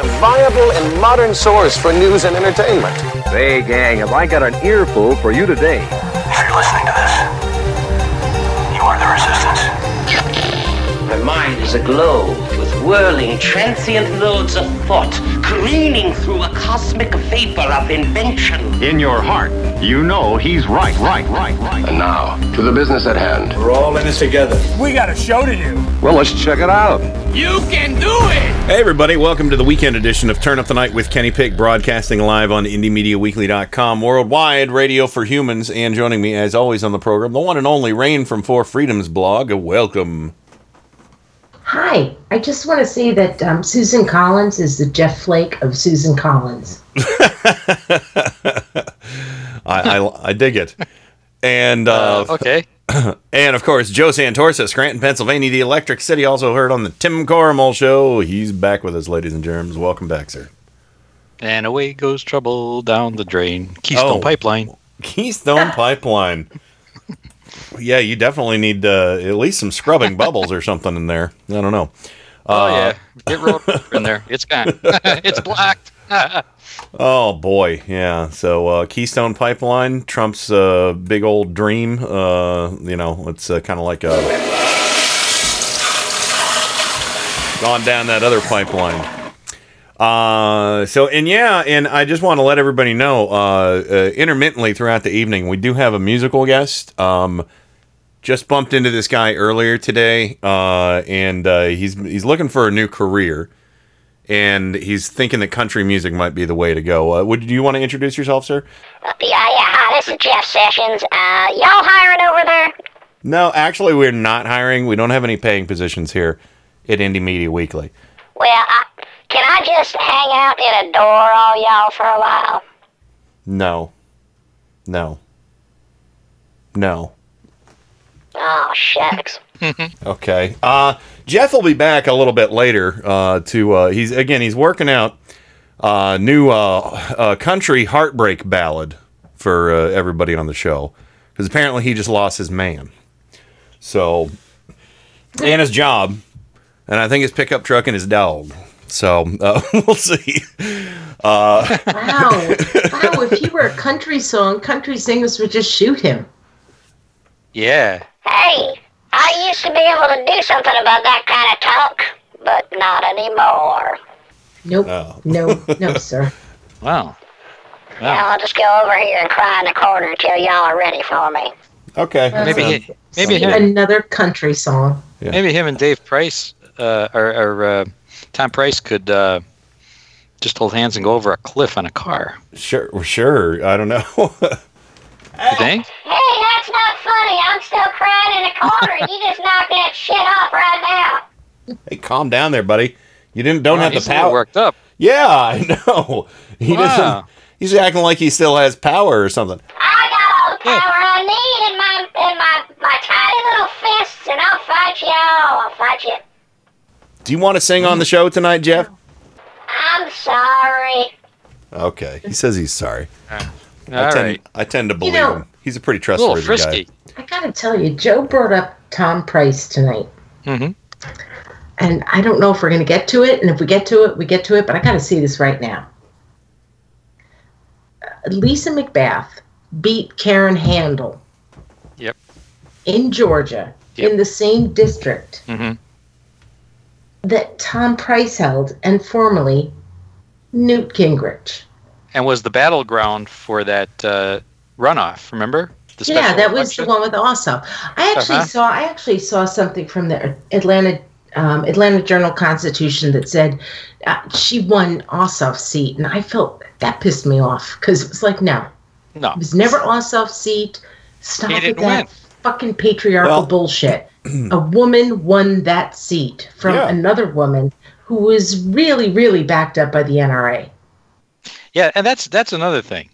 A viable and modern source for news and entertainment. Hey, gang, have I got an earful for you today? If you're listening to this, you are the resistance. My mind is aglow with whirling, transient loads of thought, careening through a cosmic vapor of invention. In your heart, you know he's right. And now, to the business at hand. We're all in this together. We got a show to do. Well, let's check it out. You can do it! Hey, everybody. Welcome to the weekend edition of Turn Up the Night with Kenny Pick, broadcasting live on IndieMediaWeekly.com, worldwide radio for humans. And joining me, as always on the program, the one and only Rain from Four Freedoms blog. Welcome. Hi. I just want to say that Susan Collins is the Jeff Flake of Susan Collins. I dig it. And okay. And of course, Joe Santorsa, Scranton, Pennsylvania, the Electric City, also heard on the Tim Corrimal show. He's back with us, ladies and germs. Welcome back, sir. And away goes trouble down the drain. Keystone Pipeline. Yeah, you definitely need at least some scrubbing bubbles or something in there. I don't know. Get road in there. It's gone. It's blocked. Oh, boy. Yeah. So Keystone Pipeline, Trump's big old dream. It's kind of like gone down that other pipeline. And I just want to let everybody know, intermittently throughout the evening, we do have a musical guest. Just bumped into this guy earlier today, and he's looking for a new career. And he's thinking that country music might be the way to go. Would you want to introduce yourself, sir? Yeah, this is Jeff Sessions. Y'all hiring over there? No, actually, we're not hiring. We don't have any paying positions here at Indie Media Weekly. Well, can I just hang out in a door all y'all for a while? No. Oh, shucks. Okay. Jeff will be back a little bit later. He's working out a new country heartbreak ballad for everybody on the show, because apparently he just lost his man. So, and his job, and I think his pickup truck and his dog. So we'll see. Wow! If he were a country singers would just shoot him. Yeah. Hey. I used to be able to do something about that kind of talk, but not anymore. Nope. Oh. No, sir. Wow. Now I'll just go over here and cry in the corner until y'all are ready for me. Okay. Maybe another country song. Yeah. Maybe him and Dave Price, or Tom Price could just hold hands and go over a cliff on a car. Sure. I don't know. You think? Hey, that's not funny. I'm still crying in a corner. You just knocked that shit off right now. Hey, calm down there, buddy. You don't have the power. Worked up. Yeah, I know. He's acting like he still has power or something. I got all the power I need in my tiny little fists, and I'll fight you all. Do you want to sing on the show tonight, Jeff? I'm sorry. Okay, he says he's sorry. I tend to believe him. He's a pretty trustworthy guy. I gotta tell you, Joe brought up Tom Price tonight. Mm-hmm. And I don't know if we're gonna get to it, and if we get to it, we get to it, but I gotta see this right now. Lisa McBath beat Karen Handel. Yep. In Georgia, in the same district that Tom Price held, and formerly Newt Gingrich. And was the battleground for that runoff? Remember? That was election? The one with Ossoff. I actually saw something from the Atlanta Journal-Constitution that said she won Ossoff's seat, and I felt that pissed me off, because it was like no, it was never Ossoff's seat. Stop with that fucking patriarchal bullshit. A woman won that seat from another woman who was really, really backed up by the NRA. Yeah, and that's another thing.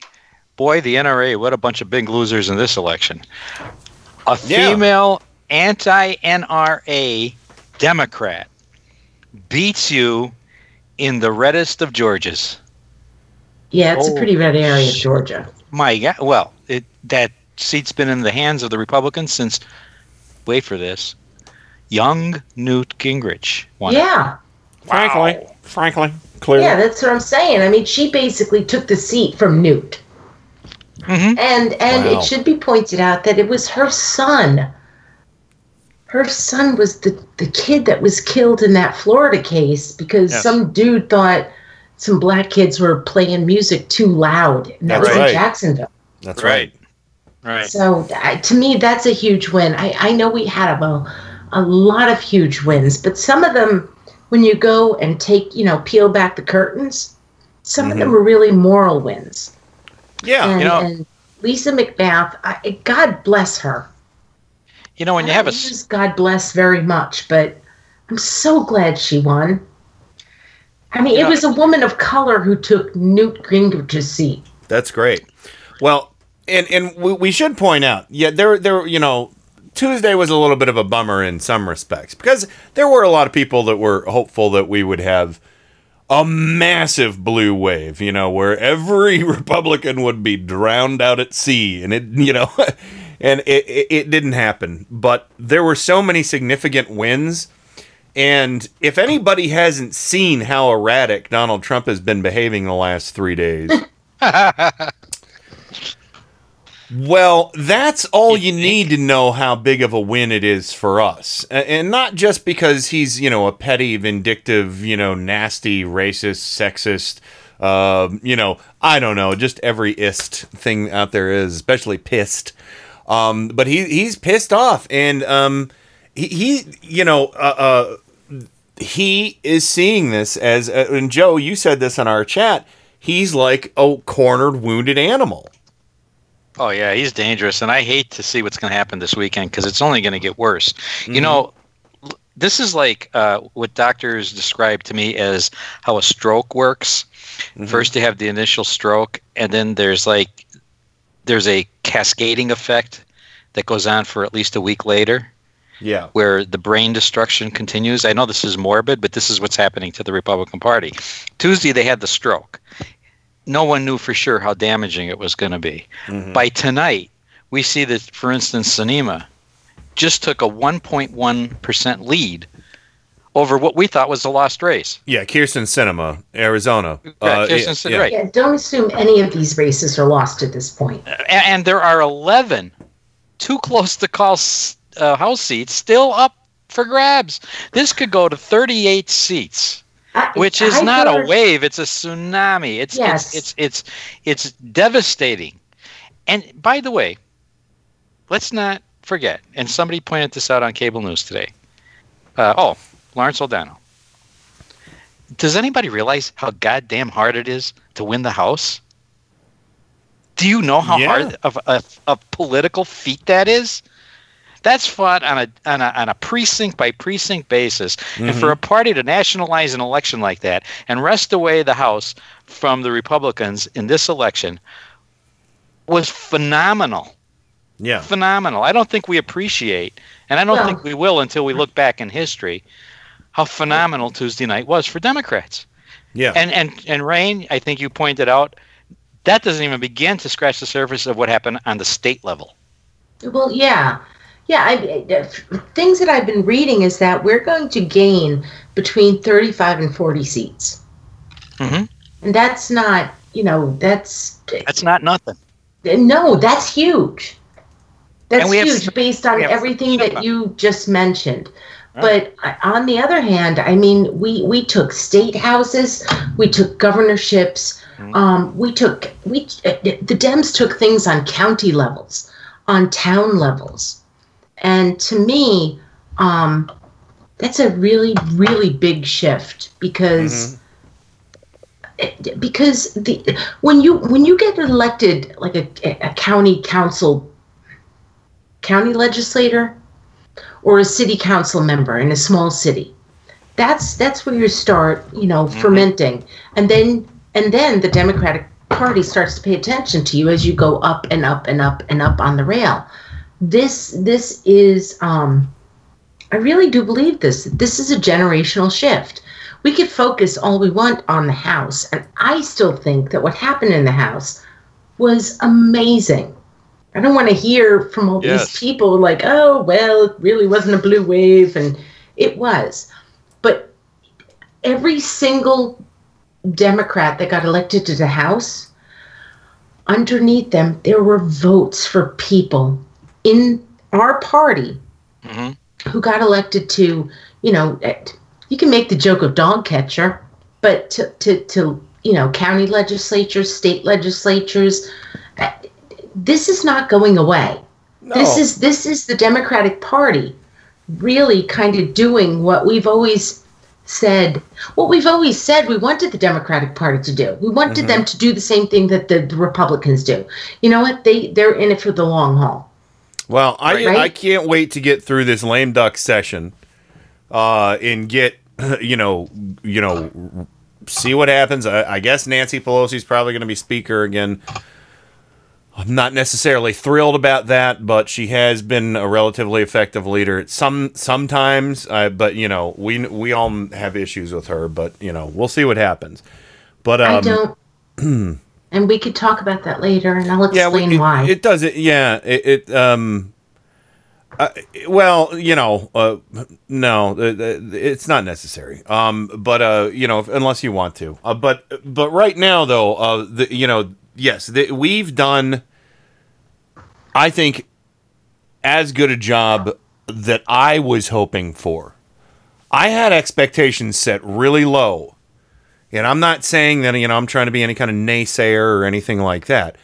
Boy, the NRA, what a bunch of big losers in this election. A female anti-NRA Democrat beats you in the reddest of Georgias. Yeah, it's a pretty red area of Georgia. My God. Well, that seat's been in the hands of the Republicans since, wait for this, young Newt Gingrich won. Yeah. Frankly, clearly. Yeah, that's what I'm saying. I mean, she basically took the seat from Newt. Mm-hmm. And it should be pointed out that it was her son. Her son was the kid that was killed in that Florida case because some dude thought some black kids were playing music too loud. And that was in Jacksonville. That's right. Right. So to me, that's a huge win. I know we had a lot of huge wins, but some of them, when you go and peel back the curtains, some of them were really moral wins. Yeah. And Lisa McBath, God bless her. You know, when you have a... God bless very much, but I'm so glad she won. I mean, it was a woman of color who took Newt Gingrich's seat. That's great. Well, and we should point out, Tuesday was a little bit of a bummer in some respects because there were a lot of people that were hopeful that we would have a massive blue wave, where every Republican would be drowned out at sea. And it didn't happen. But there were so many significant wins. And if anybody hasn't seen how erratic Donald Trump has been behaving the last 3 days, well, that's all you need to know how big of a win it is for us. And not just because he's, a petty, vindictive, nasty, racist, sexist, I don't know, just every ist thing out there is, especially pissed. But he's pissed off. And, he is seeing this as, and Joe, you said this in our chat, he's like a cornered, wounded animal. Oh, yeah, he's dangerous. And I hate to see what's going to happen this weekend because it's only going to get worse. Mm-hmm. This is like what doctors describe to me as how a stroke works. Mm-hmm. First, you have the initial stroke, and then there's a cascading effect that goes on for at least a week later. Yeah, where the brain destruction continues. I know this is morbid, but this is what's happening to the Republican Party. Tuesday, they had the stroke. No one knew for sure how damaging it was going to be. Mm-hmm. By tonight, we see that, for instance, Sinema just took a 1.1% lead over what we thought was a lost race. Yeah, Kyrsten Sinema, Arizona. Right. Yeah, don't assume any of these races are lost at this point. And there are 11 too close to call House seats still up for grabs. This could go to 38 seats, which is not a wave. It's a tsunami. It's devastating. And by the way, let's not forget, and somebody pointed this out on cable news today. Lawrence O'Donnell. Does anybody realize how goddamn hard it is to win the House? Do you know how hard of a political feat that is? That's fought on a precinct by precinct basis, and for a party to nationalize an election like that and wrest away the House from the Republicans in this election was phenomenal. Yeah, phenomenal. I don't think we appreciate, and I don't think we will until we look back in history, how phenomenal Tuesday night was for Democrats. Yeah, and Rain, I think you pointed out that doesn't even begin to scratch the surface of what happened on the state level. Well, yeah. Yeah, things that I've been reading is that we're going to gain between 35 and 40 seats. Mm-hmm. And that's not, That's not nothing. No, that's huge. That's huge based on everything that you just mentioned. Right. But on the other hand, I mean, we took state houses, we took governorships, the Dems took things on county levels, on town levels. And to me, that's a really, really big shift because when you get elected like a county council, county legislator, or a city council member in a small city, That's when you start, fermenting. And then the Democratic Party starts to pay attention to you as you go up and up and up and up on the rail. This is, I really do believe this. This is a generational shift. We could focus all we want on the House, and I still think that what happened in the House was amazing. I don't want to hear from all these people like, oh, well, it really wasn't a blue wave, and it was. But every single Democrat that got elected to the House, underneath them, there were votes for people in our party who got elected to, you can make the joke of dog catcher, but to county legislatures, state legislatures, this is not going away. No. This is the Democratic Party really kind of doing what we've always said, we wanted the Democratic Party to do. We wanted them to do the same thing that the Republicans do. You know what? They're in it for the long haul. Well, I can't wait to get through this lame duck session. And get, see what happens. I guess Nancy Pelosi's probably going to be speaker again. I'm not necessarily thrilled about that, but she has been a relatively effective leader sometimes. But we all have issues with her. But we'll see what happens. But I don't. And we could talk about that later, and I'll explain why. It doesn't. Yeah. No, it's not necessary. Unless you want to. But right now, though, we've done, I think, as good a job that I was hoping for. I had expectations set really low, and I'm not saying that I'm trying to be any kind of naysayer or anything like that.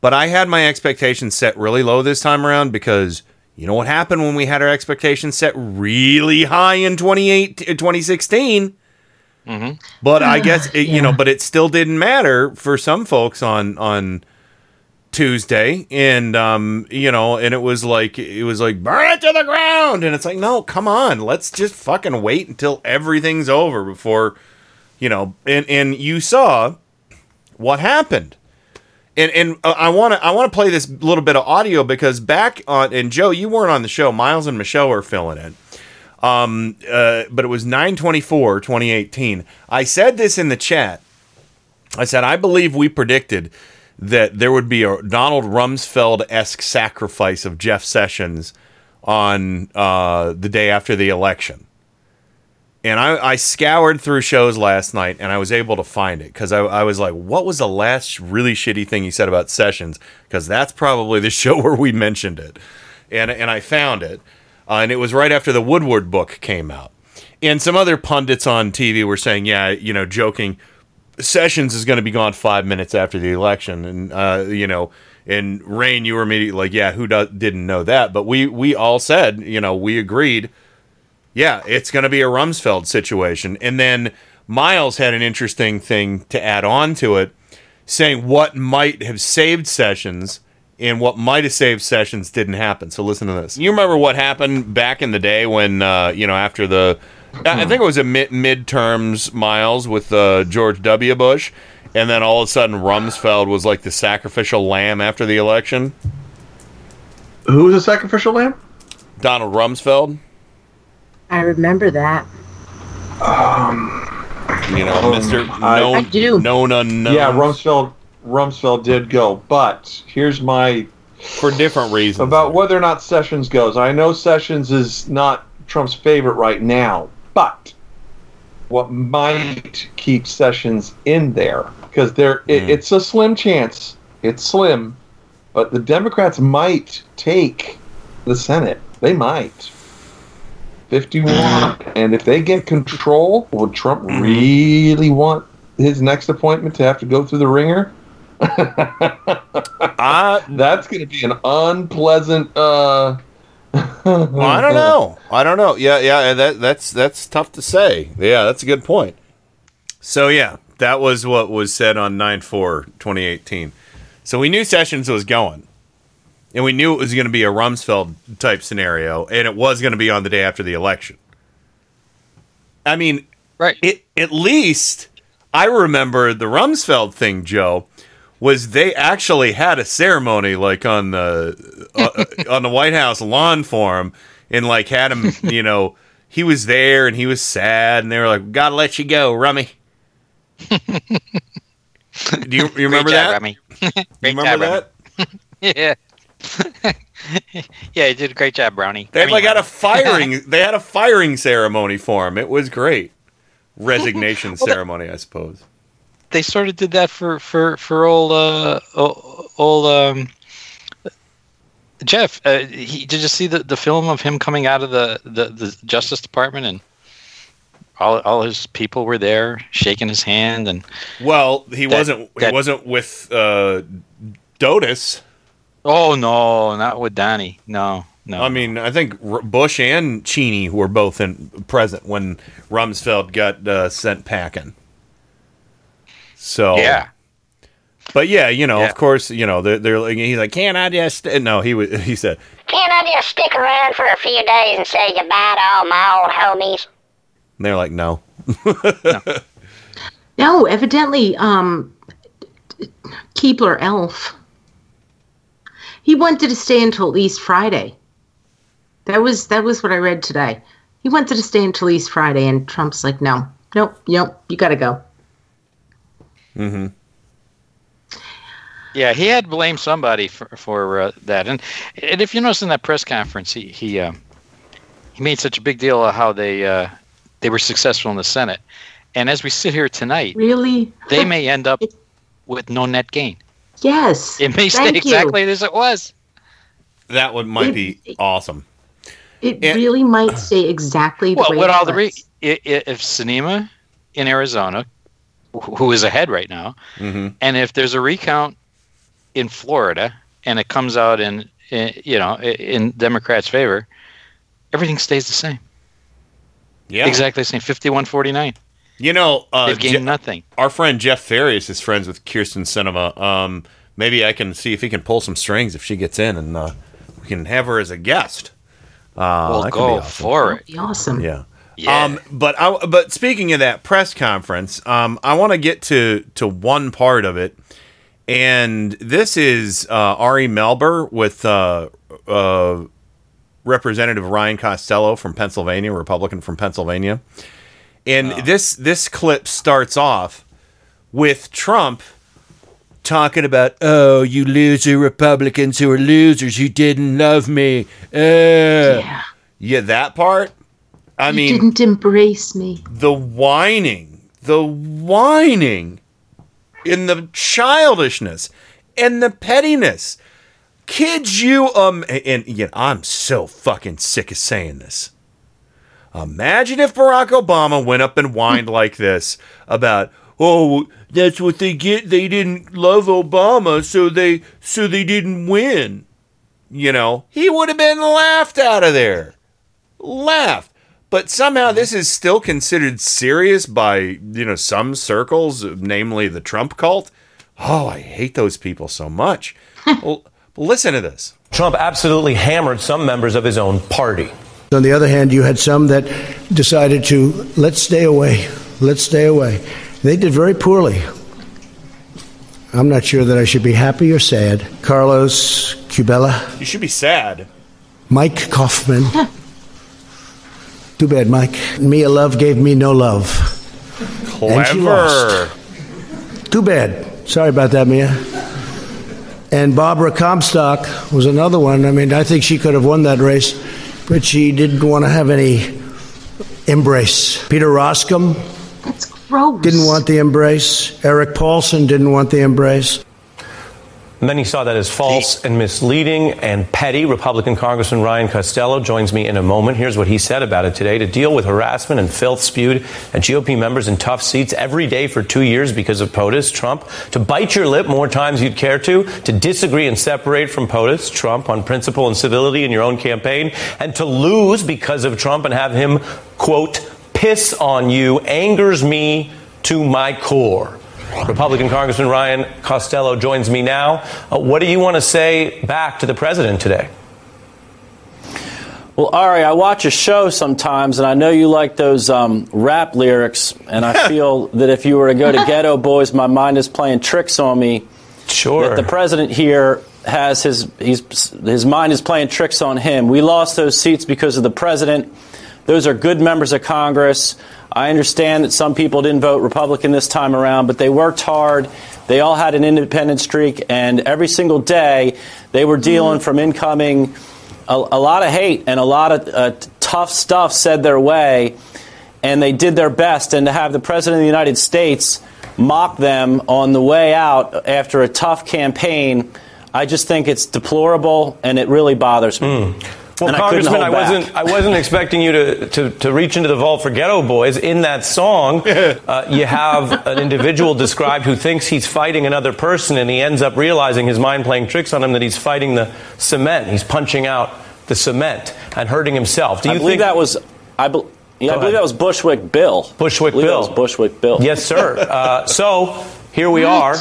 But I had my expectations set really low this time around because. You know what happened when we had our expectations set really high in 2016? Mm-hmm. But I guess, but it still didn't matter for some folks on Tuesday. And, and it was like, burn it to the ground. And it's like, no, come on. Let's just fucking wait until everything's over before, and you saw what happened. And I want to play this little bit of audio because back on, and Joe, you weren't on the show. Miles and Michelle were filling in. But it was 9/24, 2018. I said this in the chat. I said, I believe we predicted that there would be a Donald Rumsfeld-esque sacrifice of Jeff Sessions on the day after the election. And I scoured through shows last night, and I was able to find it because I was like, what was the last really shitty thing you said about Sessions? Because that's probably the show where we mentioned it. And I found it. And it was right after the Woodward book came out. And some other pundits on TV were saying, joking, Sessions is going to be gone 5 minutes after the election. And, and Rain, you were immediately like, didn't know that? But we all said, we agreed. Yeah, it's going to be a Rumsfeld situation. And then Miles had an interesting thing to add on to it, saying what might have saved Sessions and what might have saved Sessions didn't happen. So listen to this. You remember what happened back in the day when, after the, I think it was a midterms, Miles, with George W. Bush, and then all of a sudden Rumsfeld was like the sacrificial lamb after the election? Who was the sacrificial lamb? Donald Rumsfeld. I remember that. Mr. Known Unknown. Yeah, Rumsfeld did go, but here's my... For different reasons. About whether or not Sessions goes. I know Sessions is not Trump's favorite right now, but what might keep Sessions in there, because it's a slim chance. It's slim, but the Democrats might take the Senate. They might. 51, and if they get control, will Trump really want his next appointment to have to go through the ringer? That's going to be an unpleasant. I don't know. Yeah. That's tough to say. Yeah, that's a good point. So yeah, that was what was said on 9/4/2018. So we knew Sessions was going. And we knew it was going to be a Rumsfeld type scenario, and it was going to be on the day after the election. I mean, right. At least I remember the Rumsfeld thing, Joe, was they actually had a ceremony like on the on the White House lawn for him, and like had him, you know, he was there and he was sad, and they were like, "Gotta let you go, Rummy." Do you remember that? Rummy. Yeah. Yeah, he did a great job, Brownie. They had, like, had a firing. They had a firing ceremony for him. It was great. Resignation ceremony, I suppose. They sort of did that for old Jeff. Did you see the film of him coming out of the Justice Department, and all his people were there shaking his hand? And well, he wasn't with Dotis. Oh, no, not with Donnie. No. I mean, I think Bush and Cheney were both present when Rumsfeld got sent packing. So yeah, but yeah, you know, of course, you know, they're like, he's like, "Can I just?" No, he said, "Can I just stick around for a few days and say goodbye to all my old homies?" And they're like, "No, no." Evidently, Keebler Elf. He wanted to stay until at least Friday. That was what I read today. He wanted to stay until at least Friday, and Trump's like, "No, nope, you got to go." Mm-hmm. Yeah, he had blamed somebody for that, and if you notice in that press conference, he made such a big deal of how they were successful in the Senate, and as we sit here tonight, really, they may end up with no net gain. Yes, it may stay exactly as it was. That might be awesome. It really might stay exactly. Well, the way with it all was. If Sinema in Arizona, who is ahead right now, mm-hmm. and if there's a recount in Florida and it comes out in Democrats' favor, everything stays the same. Yeah, exactly the same. 51-49. You know, they've gained nothing. Our friend Jeff Farias is friends with Kyrsten Sinema. Maybe I can see if he can pull some strings if she gets in, and we can have her as a guest. We'll go for it. That'd be awesome. Yeah. Yeah. But speaking of that press conference, I want to get to one part of it, and this is Ari Melber with Representative Ryan Costello from Pennsylvania, Republican from Pennsylvania, and this clip starts off with Trump talking about, "Oh, you loser Republicans who are losers, you didn't love me, yeah, that part." I mean, you didn't embrace me. The whining, and the childishness, and the pettiness. Kid you, and yet I'm so fucking sick of saying this. Imagine if Barack Obama went up and whined like this about, "Oh, that's what they get. They didn't love Obama, so they didn't win." You know, he would have been laughed out of there. But somehow this is still considered serious by, you know, some circles, namely the Trump cult. Oh, I hate those people so much. Well, listen to this. Trump absolutely hammered some members of his own party. On the other hand, you had some that decided to, let's stay away. They did very poorly. I'm not sure that I should be happy or sad. Carlos Cubela. You should be sad. Mike Kaufman. Too bad, Mike. Mia Love gave me no love. Clever. And she lost. Too bad. Sorry about that, Mia. And Barbara Comstock was another one. I mean, I think she could have won that race, but she didn't want to have any embrace. Peter Roskam. That's gross. Didn't want the embrace. Eric Paulson didn't want the embrace. And then he saw that as false and misleading and petty. Republican Congressman Ryan Costello joins me in a moment. Here's what he said about it today. To deal with harassment and filth spewed at GOP members in tough seats every day for 2 years because of POTUS, Trump. To bite your lip more times you'd care to. To disagree and separate from POTUS, Trump, on principle and civility in your own campaign. And to lose because of Trump and have him, quote, piss on you angers me to my core. Republican Congressman Ryan Costello joins me now. What do you want to say back to the president today? Well, Ari, I watch a show sometimes, and I know you like those rap lyrics, and I feel that if you were to go to Ghetto Boys, My Mind Is Playing Tricks on Me. Sure. That the president here has his mind is playing tricks on him. We lost those seats because of the president. Those are good members of Congress. I understand that some people didn't vote Republican this time around, but they worked hard. They all had an independent streak, and every single day they were dealing from incoming a lot of hate and a lot of tough stuff said their way, and they did their best. And to have the president of the United States mock them on the way out after a tough campaign, I just think it's deplorable, and it really bothers me. Well, and Congressman, I wasn't expecting you to reach into the vault for Ghetto Boys. In that song, you have an individual described who thinks he's fighting another person, and he ends up realizing his mind playing tricks on him that he's fighting the cement. He's punching out the cement and hurting himself. Do you think that was? I believe that was Bushwick Bill. Yes, sir. So here we are.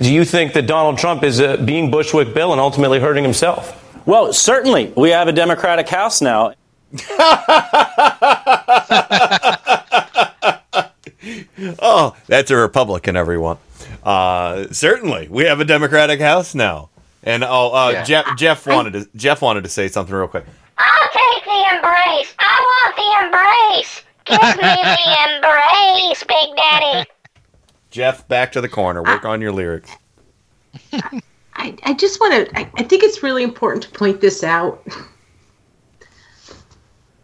Do you think that Donald Trump is being Bushwick Bill and ultimately hurting himself? Well, certainly. We have a Democratic House now. Oh, that's a Republican, everyone. Certainly. We have a Democratic House now. And Jeff wanted to say something real quick. I'll take the embrace. I want the embrace. Give me the embrace, Big Daddy. Jeff, back to the corner. Work on your lyrics. I just want to, I think it's really important to point this out.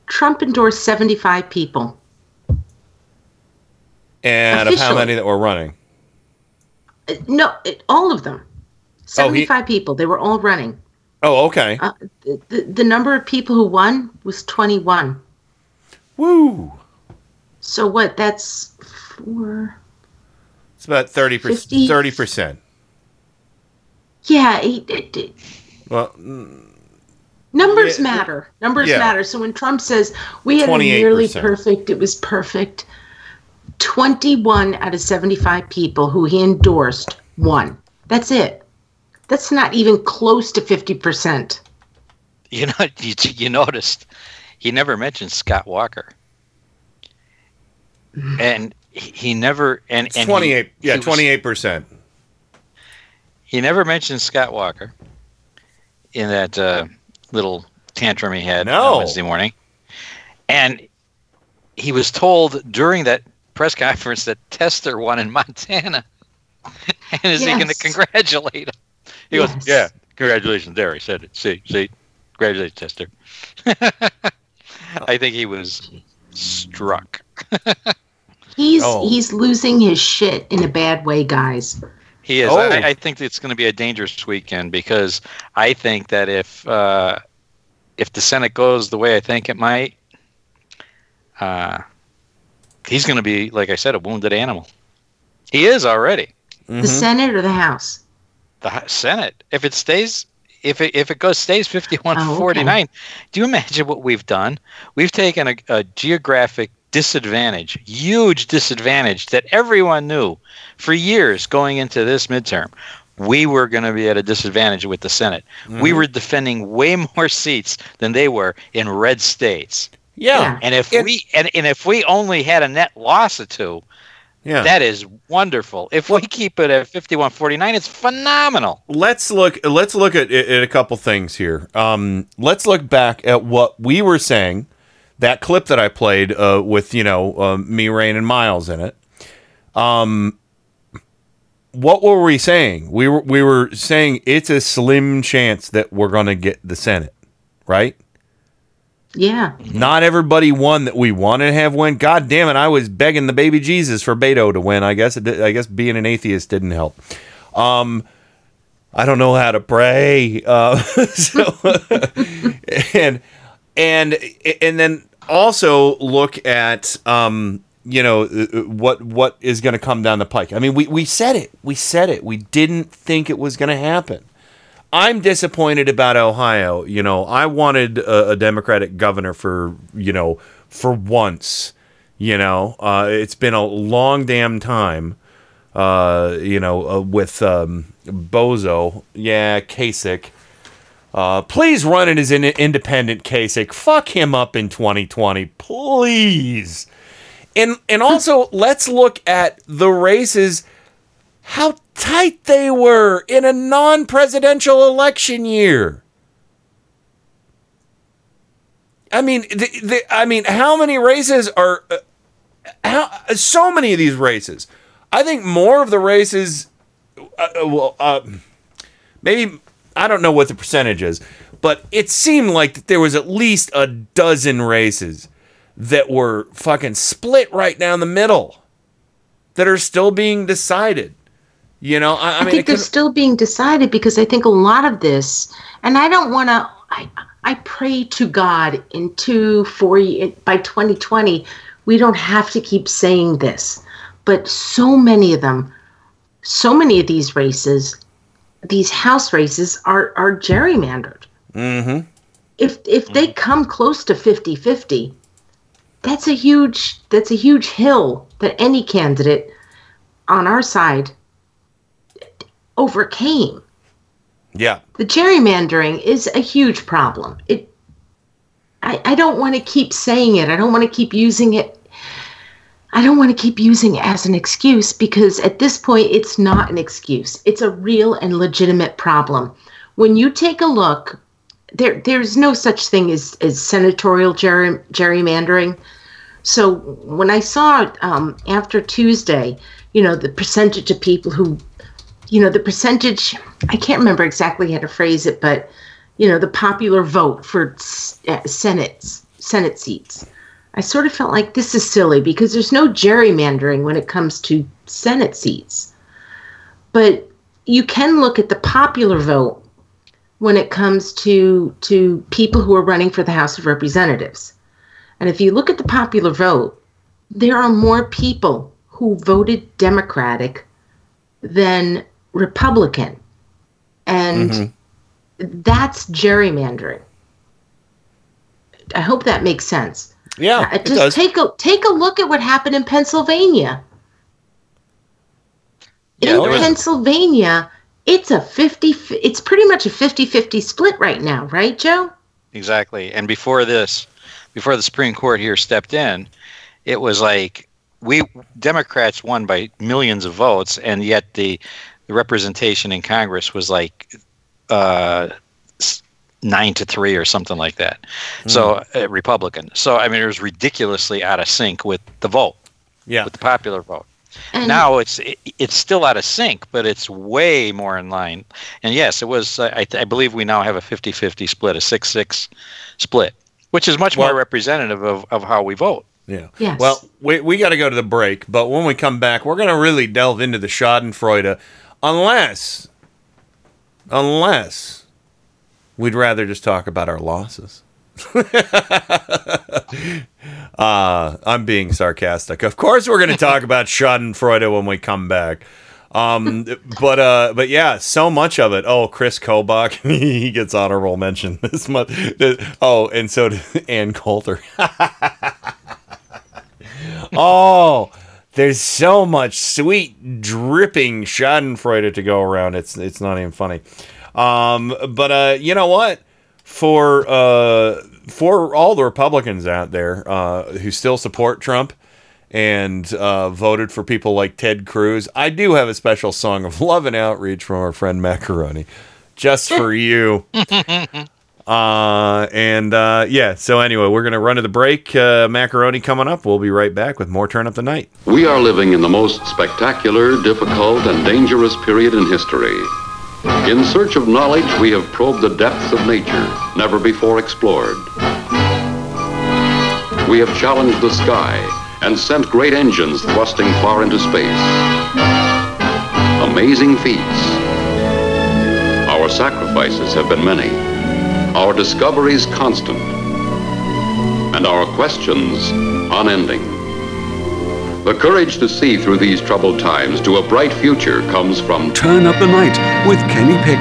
Trump endorsed 75 people. And officially. Of how many that were running? No, all of them. 75 people. They were all running. Oh, okay. The number of people who won was 21. Woo! So what, that's 4... It's about 30%. 30%. Yeah. Well, numbers matter. Numbers matter. So when Trump says we had a nearly perfect, it was perfect. 21 out of 75 people who he endorsed won. That's it. That's not even close to 50%. You know, you noticed he never mentioned Scott Walker. And he never and 28. 28%. He never mentioned Scott Walker in that little tantrum he had on Wednesday morning. And he was told during that press conference that Tester won in Montana. And is he going to congratulate him? He goes, yeah, congratulations. There, he said it. See, congratulations, Tester. I think he was struck. He's losing his shit in a bad way, guys. He is. Oh. I think it's going to be a dangerous weekend because I think that if the Senate goes the way I think it might, he's going to be, like I said, a wounded animal. He is already. Mm-hmm. The Senate or the House? The Senate. If it stays, if it stays 51-49, do you imagine what we've done? We've taken a geographic disadvantage, huge disadvantage that everyone knew for years going into this midterm. We were going to be at a disadvantage with the Senate. Mm-hmm. We were defending way more seats than they were in red states. Yeah. And if we only had a net loss of two, that is wonderful. If we keep it at 51-49, it's phenomenal. Let's look at a couple things here. Let's look back at what we were saying. That clip that I played with, me, Rain, and Miles in it. What were we saying? We were saying it's a slim chance that we're going to get the Senate, right? Yeah. Not everybody won that we wanted to have win. God damn it, I was begging the baby Jesus for Beto to win. I guess being an atheist didn't help. I don't know how to pray. And then also look at what is going to come down the pike. I mean, we said it. We didn't think it was going to happen. I'm disappointed about Ohio. You know, I wanted a Democratic governor for once. You know, it's been a long damn time. With Bozo, Kasich. Please run in his independent Kasich. Fuck him up in 2020, please. And also, let's look at the races, how tight they were in a non-presidential election year. I mean, how many races are... so many of these races. I think more of the races... maybe... I don't know what the percentage is, but it seemed like that there was at least a dozen races that were fucking split right down the middle that are still being decided. You know, I mean, think they're still being decided because I think a lot of this, and I don't want to, I pray to God in by 2020, we don't have to keep saying this, but so many of these races, these House races are gerrymandered. Mm-hmm. If they come close to 50-50, that's a huge hill that any candidate on our side overcame. Yeah. The gerrymandering is a huge problem. I don't want to keep saying it. I don't want to keep using it. I don't want to keep using it as an excuse because at this point, it's not an excuse. It's a real and legitimate problem. When you take a look, there's no such thing as senatorial gerrymandering. So when I saw after Tuesday, you know, the percentage of people who, you know, the percentage, I can't remember exactly how to phrase it, but, you know, the popular vote for Senate seats. I sort of felt like this is silly because there's no gerrymandering when it comes to Senate seats. But you can look at the popular vote when it comes to people who are running for the House of Representatives. And if you look at the popular vote, there are more people who voted Democratic than Republican. And that's gerrymandering. I hope that makes sense. Yeah, it does. Take a look at what happened in Pennsylvania. Yeah, in Pennsylvania, it's pretty much a 50-50 split right now, right, Joe? Exactly. And before the Supreme Court here stepped in, it was like Democrats won by millions of votes, and yet the representation in Congress was like 9-3 or something like that. So Republican. So I mean, it was ridiculously out of sync with the vote. Yeah. With the popular vote. And now it's still out of sync, but it's way more in line. And yes, it was. I believe we now have a 50-50 split, a 6-6 split, which is much more representative of how we vote. Yeah. Yes. Well, we got to go to the break, but when we come back, we're going to really delve into the Schadenfreude, unless. We'd rather just talk about our losses. I'm being sarcastic. Of course, we're going to talk about Schadenfreude when we come back. But yeah, so much of it. Oh, Chris Kobach, he gets honorable mention this month. Oh, and so did Ann Coulter. Oh, there's so much sweet, dripping Schadenfreude to go around. It's not even funny. But you know what? For all the Republicans out there who still support Trump and voted for people like Ted Cruz, I do have a special song of love and outreach from our friend Macaroni, just for you. Yeah. So anyway, we're gonna run to the break. Macaroni coming up. We'll be right back with more Turn Up the Night. We are living in the most spectacular, difficult, and dangerous period in history. In search of knowledge, we have probed the depths of nature, never before explored. We have challenged the sky and sent great engines thrusting far into space. Amazing feats. Our sacrifices have been many, our discoveries constant, and our questions unending. The courage to see through these troubled times to a bright future comes from Turn Up the Night with Kenny Pick.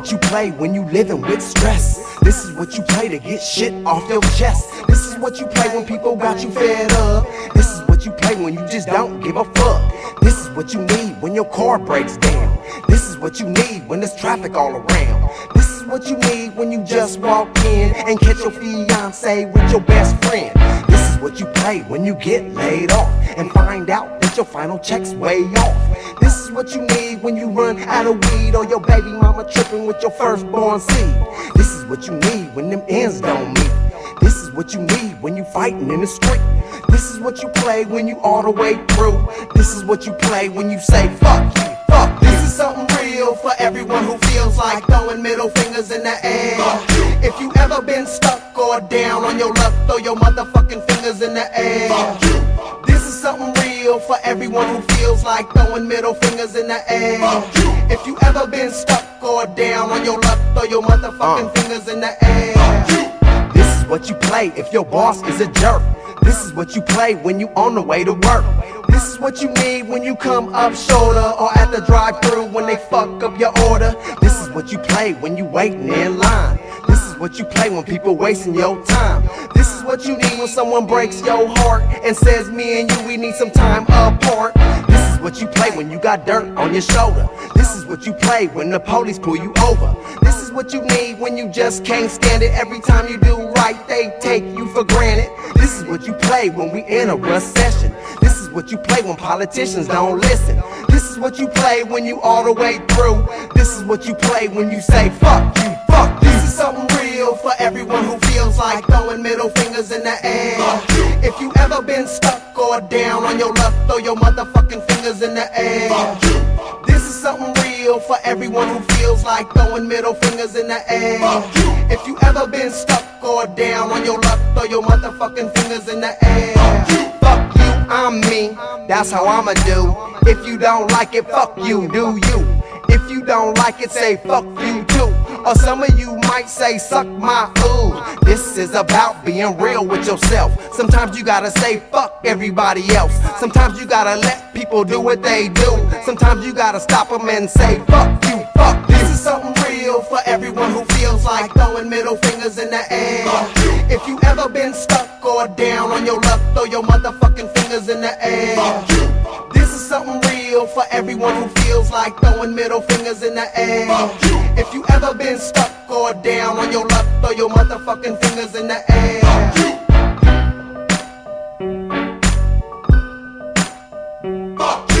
what you play when you living with stress. This is what you play to get shit off your chest. This is what you play when people got you fed up. This is what you play when you just don't give a fuck. This is what you need when your car breaks down. This is what you need when there's traffic all around. This is what you need when you just walk in and catch your fiance with your best friend. This is what you play when you get laid off and find out that your final check's way off. This is what you need when you run out of weed or your baby mama tripping with your firstborn seed. This is what you need when them ends don't meet. This is what you need when you fighting in the street. This is what you play when you all the way through. This is what you play when you say fuck you, fuck you. This is something real for everyone who feels like throwing middle fingers in the air. Fuck you. If you ever been stuck or down on your luck, throw your motherfucking fingers in the air. Fuck you. This is something real for everyone who feels like throwing middle fingers in the air. Fuck you. If you ever been stuck or down on your luck, throw your motherfucking fingers in the air. Fuck you. This is what you play if your boss is a jerk. This is what you play when you on the way to work. This is what you need when you come up shoulder or at the drive-thru when they fuck up your order. This is what you play when you waiting in line. This is what you play when people wasting your time. This is what you need when someone breaks your heart and says, me and you, we need some time apart. This is what you play when you got dirt on your shoulder. This is what you play when the police pull you over. This is what you need when you just can't stand it. Every time you do right, they take you for granted. This is what you play when we in a recession. This is what you play when politicians don't listen. This is what you play when you all the way through. This is what you play when you say fuck you, fuck you. This is something real for everyone who feels like throwing middle fingers in the air. Fuck you. If you ever been stuck or down on your luck, throw your motherfucking fingers in the air. Fuck you. This is something real for everyone who feels like throwing middle fingers in the air. Fuck you. If you ever been stuck or down on your luck, throw your motherfucking fingers in the air. Fuck you. Fuck you, I'm me, that's how I'ma do. If you don't like it, fuck you, do you? If you don't like it, say fuck you too. Or some of you might say suck my ooh. This is about being real with yourself. Sometimes you gotta say fuck everybody else. Sometimes you gotta let people do what they do. Sometimes you gotta stop them and say fuck you, fuck you. This is something real for everyone who feels like throwing middle fingers in the air. If you ever been stuck or down on your luck, throw your motherfucking fingers in the air. This is something real for everyone who feels like throwing middle fingers in the air. If you ever been stuck or down on your luck, throw your motherfucking fingers in the air. Fuck you. Fuck you. Fuck you.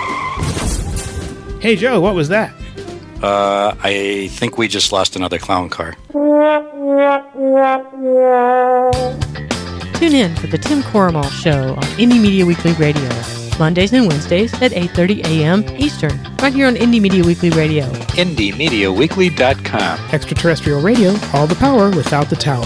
Hey, Joe, what was that? I think we just lost another clown car. Tune in for The Tim Corrimal Show on Indie Media Weekly Radio. Mondays and Wednesdays at 8:30 a.m. Eastern, right here on Indie Media Weekly Radio. IndieMediaWeekly.com. Extraterrestrial radio, all the power without the tower.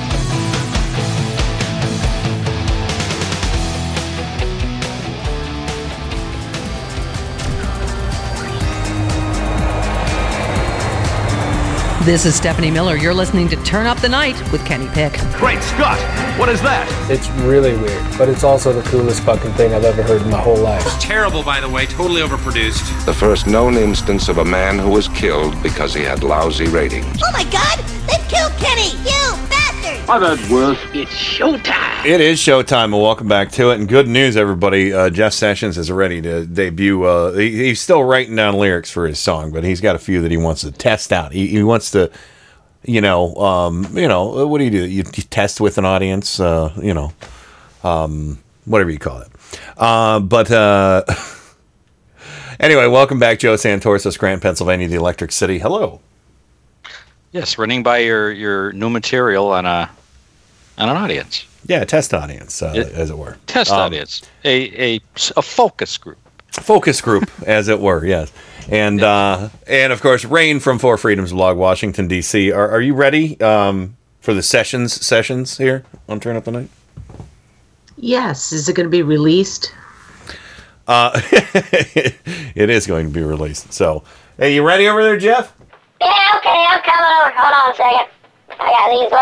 This is Stephanie Miller. You're listening to Turn Up the Night with Kenny Pick. Great Scott! What is that? It's really weird, but it's also the coolest fucking thing I've ever heard in my whole life. It's terrible, by the way. Totally overproduced. The first known instance of a man who was killed because he had lousy ratings. Oh my God! They've killed Kenny! You bastards! I've had worse. It's showtime. It is showtime, and welcome back to it. And good news, everybody. Jeff Sessions is ready to debut. He's still writing down lyrics for his song, but he's got a few that he wants to test out. He wants to, what do? You test with an audience, whatever you call it. Anyway, welcome back, Joe Santorsa, Scranton, Pennsylvania, the Electric City. Hello. Yes, running by your new material on an audience. Yeah, a test audience, as it were. Test audience, a focus group. Focus group, as it were, yes. And of course, Rain from Four Freedoms Blog, Washington, D.C. Are you ready for the sessions here on Turn Up the Night? Yes. Is it going to be released? It is going to be released. So, hey, you ready over there, Jeff? Yeah, okay, I'm coming over. Hold on a second. I got these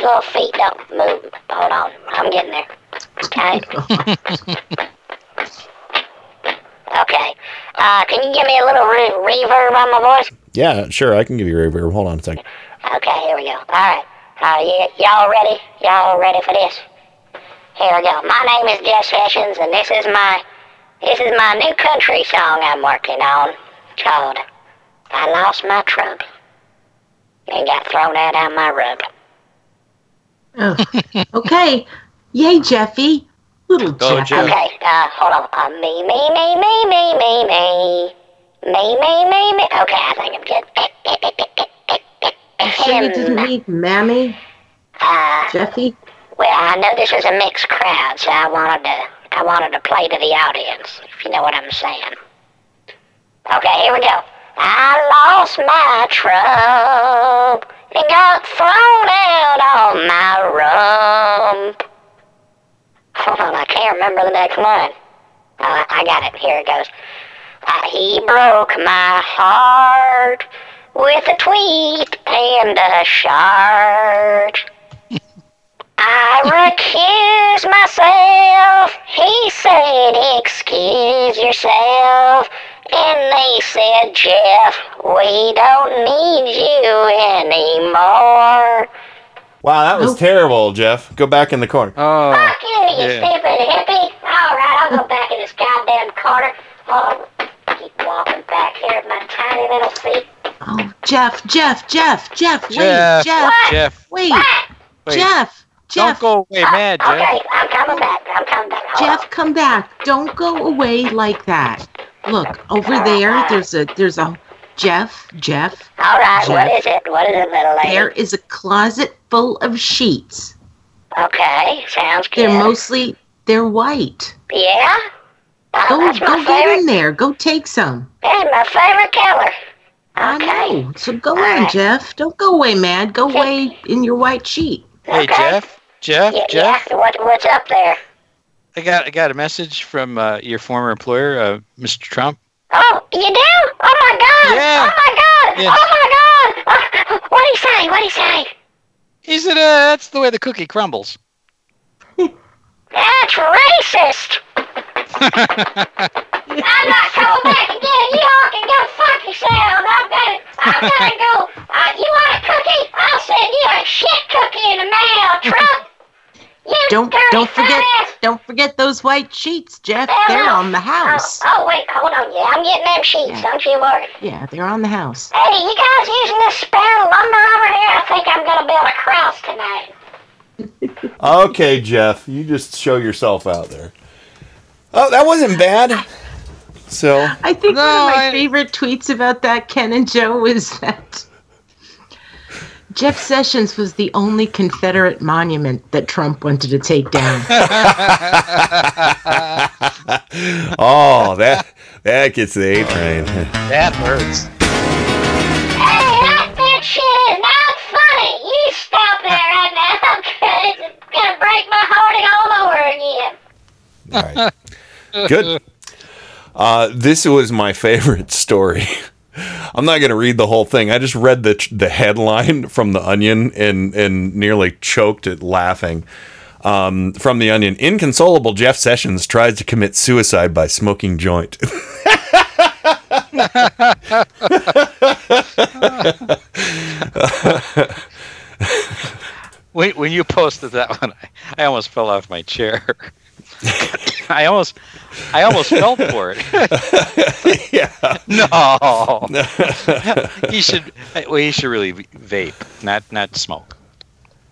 little feet don't move. Hold on, I'm getting there. Okay. Okay. Can you give me a little reverb on my voice? Yeah, sure. I can give you reverb. Hold on a second. Okay, here we go. All right. Y'all ready? Y'all ready for this? Here we go. My name is Jeff Sessions, and this is my new country song I'm working on called I Lost My Trump and Got Thrown Out on My Rub. Oh, okay. Yay, Jeffy. Little Jeff. Jeff. Okay, hold on. Me. Okay, I think I'm good. You sure you didn't need Mammy? Jeffy? Well, I know this is a mixed crowd, so I wanted to play to the audience, if you know what I'm saying. Okay, here we go. I lost my trump and got thrown out on my rump. Hold on, I can't remember the next line. I got it. Here it goes. He broke my heart with a tweet and a charge. I recused myself. He said, excuse yourself. And they said, Jeff, we don't need you anymore. Wow, that was terrible, Jeff. Go back in the corner. Oh, fuck you, you stupid hippie. All right, I'll go back in this goddamn corner. Oh, keep walking back here at my tiny little feet. Oh, Jeff, wait. Don't go away mad, Jeff. Okay, I'm coming back. Hold on. Come back. Don't go away like that. Look, over there, there's a... Jeff. All right, Jeff. What is it, little lady? There is a closet full of sheets. Okay, sounds good. They're white. Yeah? Go get in there. Go take some. Hey, my favorite color. Okay. I know. So go on, Jeff. Don't go away mad. Go away in your white sheet. Hey, okay. Jeff? Yeah. What's up there? I got a message from your former employer, Mr. Trump. Oh, you do? Oh, my God. Yeah. Oh, my God. Yes. Oh, my God. Oh, what'd he say? He said, that's the way the cookie crumbles. That's racist. I'm not coming back again. You all can go fuck yourselves. I'm going to go. You want a cookie? I'll send you a shit cookie in the mail, Trump. You don't forget. forget those white sheets, Jeff. They're on the house. Oh, wait, hold on. Yeah, I'm getting them sheets. Yeah. Don't you worry. Yeah, they're on the house. Hey, you guys using this spare lumber over here? I think I'm going to build a cross tonight. Okay, Jeff, you just show yourself out there. Oh, that wasn't bad. So I think one of my favorite tweets about that, Ken and Joe, was that Jeff Sessions was the only Confederate monument that Trump wanted to take down. Oh, that gets the A train. That hurts. Hey, that bitch shit is not funny. You stop there right now. I'm gonna break my heart all over again. All right. Good. This was my favorite story. I'm not going to read the whole thing. I just read the headline from The Onion and nearly choked at laughing. From The Onion, inconsolable Jeff Sessions tries to commit suicide by smoking joint. When you posted that one, I almost fell off my chair. I almost fell for it. Yeah. No. He should really vape, not smoke.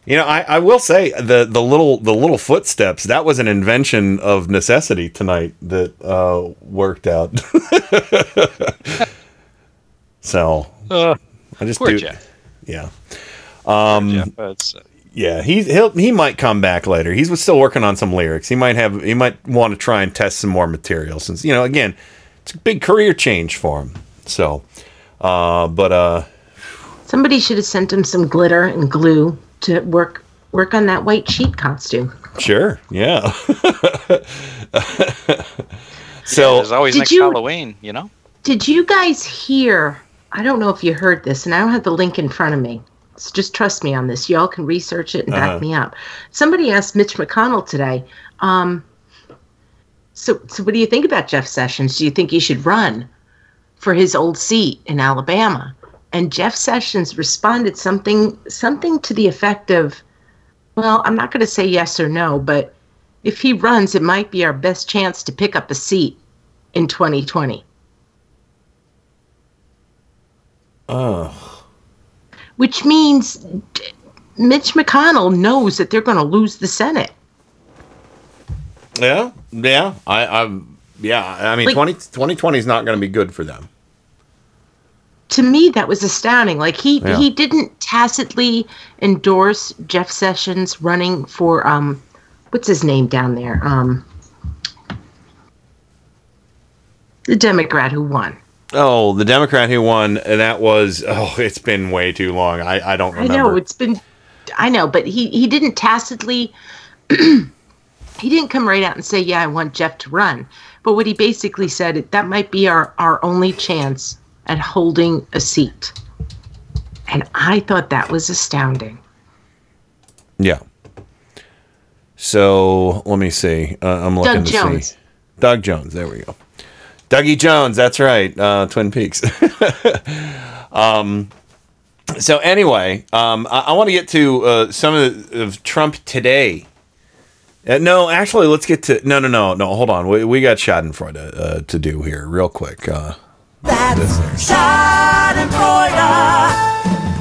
You know, I will say the little footsteps, that was an invention of necessity tonight that worked out. So I just do Jeff. Yeah. Yeah, he might come back later. He's still working on some lyrics. He might want to try and test some more material since, you know, again, it's a big career change for him. So, somebody should have sent him some glitter and glue to work on that white sheet costume. Sure, yeah. So there's always next Halloween, you know. Did you guys hear? I don't know if you heard this, and I don't have the link in front of me. So just trust me on this. Y'all can research it and back me up. Somebody asked Mitch McConnell today, so what do you think about Jeff Sessions? Do you think he should run for his old seat in Alabama? And Jeff Sessions responded something to the effect of, well, I'm not going to say yes or no, but if he runs, it might be our best chance to pick up a seat in 2020. Which means Mitch McConnell knows that they're going to lose the Senate. Yeah. I mean, like, 2020 is not going to be good for them. To me, that was astounding. Like, he didn't tacitly endorse Jeff Sessions running for, what's his name down there? The Democrat who won. Oh, the Democrat who won, and that was, it's been way too long. I don't remember. I know, but he didn't tacitly, he didn't come right out and say, yeah, I want Jeff to run. But what he basically said, that might be our only chance at holding a seat. And I thought that was astounding. Yeah. So, let me see. I'm looking to see. Doug Jones, there we go. Dougie Jones, that's right, Twin Peaks. So anyway, I want to get to some of Trump today. Let's get to no. Hold on, we got Schadenfreude to do here real quick. That's Schadenfreude.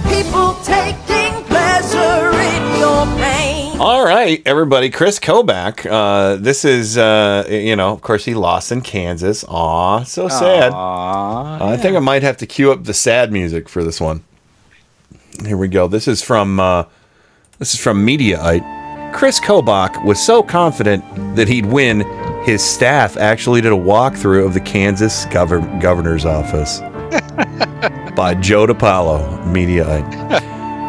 People taking pleasure in your pain. All right, everybody. Chris Kobach. This is, of course, he lost in Kansas. Aw, so sad. Yeah. I think I might have to cue up the sad music for this one. Here we go. This is from Mediaite. Chris Kobach was so confident that he'd win, his staff actually did a walkthrough of the Kansas governor's office by Joe DiPaolo, Mediaite.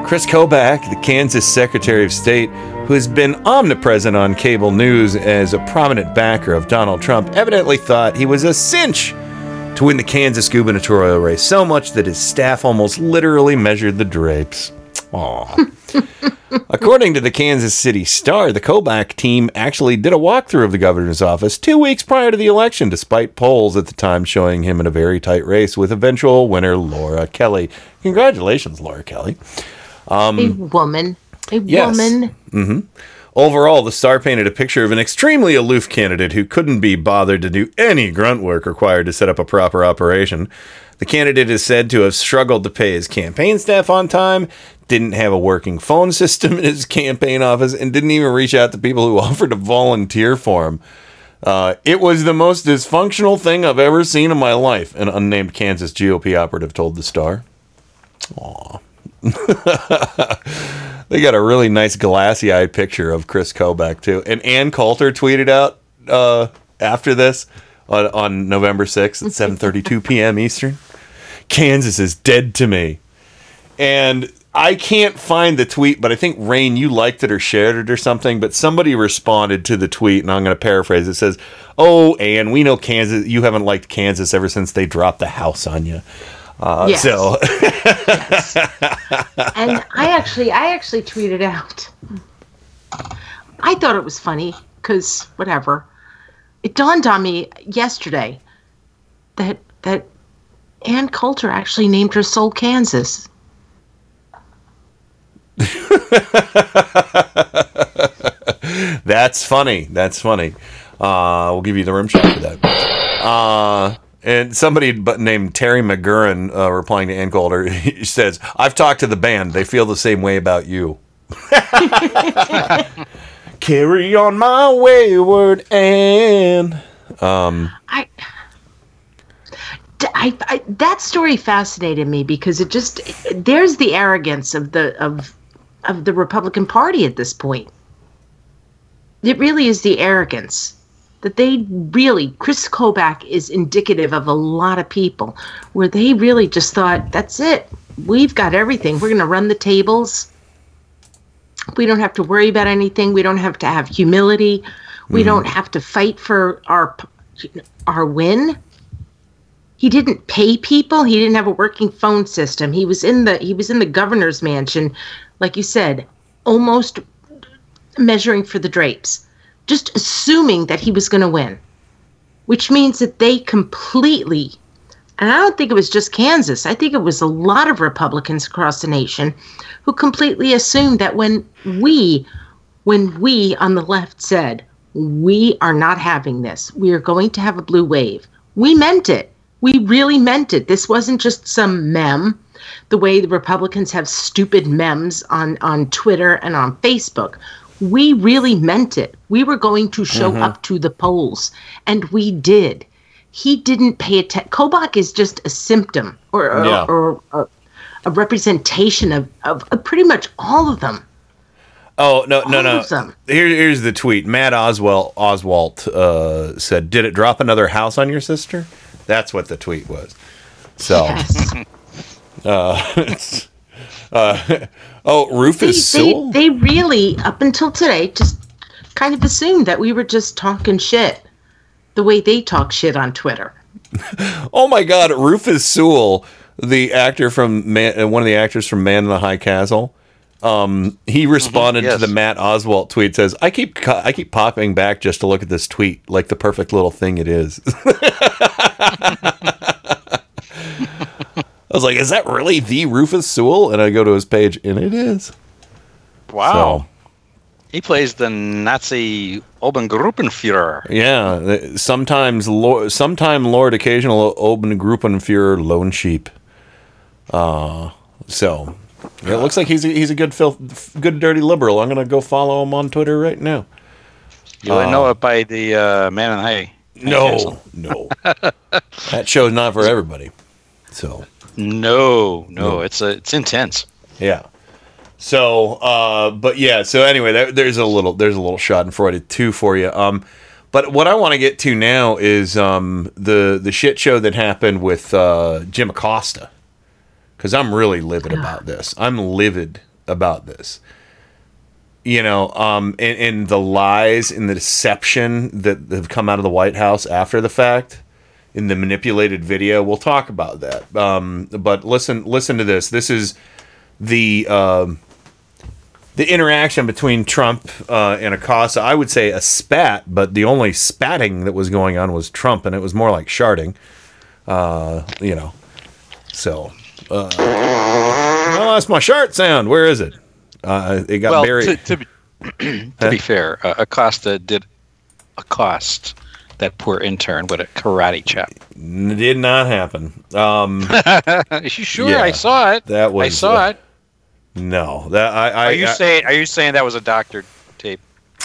Chris Kobach, the Kansas Secretary of State, who has been omnipresent on cable news as a prominent backer of Donald Trump, evidently thought he was a cinch to win the Kansas gubernatorial race, so much that his staff almost literally measured the drapes. Aww. According to the Kansas City Star, the Kobach team actually did a walkthrough of the governor's office 2 weeks prior to the election, despite polls at the time showing him in a very tight race with eventual winner Laura Kelly. Congratulations, Laura Kelly. A woman. Mm-hmm. Overall, the star painted a picture of an extremely aloof candidate who couldn't be bothered to do any grunt work required to set up a proper operation. The candidate is said to have struggled to pay his campaign staff on time, didn't have a working phone system in his campaign office, and didn't even reach out to people who offered to volunteer for him. It was the most dysfunctional thing I've ever seen in my life, an unnamed Kansas GOP operative told the Star. Aw. They got a really nice glassy-eyed picture of Chris Kobach, too. And Ann Coulter tweeted out after this on November 6th at 7:32 p.m. Eastern, "Kansas is dead to me." And I can't find the tweet, but I think, Rain, you liked it or shared it or something, but somebody responded to the tweet, and I'm going to paraphrase. It says, "Oh, Ann, we know Kansas. You haven't liked Kansas ever since they dropped the house on you." Yes. So. Yes. And I actually tweeted out. I thought it was funny because whatever. It dawned on me yesterday that Ann Coulter actually named her soul Kansas. That's funny. That's funny. We'll give you the room shot for that. And somebody named Terry McGurran, replying to Ann Coulter, he says, "I've talked to the band. They feel the same way about you." Carry on my wayward Ann. I that story fascinated me because it just there's the arrogance of the Republican Party at this point. It really is the arrogance. That they really, Chris Kobach is indicative of a lot of people where they really just thought, that's it. We've got everything. We're going to run the tables. We don't have to worry about anything. We don't have to have humility. We don't have to fight for our win. He didn't pay people. He didn't have a working phone system. He was in the governor's mansion, like you said, almost measuring for the drapes. Just assuming that he was going to win, which means that they completely, and I don't think it was just Kansas, I think it was a lot of Republicans across the nation who completely assumed that when we on the left said, we are not having this, we are going to have a blue wave, we meant it. We really meant it. This wasn't just some meme, the way the Republicans have stupid memes on Twitter and on Facebook. We really meant it. We were going to show up to the polls, and we did. He didn't pay attention. Kobach is just a symptom or a representation of pretty much all of them. Oh, no. Here's the tweet. Matt Oswalt said, "Did it drop another house on your sister?" That's what the tweet was. So, yes. Rufus Sewell? They really, up until today, just kind of assumed that we were just talking shit the way they talk shit on Twitter. Oh, my God. Rufus Sewell, the actor one of the actors from Man in the High Castle, he responded to the Matt Oswalt tweet, says, I keep popping back just to look at this tweet, like the perfect little thing it is. I was like, is that really the Rufus Sewell? And I go to his page, and it is. Wow. So, he plays the Nazi Obergruppenführer. Yeah. Sometime Lord, occasional Obergruppenführer, lone sheep. It looks like he's a good dirty liberal. I'm going to go follow him on Twitter right now. You would know it by the Man in High. No. That show's not for everybody. So... No, it's intense. Yeah. So, but yeah. So anyway, there's a little Schadenfreude too for you. But what I want to get to now is the shit show that happened with Jim Acosta, because I'm really livid about this. You know, and the lies and the deception that have come out of the White House after the fact. In the manipulated video, we'll talk about that. But listen to this. This is the interaction between Trump and Acosta. I would say a spat, but the only spatting that was going on was Trump, and it was more like sharding. You know, so that's my shart sound. Where is it? It got buried. To be To be fair, Acosta did accost that poor intern with a karate chop. Did not happen. Sure, yeah, I saw it. That was, I saw it. No, that I. Are you saying that was a doctored tape?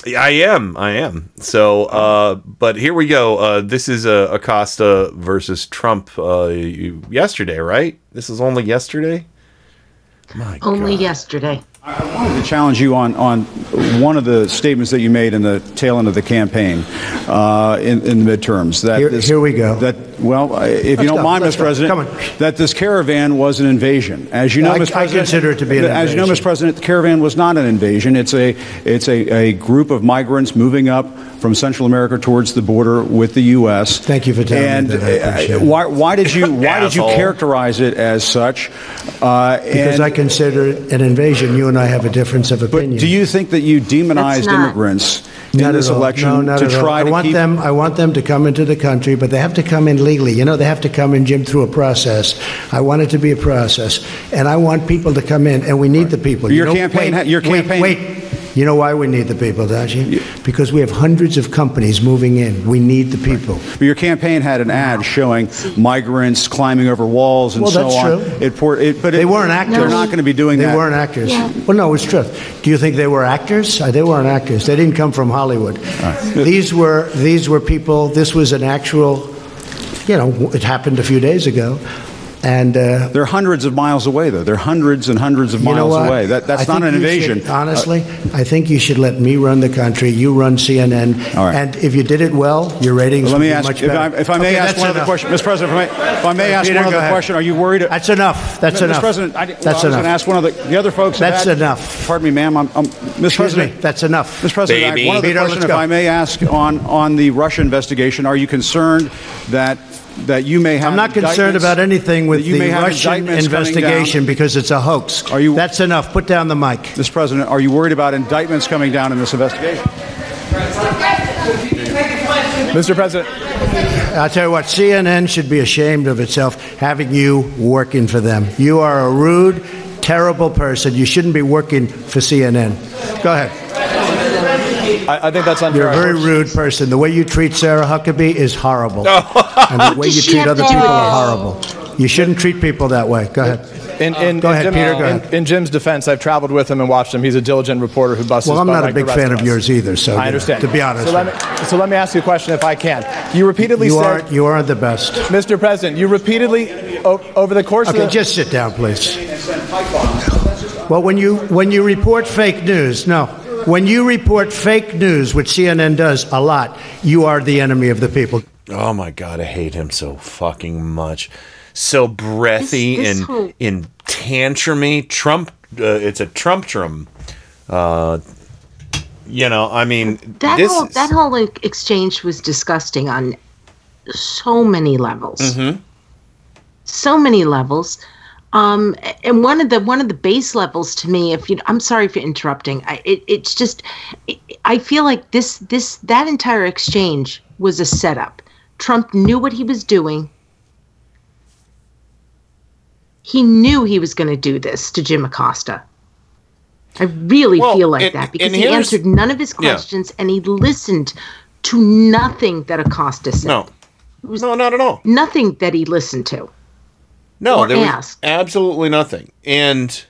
I am. So, but here we go. This is Acosta versus Trump yesterday, right? This is only yesterday? My only God. Yesterday. I wanted to challenge you on one of the statements that you made in the tail end of the campaign in the midterms. That here we go. That, well, if let's you don't go, mind, Mr. President, that this caravan was an invasion. As you know, Mr. President, I consider it to be an invasion. As you know, Mr. President, the caravan was not an invasion. It's a group of migrants moving up from Central America towards the border with the U.S. Thank you for telling me that. And why did you characterize it as such? Because I consider it an invasion. You and I have a difference of opinion. But do you think that you demonized immigrants in this election to try to keep them? I want them to come into the country, but they have to come in legally. You know, they have to come in, Jim, through a process. I want it to be a process, and I want people to come in, and we need the people. Your campaign. You know why we need the people, don't you? Because we have hundreds of companies moving in. We need the people. But your campaign had an ad showing migrants climbing over walls and so on. Well, that's true. But they weren't actors. They're not going to be doing that. They weren't actors. Yeah. Well, no, it's true. Do you think they were actors? They weren't actors. They didn't come from Hollywood. Right. These were people. This was an actual, you know, it happened a few days ago. And they're hundreds of miles away, though. They're hundreds and hundreds of miles away. That's not an invasion. Honestly, I think you should let me run the country. You run CNN. All right. And if you did it well, your ratings would be much better. If I may ask one other question. Mr. President, if I may ask one other question, are you worried? That's enough. Mr. President, I was going to ask one of the other folks. That's enough. Pardon me, ma'am. Excuse me. That's enough. Mr. President, one other question, if I may ask, on the Russia investigation, are you concerned that you may have? I'm not concerned about anything with the Russian investigation because it's a hoax. That's enough. Put down the mic. Mr. President, are you worried about indictments coming down in this investigation? Mr. President, I'll tell you what, CNN should be ashamed of itself having you working for them. You are a rude, terrible person. You shouldn't be working for CNN. Go ahead. I think that's unfair. You're a very rude person. The way you treat Sarah Huckabee is horrible. Oh. And the way you treat other people are horrible. You shouldn't treat people that way. Go ahead. Go ahead, Peter. In Jim's defense, I've traveled with him and watched him. He's a diligent reporter who busts. Well, I'm not a big fan of yours either, so I understand. To be honest. So let me ask you a question, if I can. You repeatedly said you aren't the best, Mr. President. You repeatedly over the course of just sit down, please. Well, when you report fake news, no. When you report fake news, which CNN does a lot, you are the enemy of the people. Oh, my God. I hate him so fucking much. So breathy and tantrumy. Trump. It's a Trump-trum. You know, I mean. That whole exchange was disgusting on so many levels. Mm-hmm. So many levels. And one of the base levels to me, I'm sorry for interrupting. I feel like that entire exchange was a setup. Trump knew what he was doing. He knew he was going to do this to Jim Acosta. I really feel like that because he answered none of his questions and he listened to nothing that Acosta said. No, not at all. Nothing that he listened to. No, there was absolutely nothing. And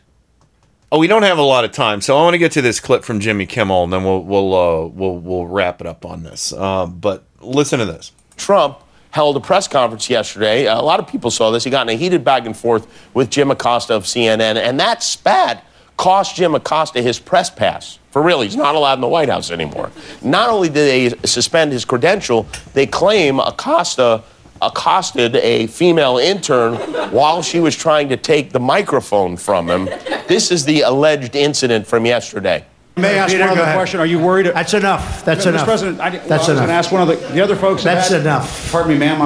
we don't have a lot of time, so I want to get to this clip from Jimmy Kimmel, and then we'll wrap it up on this. But listen to this. Trump held a press conference yesterday. A lot of people saw this. He got in a heated back and forth with Jim Acosta of CNN, and that spat cost Jim Acosta his press pass. For real, he's not allowed in the White House anymore. Not only did they suspend his credential, they claim Acosta accosted a female intern while she was trying to take the microphone from him. This is the alleged incident from yesterday. May I ask Peter, one other question? Are you worried? That's enough. That's Mr. enough. Mr. President, I was going to ask one of the other folks. That's enough. Pardon me, ma'am.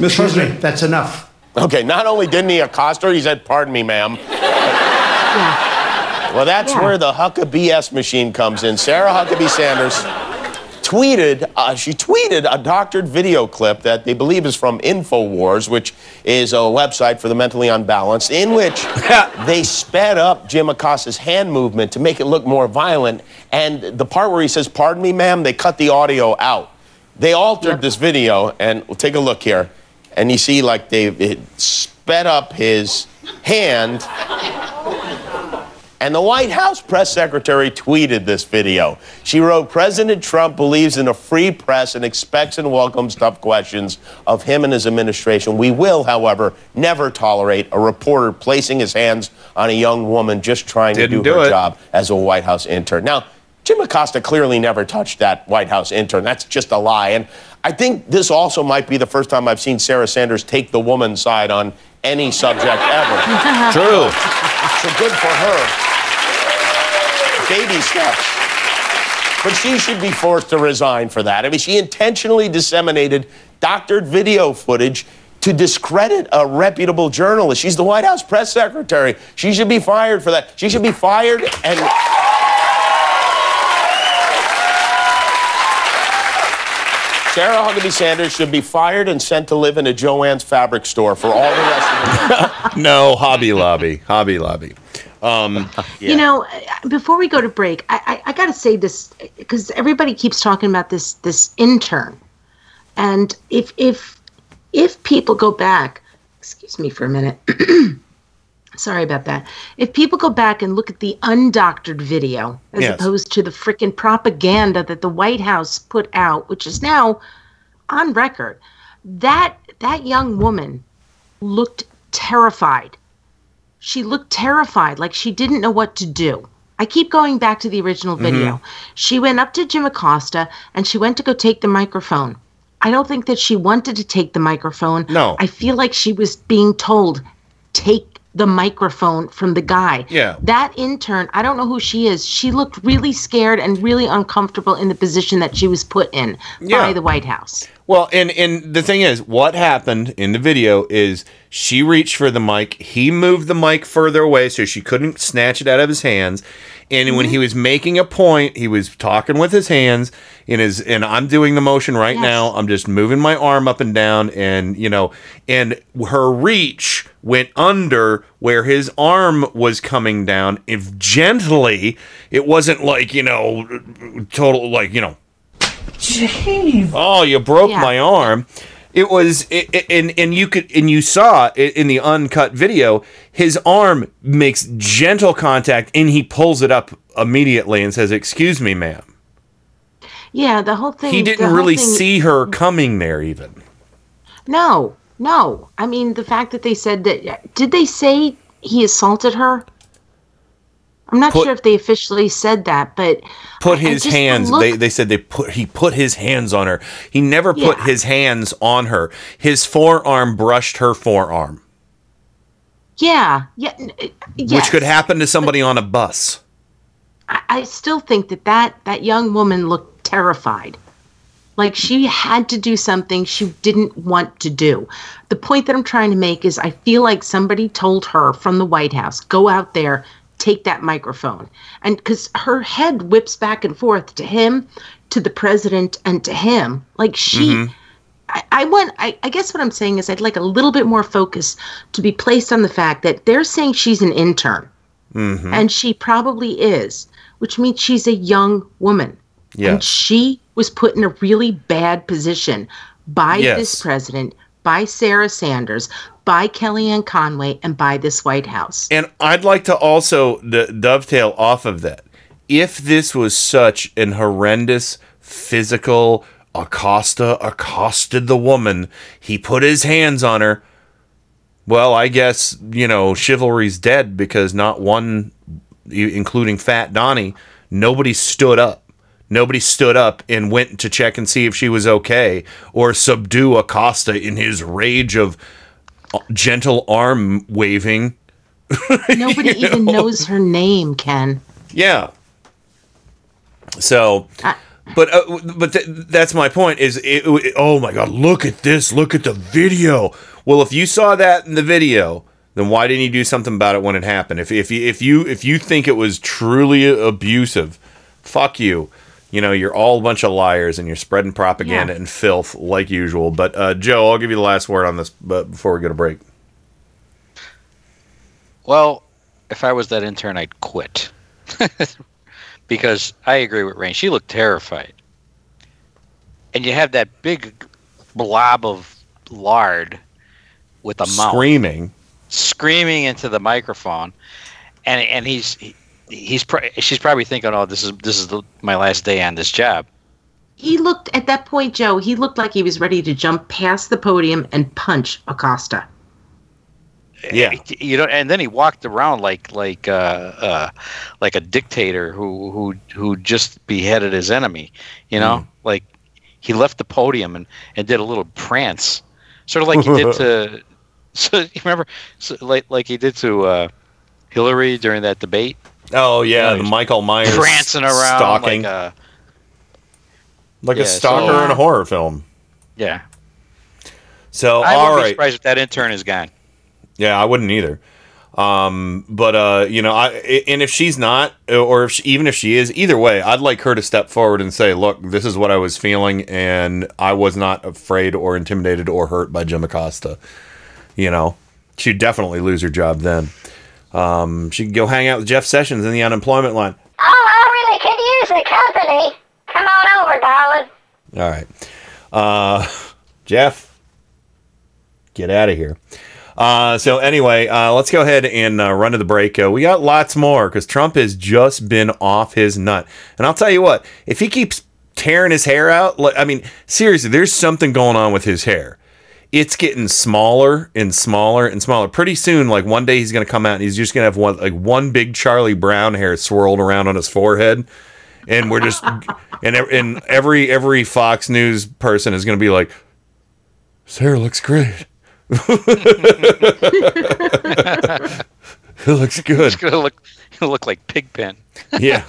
Mr. President, that's enough. Okay, not only didn't he accost her, he said, pardon me, ma'am. Well, that's where the Huckabee BS machine comes in. Sarah Huckabee Sanders. She tweeted a doctored video clip that they believe is from InfoWars, which is a website for the mentally unbalanced, in which they sped up Jim Acosta's hand movement to make it look more violent. And the part where he says, "Pardon me, ma'am," they cut the audio out. They altered this video, and we'll take a look here. And you see, like, it sped up his hand. And the White House press secretary tweeted this video. She wrote, "President Trump believes in a free press and expects and welcomes tough questions of him and his administration. We will, however, never tolerate a reporter placing his hands on a young woman just trying to do her job as a White House intern." Now, Jim Acosta clearly never touched that White House intern. That's just a lie. And I think this also might be the first time I've seen Sarah Sanders take the woman's side on any subject ever. True. So good for her. Baby steps. But she should be forced to resign for that. I mean, she intentionally disseminated doctored video footage to discredit a reputable journalist. She's the White House press secretary. She should be fired for that. She should be fired and... Sarah Huckabee Sanders should be fired and sent to live in a Joann's fabric store for all the rest of the life. No, Hobby Lobby. Hobby Lobby. Yeah. You know, before we go to break, I got to say this, because everybody keeps talking about this intern. And if people go back, excuse me for a minute. Sorry about that. If people go back and look at the undoctored video, as opposed to the frickin' propaganda that the White House put out, which is now on record, that young woman looked terrified. She looked terrified, like she didn't know what to do. I keep going back to the original video. Mm-hmm. She went up to Jim Acosta, and she went to go take the microphone. I don't think that she wanted to take the microphone. No. I feel like she was being told, take the microphone from the guy. Yeah. That intern, I don't know who she is. She looked really scared and really uncomfortable in the position that she was put in by the White House. Well, and the thing is, what happened in the video is she reached for the mic. He moved the mic further away so she couldn't snatch it out of his hands. And when he was making a point, he was talking with his hands. And I'm doing the motion right now. I'm just moving my arm up and down. And, you know, and her reach went under where his arm was coming down. If gently, it wasn't like, you know, total, like, you know. Jeez. Oh, you broke my arm. It was, and you saw it in the uncut video, his arm makes gentle contact and he pulls it up immediately and says, "Excuse me, ma'am." Yeah, the whole thing. He didn't really see her coming there even. No. I mean, the fact that they said that, did they say he assaulted her? I'm not sure if they officially said that, but his hands. They said he put his hands on her. He never put his hands on her. His forearm brushed her forearm. Yeah. Yes. Which could happen to somebody on a bus. I still think that young woman looked terrified. Like she had to do something she didn't want to do. The point that I'm trying to make is I feel like somebody told her from the White House, go out there, take that microphone. And because her head whips back and forth to him, to the president, and to him. Like she, I guess what I'm saying is I'd like a little bit more focus to be placed on the fact that they're saying she's an intern. Mm-hmm. And she probably is, which means she's a young woman. Yeah. And she was put in a really bad position by this president, by Sarah Sanders, by Kellyanne Conway, and by this White House. And I'd like to also dovetail off of that. If this was such an horrendous physical, Acosta accosted the woman, he put his hands on her, well, I guess, you know, chivalry's dead because not one, including Fat Donnie, nobody stood up. Nobody stood up and went to check and see if she was okay or subdue Acosta in his rage of gentle arm waving. Nobody even knows her name, Ken. Yeah. So, that's my point is, oh my God, look at this. Look at the video. Well, if you saw that in the video, then why didn't you do something about it when it happened? If you think it was truly abusive, fuck you. you know, you're all a bunch of liars and you're spreading propaganda and filth like usual. But Joe, I'll give you the last word on this before we go to break. Well, if I was that intern, I'd quit. Because I agree with Rain. She looked terrified. And you have that big blob of lard with a mouth. Screaming into the microphone. And she's probably thinking, oh, this is my last day on this job. He looked, at that point, Joe, he looked like he was ready to jump past the podium and punch Acosta. Yeah, you know, and then he walked around like a dictator who just beheaded his enemy. You know, like he left the podium and did a little prance, sort of like he did to. So you remember, like he did to Hillary during that debate. Oh yeah, the Michael Myers prancing around, stalking, like a stalker in a horror film. Yeah. So I wouldn't be surprised if that intern is gone. Yeah, I wouldn't either. If she's not, or if she, even if she is, either way, I'd like her to step forward and say, look, this is what I was feeling, and I was not afraid or intimidated or hurt by Jim Acosta. You know, she'd definitely lose her job then. She could go hang out with Jeff Sessions in the unemployment line. Oh, I really could use the company. Come on over, darling. All right. Jeff, get out of here. So anyway, let's go ahead and run to the break. We got lots more because Trump has just been off his nut. And I'll tell you what, if he keeps tearing his hair out, I mean, seriously, there's something going on with his hair. It's getting smaller and smaller and smaller. Pretty soon, like one day he's going to come out and he's just going to have one big Charlie Brown hair swirled around on his forehead. And we're just and every Fox News person is going to be like, his hair looks great. It looks good. It's gonna look like Pigpen. Yeah.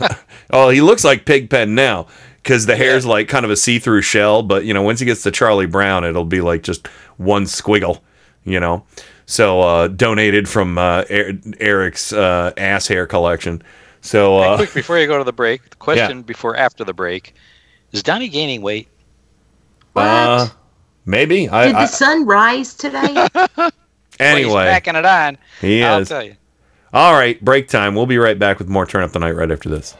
Oh, he looks like Pigpen now because the hair's like kind of a see-through shell. But you know, once he gets to Charlie Brown, it'll be like just one squiggle. You know. So donated from Eric's ass hair collection. So quick before you go to the break, the question before after the break is: Donnie gaining weight? What? Maybe. Did the sun rise today? Anyway. Well, he's packing it on. He is. I'll tell you. All right, break time. We'll be right back with more Turn Up the Night right after this.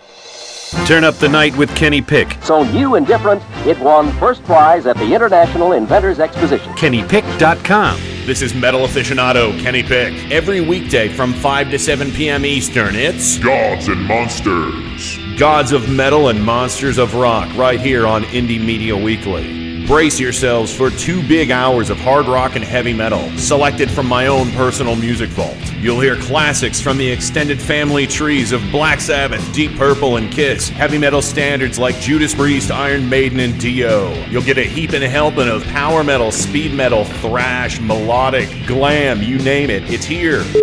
Turn Up the Night with Kenny Pick. So new and different, it won first prize at the International Inventors Exposition. KennyPick.com. This is metal aficionado Kenny Pick. Every weekday from 5 to 7 p.m. Eastern, it's Gods and Monsters. Gods of Metal and Monsters of Rock right here on Indie Media Weekly. Brace yourselves for 2 big hours of hard rock and heavy metal, selected from my own personal music vault. You'll hear classics from the extended family trees of Black Sabbath, Deep Purple, and Kiss, heavy metal standards like Judas Priest, Iron Maiden, and Dio. You'll get a heap and helping of power metal, speed metal, thrash, melodic, glam, you name it, it's here.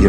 You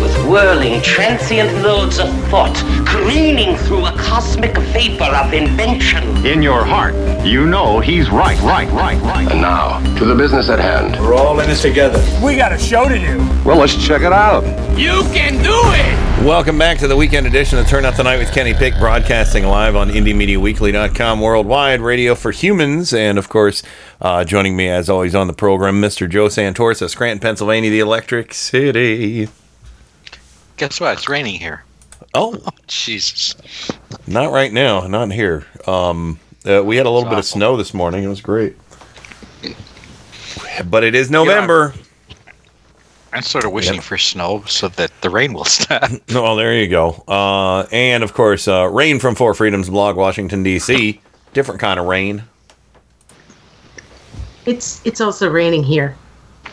with whirling, transient loads of thought, careening through a cosmic vapor of invention. In your heart, you know he's right. And now, to the business at hand. We're all in this together. We got a show to do. Well, let's check it out. You can do it! Welcome back to the weekend edition of Turn Up the Night with Kenny Pick, broadcasting live on IndieMediaWeekly.com, worldwide radio for humans. And, of course, joining me, as always, on the program, Mr. Joe Santorsa, Scranton, Pennsylvania, the Electric City. Guess what? It's raining here. Oh, Jesus. Not right now. Not here. We had a little bit of snow this morning. It was great. But it is November. I'm sort of wishing for snow so that the rain will stop. Well, there you go. And, of course, Rain from Four Freedoms blog, Washington, D.C. Different kind of rain. It's also raining here.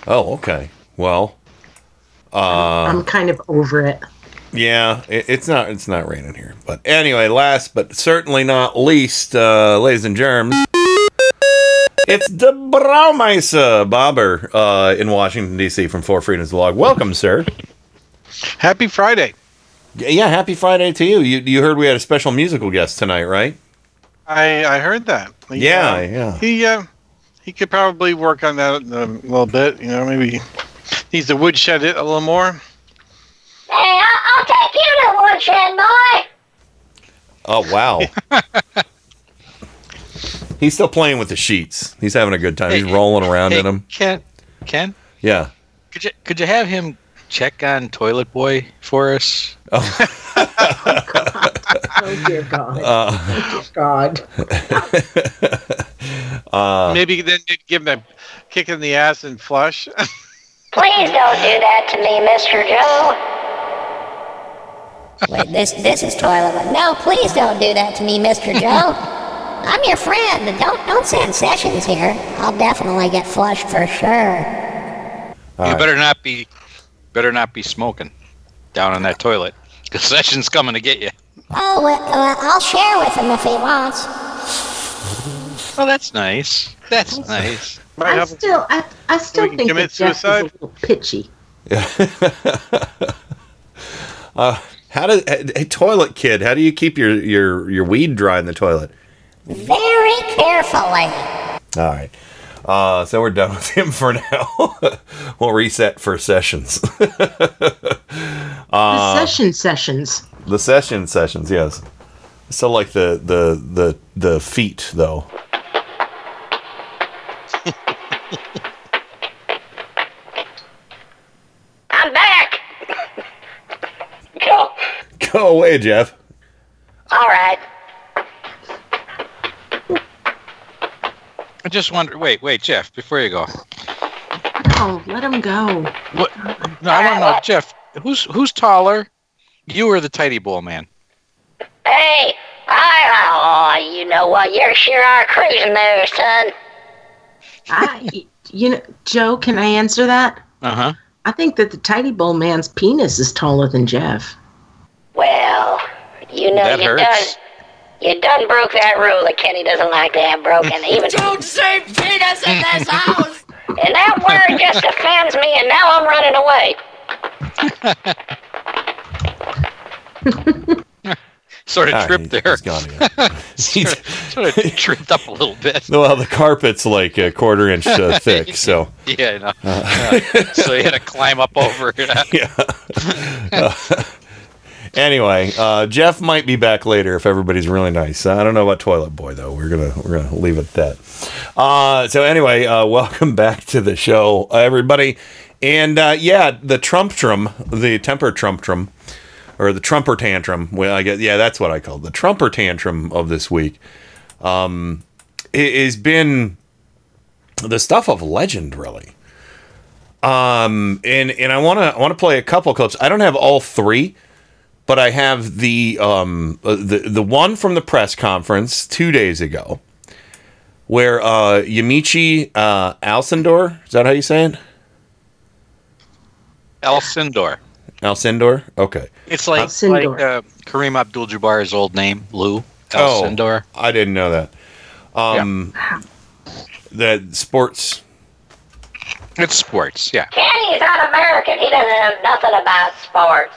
Oh, okay. Well. I'm kind of over it. Yeah, it's not raining here. But anyway, last but certainly not least, ladies and germs. It's the Braumeister Bobber in Washington, D.C. from Four Freedoms Log. Welcome, sir. Happy Friday. Yeah, happy Friday to you. You heard we had a special musical guest tonight, right? I heard that. Yeah. He could probably work on that a little bit. You know, maybe needs to woodshed it a little more. Hey, I'll take you to woodshed, boy. Oh, wow. He's still playing with the sheets. He's having a good time. He's rolling around in them. Ken? Yeah. Could you have him check on Toilet Boy for us? Oh, oh dear God. Maybe then you'd give him a kick in the ass and flush. Please don't do that to me, Mr. Joe. Wait, this is Toilet Boy. No, please don't do that to me, Mr. Joe. I'm your friend. Don't send Sessions here. I'll definitely get flushed for sure. You better not be smoking down in that toilet, because Sessions coming to get you. Oh, well, I'll share with him if he wants. Well, that's nice. That's nice. I still think that Jeff is a little pitchy. Yeah. Toilet kid, how do you keep your weed dry in the toilet? Very carefully. All right. So we're done with him for now. We'll reset for Sessions. The sessions. The sessions, yes. So like the feet though. I'm back. Go away, Jeff. All right. I just wonder. Wait, Jeff, before you go. No, let him go. What? No, I don't know, Jeff. Who's taller? You or the tidy bowl man? Hey, you know what? You sure are cruising there, son. Joe, can I answer that? Uh huh. I think that the tidy bowl man's penis is taller than Jeff. Well, You done broke that rule that Kenny doesn't like to have broken. Don't say penis in this house! And that word just offends me, and now I'm running away. Sort of tripped there. Sort of tripped up a little bit. Well, the carpet's like a quarter inch thick, so... Yeah, no. So you had to climb up over it. Yeah. Anyway, Jeff might be back later if everybody's really nice. I don't know about Toilet Boy though. We're gonna leave it at that. So anyway, welcome back to the show, everybody. And the Trumper tantrum. Well, I guess that's what I call it, the Trumper tantrum of this week. It has been the stuff of legend, really. And I want to play a couple clips. I don't have all three. But I have the one from the press conference 2 days ago, where Yamiche Alcindor, is that how you say it? Alcindor. Okay. It's like Kareem Abdul-Jabbar's old name, Lou Alcindor. Oh, I didn't know that. That sports. It's sports. Yeah. Kenny's not American. He doesn't know nothing about sports.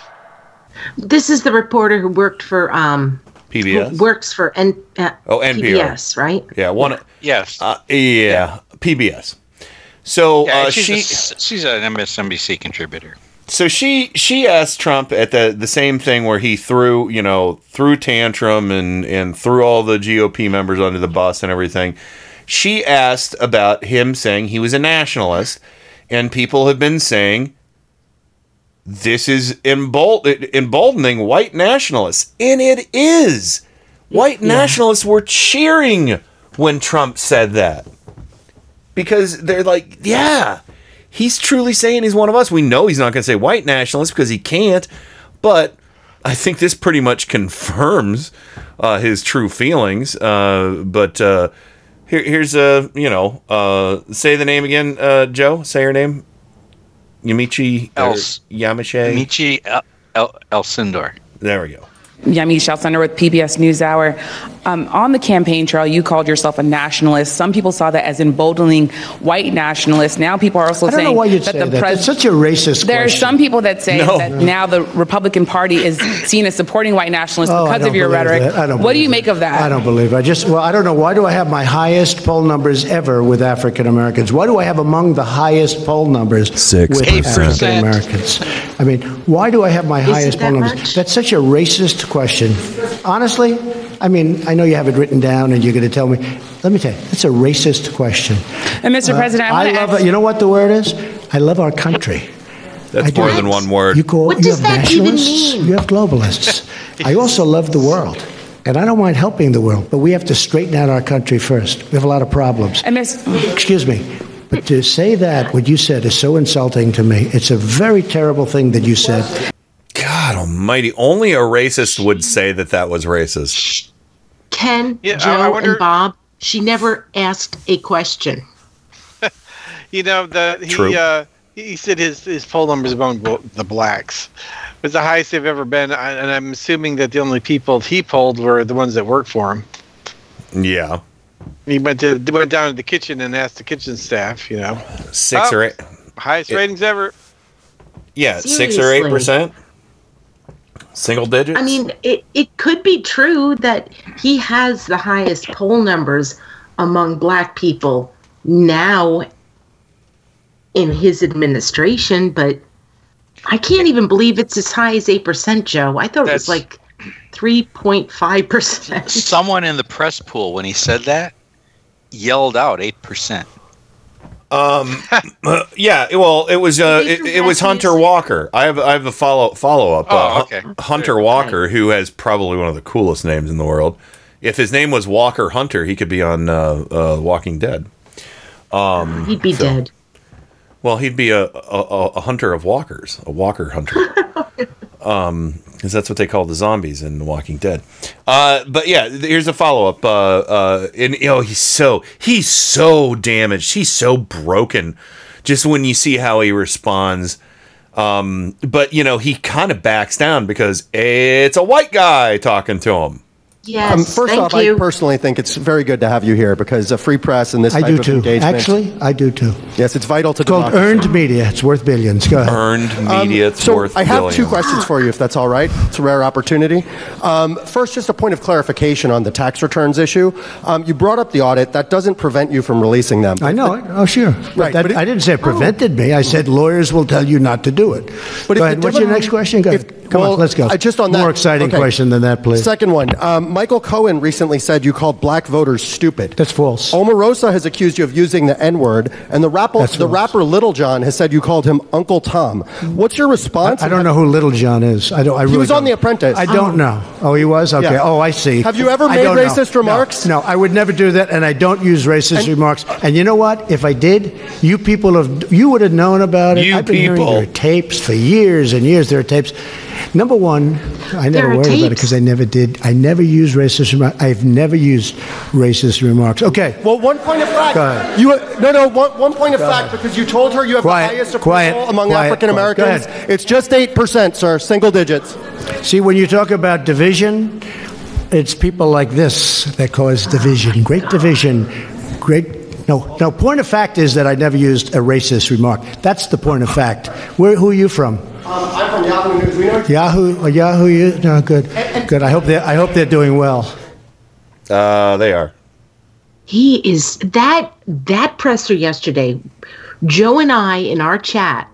This is the reporter who worked for PBS. Who works for NPR. PBS, right? Yeah, yes. PBS. So she's an MSNBC contributor. So she asked Trump at the same thing where he threw tantrum and threw all the GOP members under the bus and everything. She asked about him saying he was a nationalist, and people have been saying this is emboldening white nationalists, and it is. White nationalists were cheering when Trump said that because they're like, yeah, he's truly saying he's one of us. We know he's not going to say white nationalist because he can't, but I think this pretty much confirms his true feelings. Here's say the name again, Joe. Say her name. Yamiche Alcindor. There we go. Yamiche Alcindor with PBS NewsHour. On the campaign trail, you called yourself a nationalist. Some people saw that as emboldening white nationalists. Now people are also saying that the president. It's such a racist question. There are some people that say that now the Republican Party is seen as supporting white nationalists because of your rhetoric. What do you make of that? I don't believe it. I don't know. Why do I have my highest poll numbers ever with African Americans? Why do I have among the highest poll numbers with African Americans? I mean, why do I have my highest poll numbers? That's such a racist question. Honestly, I mean, I know you have it written down and you're going to tell me. Let me tell you, that's a racist question. And Mr. President, you know what the word is? I love our country. That's more than one word. You have nationalists, you have globalists. I also love the world. And I don't mind helping the world, but we have to straighten out our country first. We have a lot of problems. Excuse me. But to say that, what you said is so insulting to me. It's a very terrible thing that you said. God almighty, only a racist would say that was racist. Ken, Joe, and Bob, she never asked a question. He said his poll numbers among the blacks was the highest they've ever been, and I'm assuming that the only people he polled were the ones that worked for him. Yeah. He went down to the kitchen and asked the kitchen staff, or 8. Highest ratings ever. Yeah, seriously. 6 or 8%. Single digits? I mean, it could be true that he has the highest poll numbers among black people now in his administration, but I can't even believe it's as high as 8%, Joe. I thought it was like 3.5%. Someone in the press pool, when he said that, yelled out 8%. It was Hunter Walker. I have a follow up. Hunter Walker, who has probably one of the coolest names in the world. If his name was Walker Hunter, he could be on Walking Dead. He'd be dead. Well, he'd be a hunter of walkers, a walker hunter. Because that's what they call the zombies in Walking Dead. But yeah, here's a follow up. He's so damaged. He's so broken. Just when you see how he responds. But he kind of backs down because it's a white guy talking to him. Yes. First off, I personally think it's very good to have you here because a free press and this type of engagement. Actually, I do too. Yes, it's vital to the democracy. It's called earned media. It's worth billions. Go ahead. I have two questions for you, if that's all right. It's a rare opportunity. First, just a point of clarification on the tax returns issue. You brought up the audit. That doesn't prevent you from releasing them. I know. Oh, sure. Right. But I didn't say it prevented me. I said lawyers will tell you not to do it. But what's your next question? Go ahead. Come on, let's go. Just on that. More exciting question than that, please. Second one. Michael Cohen recently said you called black voters stupid. That's false. Omarosa has accused you of using the N-word, and the rapper Little John has said you called him Uncle Tom. What's your response? I don't know who Little John is. He was on The Apprentice. I don't know. Oh, he was? Okay. Yeah. Oh, I see. Have you ever made racist remarks? No, I would never do that, and I don't use racist remarks. And you know what? If I did, you would have known about it. I've been hearing their tapes for years and years. There are tapes. Number one, I never worried about it because I never did. I never used racist remarks. I've never used racist remarks. Okay. Well, one point of fact. Go ahead. One point of fact, because you told her you have the highest approval among African Americans. It's just 8%, sir, single digits. See, when you talk about division, it's people like this that cause division. Great division. No, point of fact is that I never used a racist remark. That's the point of fact. Who are you from? I'm from Yahoo News. We know Yahoo News. No, good. Good. I hope they're doing well. They are. He is that presser yesterday. Joe and I in our chat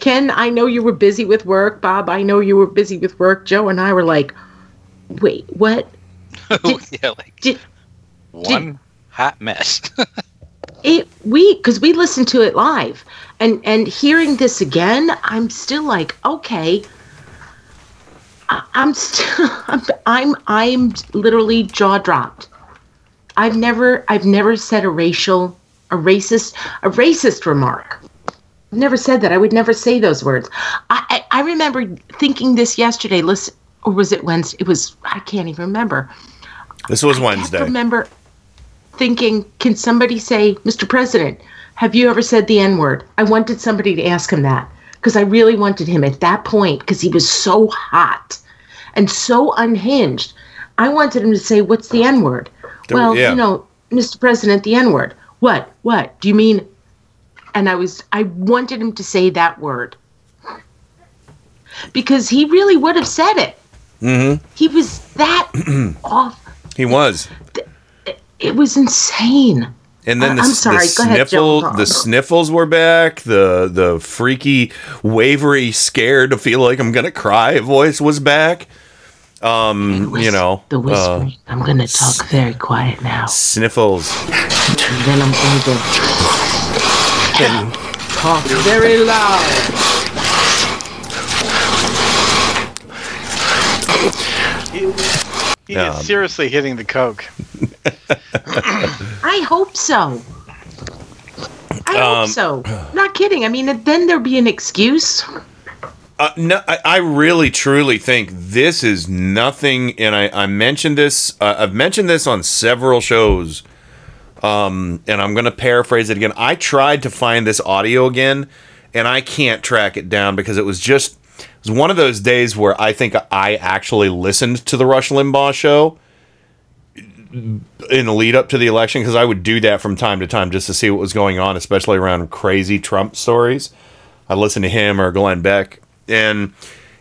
Ken, I know you were busy with work. Bob, I know you were busy with work. Joe and I were like, wait, what? Hot mess. Because we listened to it live. And hearing this again, I'm still like, okay, I'm literally jaw dropped. I've never said a racist remark. I've never said that. I would never say those words. I remember thinking this yesterday. Listen, or was it Wednesday? It was. I can't even remember. This was Wednesday. I remember thinking, can somebody say, Mr. President, have you ever said the N-word? I wanted somebody to ask him that because I really wanted him at that point because he was so hot and so unhinged. I wanted him to say, what's the N-word? Well, yeah. You know, Mr. President, the N-word. What? Do you mean? And I wanted him to say that word because he really would have said it. Mm-hmm. He was that off. He was. It was insane. And then the sniffles were back. The freaky, wavery, scared, feel like I'm going to cry voice was back. The whispering. I'm going to talk very quiet now. Sniffles. And then I'm going to talk very loud. He is seriously hitting the coke. I hope so. Not kidding. I mean, then there'd be an excuse. No, I really, truly think this is nothing. And I mentioned this. I've mentioned this on several shows. And I'm going to paraphrase it again. I tried to find this audio again, and I can't track it down because it was just. It was one of those days where I think I actually listened to the Rush Limbaugh show in the lead up to the election because I would do that from time to time just to see what was going on, especially around crazy Trump stories. I listened to him or Glenn Beck. And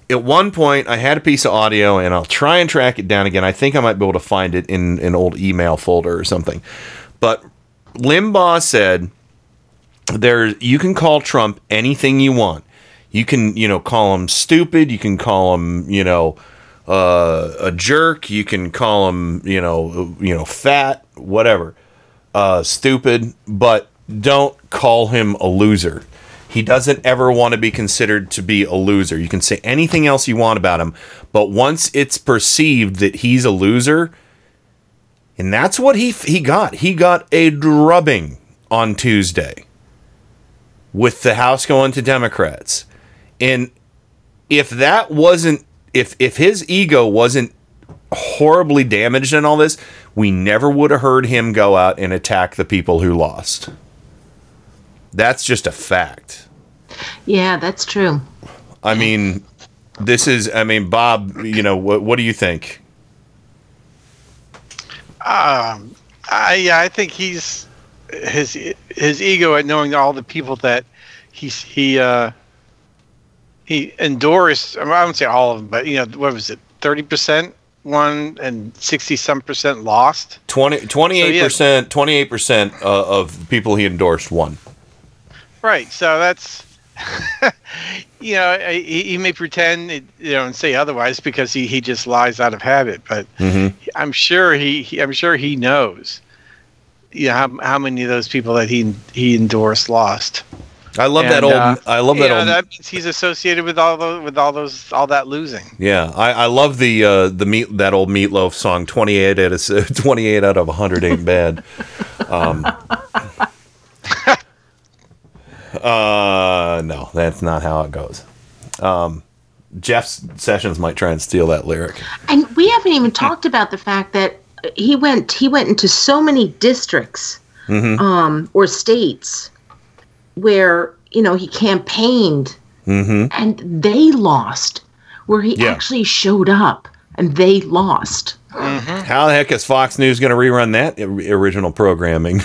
at one point, I had a piece of audio, and I'll try and track it down again. I think I might be able to find it in an old email folder or something. But Limbaugh said, you can call Trump anything you want. You can, call him stupid. You can call him, a jerk. You can call him, fat, whatever, stupid. But don't call him a loser. He doesn't ever want to be considered to be a loser. You can say anything else you want about him. But once it's perceived that he's a loser, and that's what he got. He got a drubbing on Tuesday with the House going to Democrats. And if his ego wasn't horribly damaged in all this, we never would have heard him go out and attack the people who lost. That's just a fact. Yeah, that's true. I mean, Bob, what do you think? I think he's his ego at knowing all the people that he endorsed. I mean, I wouldn't say all of them, but what was it? 30% won and 60-some% lost. 28%. 28% of people he endorsed won. Right. So that's he may pretend and say otherwise because he just lies out of habit. But mm-hmm. I'm sure he knows. How many of those people that he endorsed lost. I love that old. I love that old. That means he's associated with all that losing. Yeah, I love that old Meatloaf song. 28 out of 100 ain't bad. No, that's not how it goes. Jeff Sessions might try and steal that lyric. And we haven't even talked about the fact that he went into so many districts mm-hmm. Or states where he campaigned mm-hmm. and they lost, where he actually showed up and they lost. Mm-hmm. How the heck is Fox News going to rerun that original programming?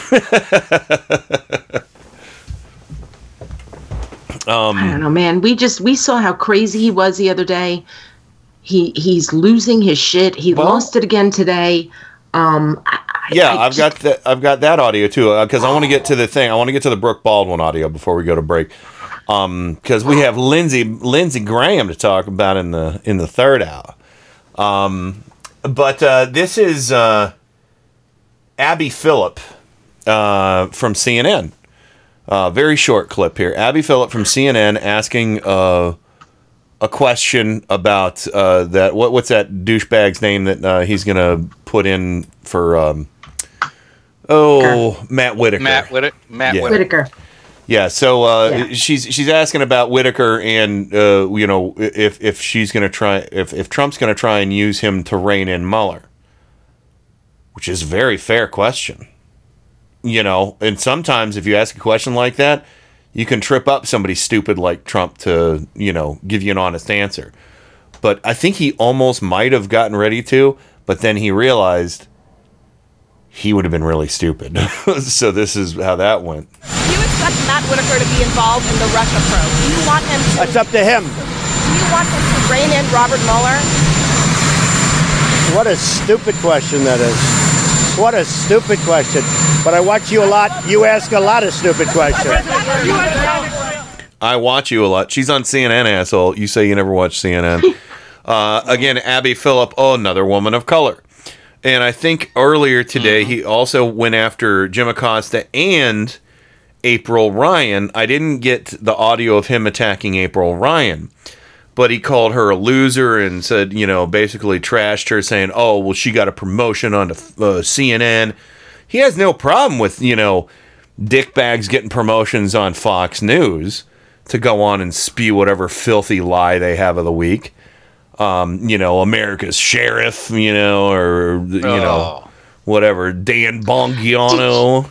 I don't know, man. We saw how crazy he was the other day. He's losing his shit. He lost it again today. I've got that audio too because I want to get to the Brooke Baldwin audio before we go to break. because we have Lindsey Graham to talk about in the third hour. But this is Abby Phillip from CNN. Very short clip here. Abby Phillip from CNN asking a question about that. What's that douchebag's name that he's going to put in for? Matt Whitaker. Matt Whitaker. Yeah. So she's asking about Whitaker and if she's going to try if Trump's going to try and use him to rein in Mueller, which is a very fair question. You know, and sometimes if you ask a question like that, you can trip up somebody stupid like Trump to, give you an honest answer. But I think he almost might have gotten ready to, but then he realized he would have been really stupid. So this is how that went. Do you expect Matt Whitaker to be involved in the Russia probe? Do you want him to... It's up to him. Do you want him to rein in Robert Mueller? What a stupid question that is. What a stupid question. But I watch you a lot. You ask a lot of stupid questions. I watch you a lot. She's on CNN, asshole. You say you never watch CNN. Again, Abby Phillip, another woman of color. And I think earlier today, he also went after Jim Acosta and April Ryan. I didn't get the audio of him attacking April Ryan, but he called her a loser and said, basically trashed her, saying, she got a promotion onto CNN. He has no problem with, dickbags getting promotions on Fox News to go on and spew whatever filthy lie they have of the week. America's sheriff, whatever, Dan Bongiano.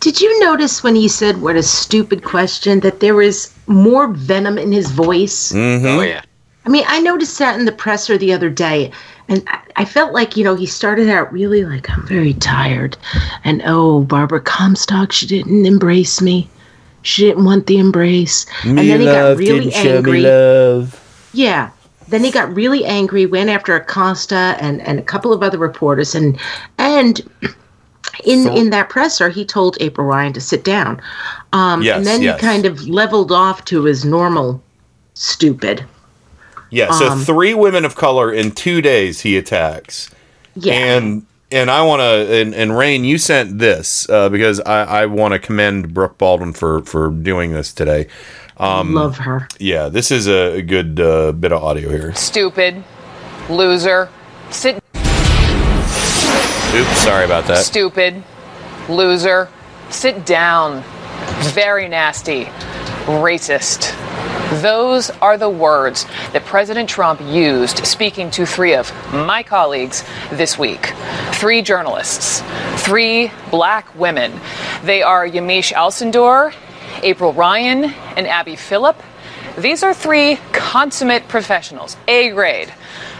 Did you notice when he said, what a stupid question, that there is more venom in his voice? Mm-hmm. Oh, yeah. I mean, I noticed that in the presser the other day, and I felt like, he started out really like, I'm very tired, and Barbara Comstock, she didn't embrace me. She didn't want the embrace. Me and then he got really angry. Yeah. Then he got really angry, went after Acosta and a couple of other reporters, and In that presser, he told April Ryan to sit down. He kind of leveled off to his normal stupid. Yeah, so three women of color in 2 days he attacks. Yeah. And I want to, and Rain, you sent this because I want to commend Brooke Baldwin for doing this today. Love her. Yeah, this is a good bit of audio here. Stupid. Loser. Sit down. Oops, sorry about that. Stupid. Loser. Sit down. Very nasty. Racist. Those are the words that President Trump used speaking to three of my colleagues this week. Three journalists. Three black women. They are Yamiche Alcindor, April Ryan, and Abby Phillip. These are three consummate professionals. A grade.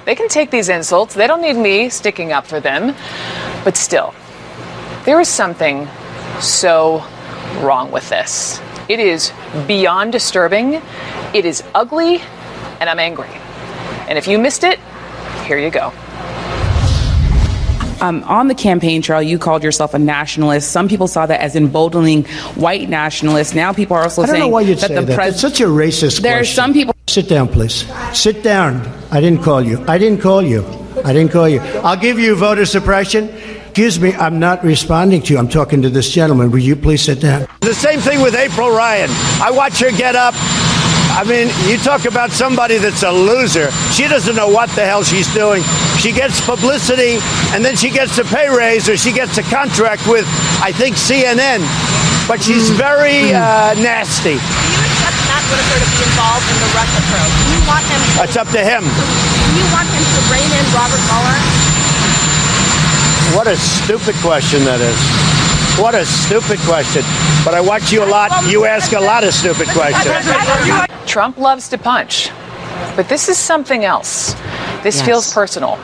They can take these insults. They don't need me sticking up for them. But still, there is something so wrong with this. It is beyond disturbing. It is ugly, and I'm angry. And if you missed it, here you go. On the campaign trail, you called yourself a nationalist. Some people saw that as emboldening white nationalists. Now people are also saying that that's such a racist question. There are some people. Sit down, please. Sit down. I didn't call you. I'll give you voter suppression. Excuse me, I'm not responding to you. I'm talking to this gentleman. Will you please sit down? The same thing with April Ryan. I watch her get up. I mean, you talk about somebody that's a loser. She doesn't know what the hell she's doing. She gets publicity, and then she gets a pay raise, or she gets a contract with, I think, CNN. But she's very nasty. Whitaker to be involved in the Russia probe. Do you want him to, that's up to him. Do you want him to rein in Robert Mueller? What a stupid question that is. What a stupid question. But I watch you a lot. You ask a lot of stupid questions. Trump loves to punch. But this is something else. This feels personal.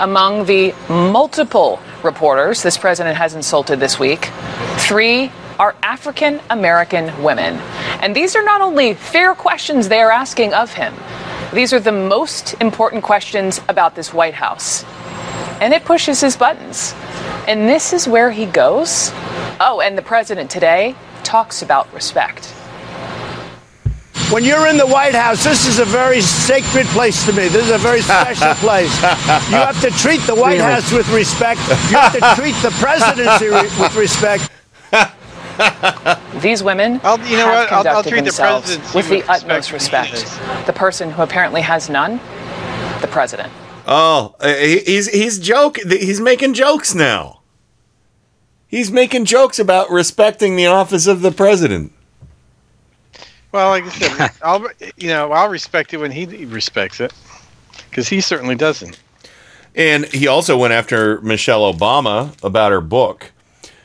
Among the multiple reporters this president has insulted this week, three are African-American women. And these are not only fair questions they are asking of him. These are the most important questions about this White House. And it pushes his buttons. And this is where he goes. And the president today talks about respect. When you're in the White House, this is a very sacred place to me. This is a very special place. You have to treat the White House with respect. You have to treat the presidency with respect. These women have conducted themselves with the utmost respect. The person who apparently has none, the president. Oh, he's making jokes now. He's making jokes about respecting the office of the president. Well, like I said, I'll respect it when he respects it, because he certainly doesn't. And he also went after Michelle Obama about her book.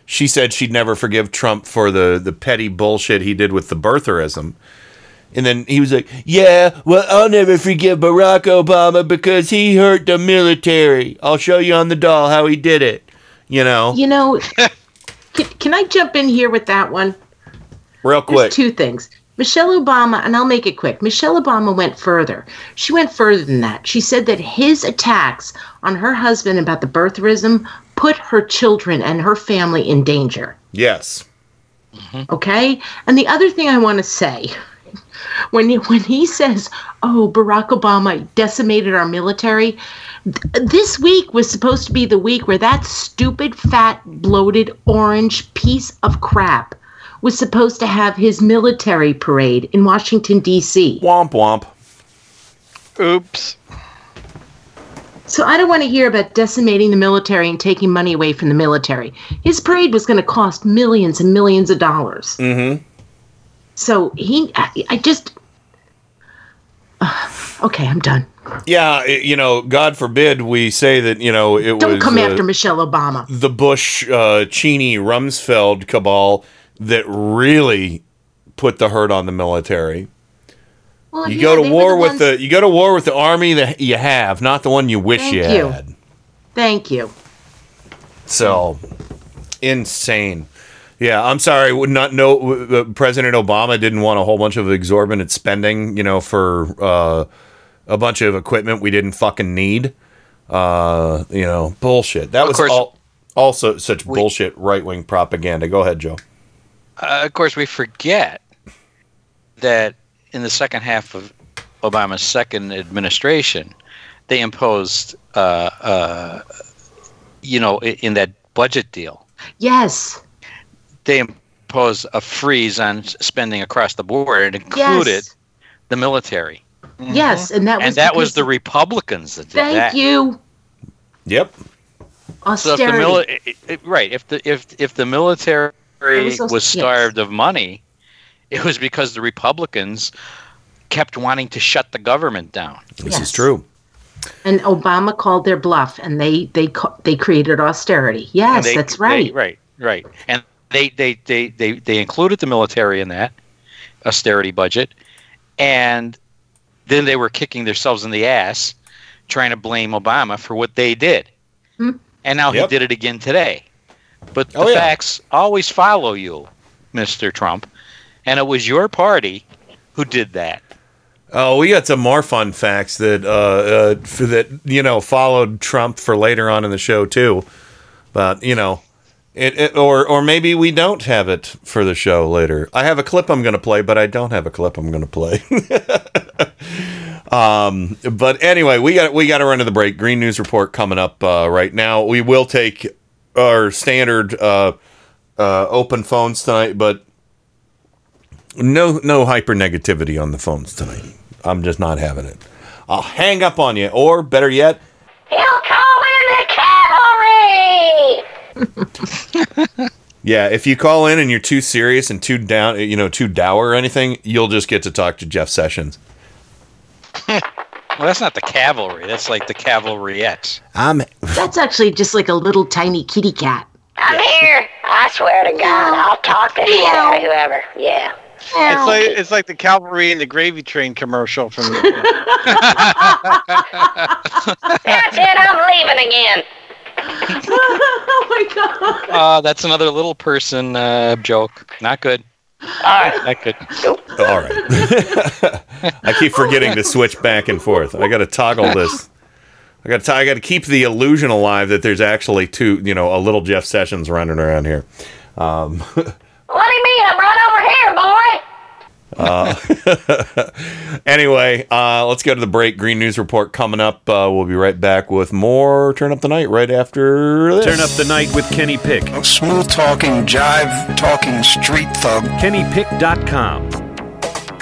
She said she'd never forgive Trump for the petty bullshit he did with the birtherism. And then he was like, yeah, well, I'll never forgive Barack Obama because he hurt the military. I'll show you on the doll how he did it. You know, can I jump in here with that one? Real quick. There's two things. Michelle Obama, and I'll make it quick, Michelle Obama went further. She went further than that. She said that his attacks on her husband about the birtherism put her children and her family in danger. Yes. Mm-hmm. Okay? And the other thing I want to say, when he says, oh, Barack Obama decimated our military, this week was supposed to be the week where that stupid, fat, bloated, orange piece of crap was supposed to have his military parade in Washington, D.C. Womp womp. Oops. So I don't want to hear about decimating the military and taking money away from the military. His parade was going to cost millions and millions of dollars. Mm-hmm. So okay, I'm done. Yeah, God forbid we say that, don't come after Michelle Obama. The Bush, Cheney, Rumsfeld cabal that really put the hurt on the military. Well, you go to war with the army that you have, not the one you wish you had. Thank you. So insane. Yeah, I'm sorry. President Obama didn't want a whole bunch of exorbitant spending, for a bunch of equipment we didn't fucking need. Bullshit. That was also such bullshit right-wing propaganda. Go ahead, Joe. Of course, we forget that in the second half of Obama's second administration, they imposed, in that budget deal. Yes. They imposed a freeze on spending across the board. It included the military. Mm-hmm. Yes, and that was the Republicans that did that. Thank you. Yep. Austerity. So if the military was starved of money, it was because the Republicans kept wanting to shut the government down. This is true. And Obama called their bluff, and they created austerity. Yes, that's right. Right. And they included the military in that austerity budget, and then they were kicking themselves in the ass trying to blame Obama for what they did. Hmm. And now he did it again today. But the facts always follow you, Mr. Trump. And it was your party who did that. Oh, we got some more fun facts that followed Trump for later on in the show too. But or maybe we don't have it for the show later. I have a clip I'm going to play, but I don't have a clip I'm going to play. But anyway, we got to run to the break. Green News Report coming up right now. We will take our standard open phones tonight, but no hyper negativity on the phones tonight. I'm just not having it. I'll hang up on you, or better yet, he'll call in the cavalry. Yeah, if you call in and you're too serious and too down, too dour or anything, you'll just get to talk to Jeff Sessions. Well, that's not the cavalry. That's like the cavalriettes. That's actually just like a little tiny kitty cat. I'm here. I swear to God, I'll talk to whoever. Yeah. It's like the cavalry and the gravy train commercial from. That's it. I'm leaving again. Oh my God. That's another little person joke. Not good. All right. I keep forgetting to switch back and forth. I got to toggle this. I got to keep the illusion alive that there's actually two, a little Jeff Sessions running around here. What do you mean? I'm right over here, boy. Anyway, let's go to the break. Green News Report coming up. We'll be right back with more Turn Up the Night right after this. Turn Up the Night with Kenny Pick. A smooth-talking, jive-talking street thug. KennyPick.com.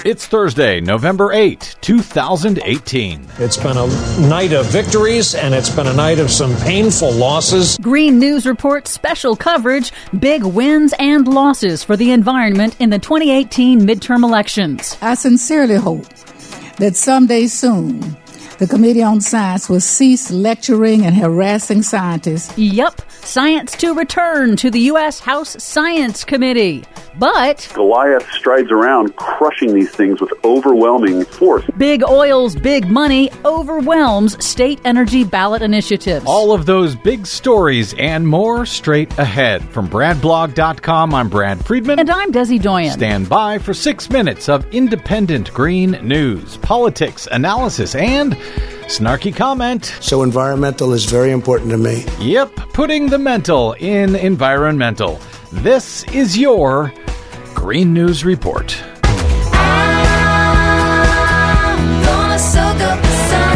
It's Thursday, November 8, 2018. It's been a night of victories, and it's been a night of some painful losses. Green News Report special coverage, big wins and losses for the environment in the 2018 midterm elections. I sincerely hope that someday soon, the Committee on Science will cease lecturing and harassing scientists. Yep, science to return to the U.S. House Science Committee. But Goliath strides around, crushing these things with overwhelming force. Big oil's big money overwhelms state energy ballot initiatives. All of those big stories and more straight ahead. From BradBlog.com, I'm Brad Friedman. And I'm Desi Doyen. Stand by for 6 minutes of independent green news, politics, analysis, and snarky comment. So environmental is very important to me. Yep, putting the mental in environmental. This is your Green News Report. I'm gonna soak up the sun.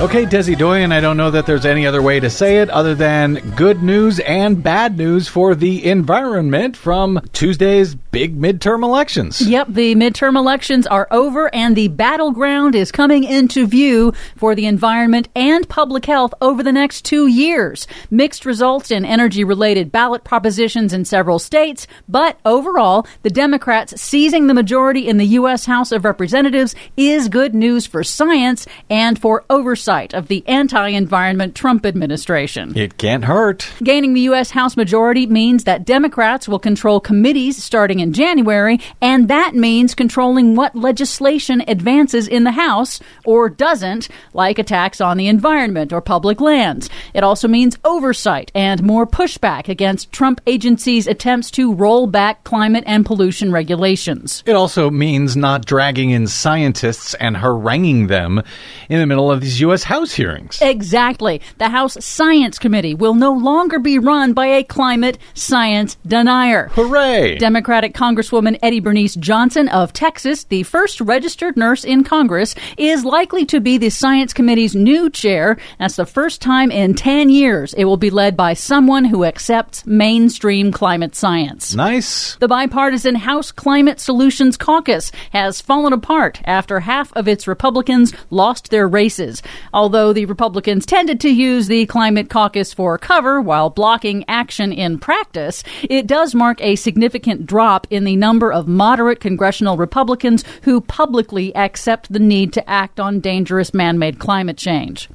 Okay, Desi Doyen, I don't know that there's any other way to say it other than good news and bad news for the environment from Tuesday's big midterm elections. Yep, the midterm elections are over and the battleground is coming into view for the environment and public health over the next 2 years. Mixed results in energy-related ballot propositions in several states, but overall, the Democrats seizing the majority in the U.S. House of Representatives is good news for science and for oversight of the anti-environment Trump administration. It can't hurt. Gaining the U.S. House majority means that Democrats will control committees starting in January, and that means controlling what legislation advances in the House or doesn't, like attacks on the environment or public lands. It also means oversight and more pushback against Trump agencies' attempts to roll back climate and pollution regulations. It also means not dragging in scientists and haranguing them in the middle of these U.S. House hearings. Exactly. The House Science Committee will no longer be run by a climate science denier. Hooray! Democratic Congresswoman Eddie Bernice Johnson of Texas, the first registered nurse in Congress, is likely to be the Science Committee's new chair. That's the first time in 10 years it will be led by someone who accepts mainstream climate science. Nice. The bipartisan House Climate Solutions Caucus has fallen apart after half of its Republicans lost their races. Although the Republicans tended to use the Climate Caucus for cover while blocking action in practice, it does mark a significant drop in the number of moderate congressional Republicans who publicly accept the need to act on dangerous man-made climate change.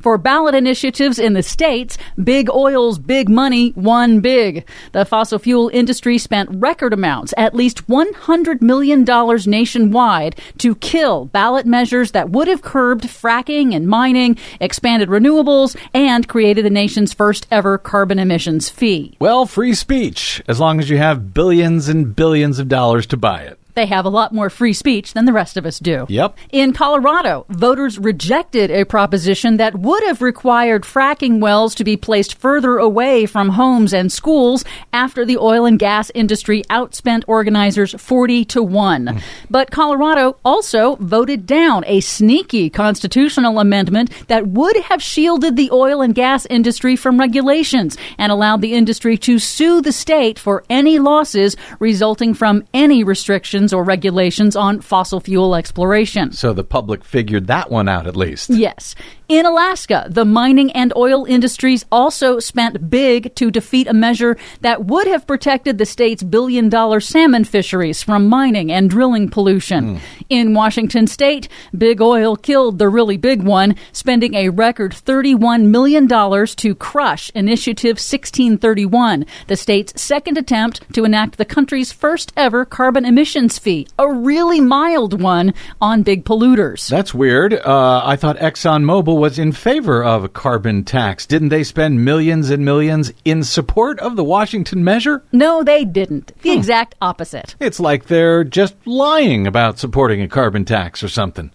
For ballot initiatives in the states, big oil's big money won big. The fossil fuel industry spent record amounts, at least $100 million nationwide, to kill ballot measures that would have curbed fracking and mining, expanded renewables, and created the nation's first ever carbon emissions fee. Well, free speech, as long as you have billions and billions of dollars to buy it. They have a lot more free speech than the rest of us do. Yep. In Colorado, voters rejected a proposition that would have required fracking wells to be placed further away from homes and schools after the oil and gas industry outspent organizers 40-1. But Colorado also voted down a sneaky constitutional amendment that would have shielded the oil and gas industry from regulations and allowed the industry to sue the state for any losses resulting from any restrictions or regulations on fossil fuel exploration. So the public figured that one out at least. Yes. In Alaska, the mining and oil industries also spent big to defeat a measure that would have protected the state's billion-dollar salmon fisheries from mining and drilling pollution. In Washington state, big oil killed the really big one, spending a record $31 million to crush Initiative 1631, the state's second attempt to enact the country's first ever carbon emissions fee, a really mild one on big polluters. That's weird. I thought ExxonMobil was in favor of a carbon tax. Didn't they spend millions and millions in support of the Washington measure? No, they didn't. The exact opposite. It's like they're just lying about supporting a carbon tax or something.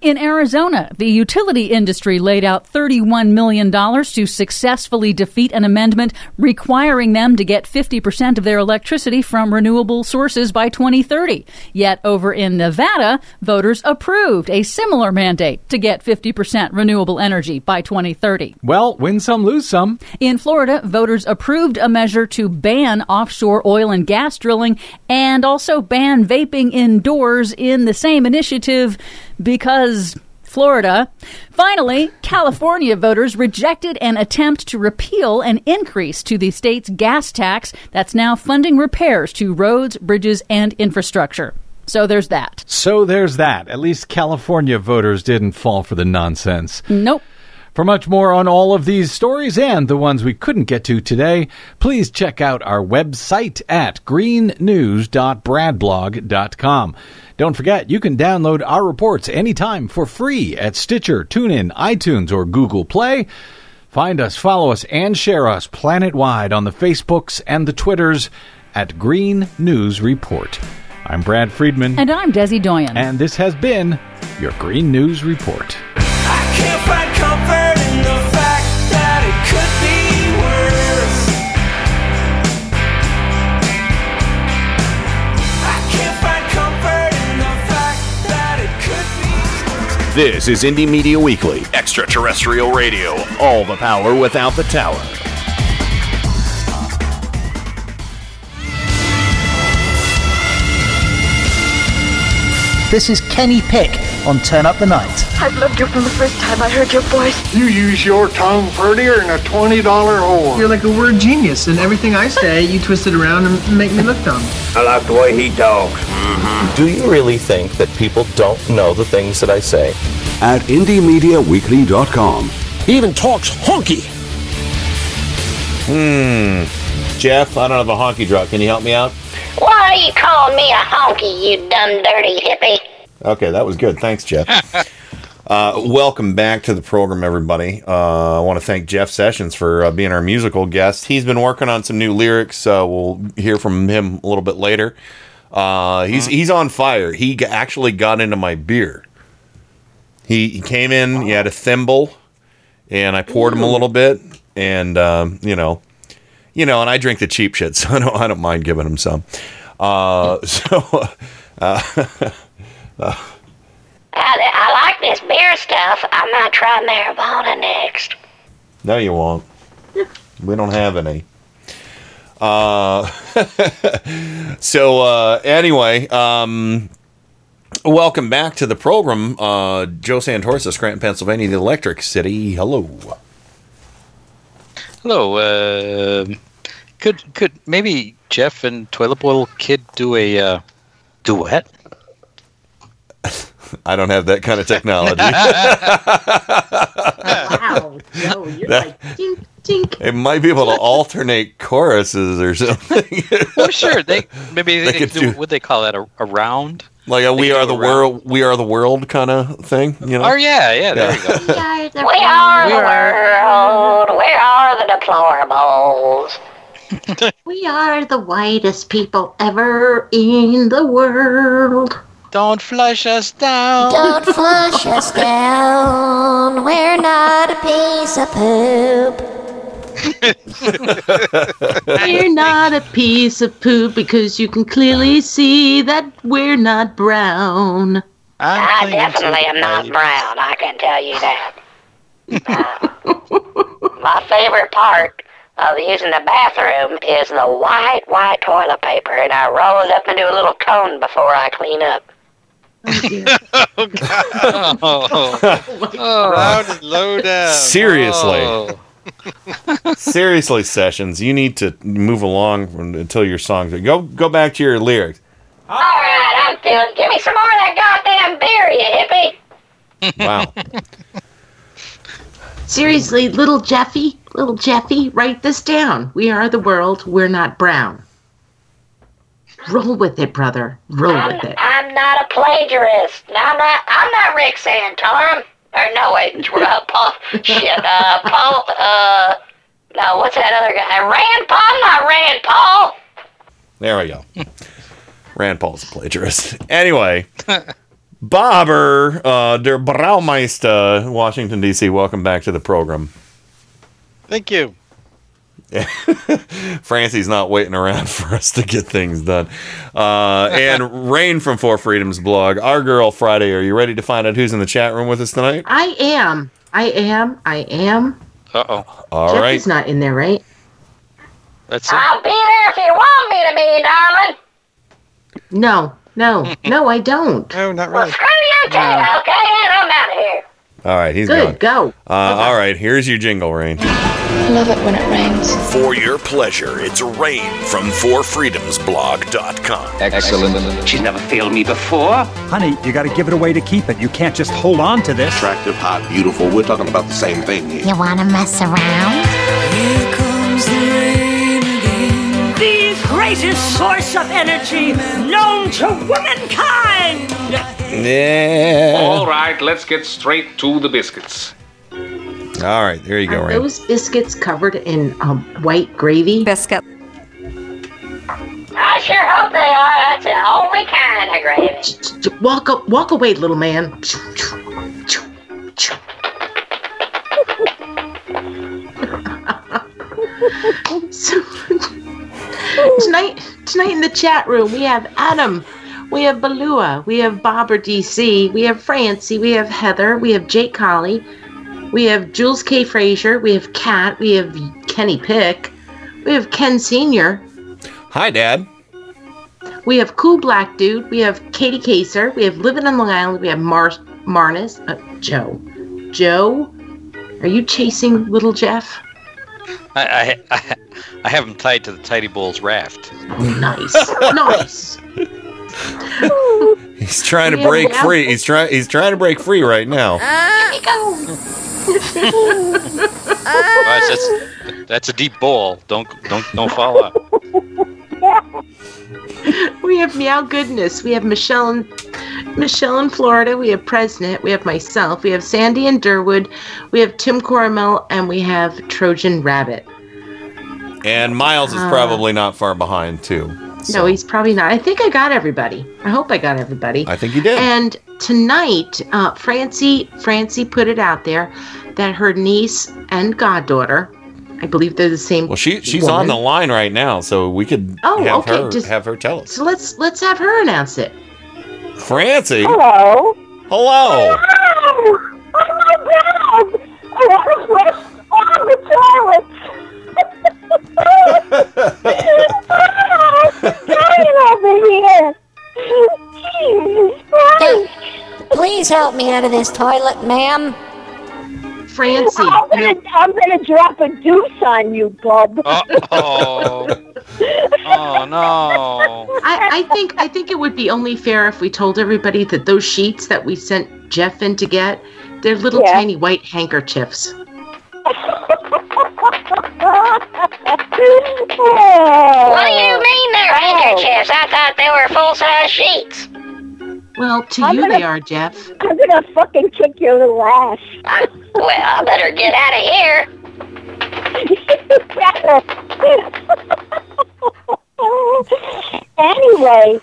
In Arizona, the utility industry laid out $31 million to successfully defeat an amendment requiring them to get 50% of their electricity from renewable sources by 2030. Yet over in Nevada, voters approved a similar mandate to get 50% renewable energy by 2030. Well, win some, lose some. In Florida, voters approved a measure to ban offshore oil and gas drilling and also ban vaping indoors in the same initiative because Florida. Finally, California voters rejected an attempt to repeal an increase to the state's gas tax that's now funding repairs to roads, bridges, and infrastructure. So there's that. At least California voters didn't fall for the nonsense. Nope. For much more on all of these stories and the ones we couldn't get to today, please check out our website at greennews.bradblog.com. Don't forget, you can download our reports anytime for free at Stitcher, TuneIn, iTunes, or Google Play. Find us, follow us, and share us planet-wide on the Facebooks and the Twitters at Green News Report. I'm Brad Friedman. And I'm Desi Doyen. And this has been your Green News Report. I can't find comfort in the fact that it could be worse. I can't find comfort in the fact that it could be worse. This is Indie Media Weekly, extraterrestrial radio, all the power without the tower. This is Kenny Pick on Turn Up the Night. I've loved you from the first time I heard your voice. You use your tongue prettier than a $20 whore. You're like a word genius, and everything I say, you twist it around and make me look dumb. I like the way he talks. Mm-hmm. Do you really think that people don't know the things that I say? At IndieMediaWeekly.com. He even talks honky. Jeff, I don't have a honky drop. Can you help me out? Why are you calling me a honky, you dumb, dirty hippie? Okay, that was good. Thanks, Jeff. Welcome back to the program, everybody. I want to thank Jeff Sessions for being our musical guest. He's been working on some new lyrics. We'll hear from him a little bit later. He's on fire. He actually got into my beer. He came in, he had a thimble, and I poured him a little bit, and, and I drink the cheap shit, so I don't mind giving him some. I like this beer stuff. I might try marijuana next. No, you won't. We don't have any. Anyway, welcome back to the program. Joe Santorsa, Scranton, Pennsylvania, the Electric City. Hello. Hello. Could maybe Jeff and Toilet Bowl Kid do a duet? I don't have that kind of technology. Wow, Joe, you're like tink, tink. It might be able to alternate choruses or something. Well, sure. They could do what they call that a round. Like a We Are the World kind of thing, you know? Oh, yeah, there you go. We are the world. We are the deplorables. We are the whitest people ever in the world. Don't flush us down. Don't flush us down. We're not a piece of poop. We're not a piece of poop because you can clearly see that we're not brown. I definitely am not brown. I can tell you that. My favorite part of using the bathroom is the white toilet paper, and I roll it up into a little cone before I clean up. Oh, God. Oh, brown and low down. Seriously. Oh. Seriously, Sessions, you need to move along until your songs are... Go back to your lyrics. All right, I'm feeling. Give me some more of that goddamn beer, you hippie. Wow. Seriously, little Jeffy, write this down. We are the world. We're not brown. Roll with it, brother. I'm not a plagiarist. No, I'm not Rick Santorum. Or no, wait, Paul, shit, Paul, no, what's that other guy? Rand Paul. There we go. Rand Paul's a plagiarist. Anyway, Bobber, der Braumeister, Washington, D.C., welcome back to the program. Thank you. Francie's not waiting around for us to get things done. And Rain from Four Freedoms blog, Our Girl Friday. Are you ready to find out who's in the chat room with us tonight? I am. Uh-oh. All Jeff right. Is not in there, right? That's it. I'll be there if you want me to be, darling. No, I don't. No, not really. Well, screw you, Jay. Okay, and I'm out of here. All right, he's good. Gone. Go. All right, here's your jingle, Rain. I love it when it rains. For your pleasure, it's Rain from fourfreedomsblog.com. Excellent. She's never failed me before. Honey, you got to give it away to keep it. You can't just hold on to this. Attractive, hot, beautiful. We're talking about the same thing here. You want to mess around? Here comes the rain again. The greatest source of energy known to womankind. Yeah. All right, let's get straight to the biscuits. All right, there you go, Rain. Are those biscuits covered in white gravy? Biscuit. I sure hope they are. That's the only kind of gravy. Walk away, little man. So, tonight in the chat room, we have Adam. We have Balua. We have Bobber DC. We have Francie. We have Heather. We have Jake Colley. We have Jules K. Frazier. We have Kat. We have Kenny Pick. We have Ken Sr. Hi, Dad. We have Cool Black Dude. We have Katie Kaser. We have Living on Long Island. We have Marnus. Joe. Joe, are you chasing little Jeff? I have him tied to the Tidy Bull's raft. Oh, nice. He's trying to break free. He's trying to break free right now. Here we go. That's a deep bowl. Don't fall out. We have Meow Goodness. We have Michelle in Florida. We have President. We have myself. We have Sandy in Durwood. We have Tim Corrimal, and we have Trojan Rabbit. And Miles is probably not far behind too. So. No, he's probably not. I think I got everybody. I hope I got everybody. I think you did. And tonight, Francie put it out there that her niece and goddaughter, I believe they're the same. Well, she's on the line right now, so we could have her tell us. So let's have her announce it. Francie. Hello. Oh my God! I was on the toilet. Oh, I'm dying over here. Jesus Christ. Please help me out of this toilet, ma'am. Francie. I'm going to drop a deuce on you, bub. Oh. Oh, no. I think it would be only fair if we told everybody that those sheets that we sent Jeff in to get, they're little tiny white handkerchiefs. What do you mean they're handkerchiefs? I thought they were full-size sheets. Well, they are, Jeff. I'm gonna fucking kick your little ass. I better get out of here. Anyway,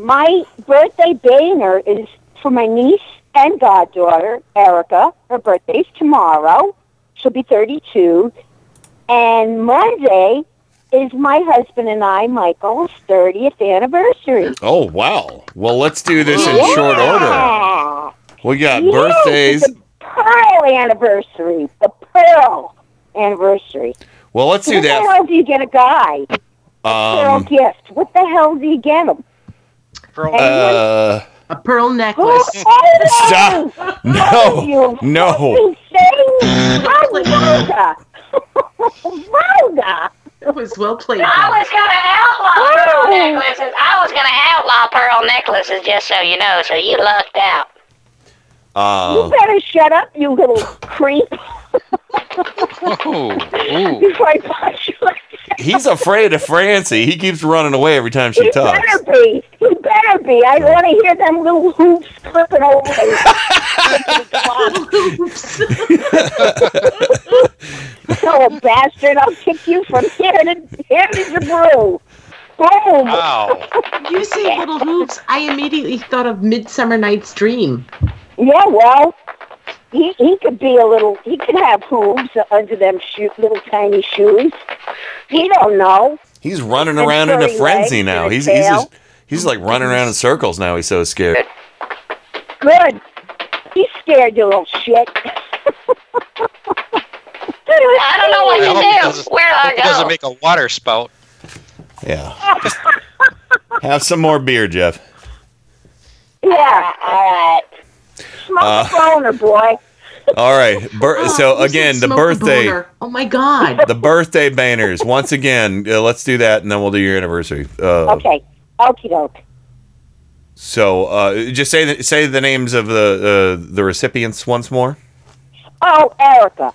my birthday banner is for my niece and goddaughter, Erica. Her birthday's tomorrow. She'll be 32. And Monday is my husband and I, Michael's 30th anniversary. Oh, wow. Well, let's do this in short order. We got birthdays. It's the pearl anniversary. Well, let's do that. What the hell do you get a guy? Pearl gift. What the hell do you get him? Pearl. A pearl necklace. Stop. No. That was well played. I was going to outlaw pearl necklaces, just so you know, so you lucked out. You better shut up, you little creep. Oh. Before I punch you. He's afraid of Francie. He keeps running away every time she talks. He better be. I want to hear them little hoops clipping over. Little hoops. Oh, bastard! I'll kick you from here to brew. Boom. Wow. You say little hooves, I immediately thought of Midsummer Night's Dream. Yeah, well, he could be a little, he could have hooves under them little tiny shoes. He don't know. He's running around in a frenzy now. He's like running around in circles now. He's so scared. Good. He's scared, you little shit. I don't know what to do. Where do I go? Doesn't make a water spout. Yeah. Just have some more beer, Jeff. Yeah, all right. Smoke a boner, boy. All right. So, again, the birthday. Oh, my God. The birthday banners. Once again, let's do that, and then we'll do your anniversary. Okay. Okie doke. So, just say the names of the recipients once more. Oh, Erica.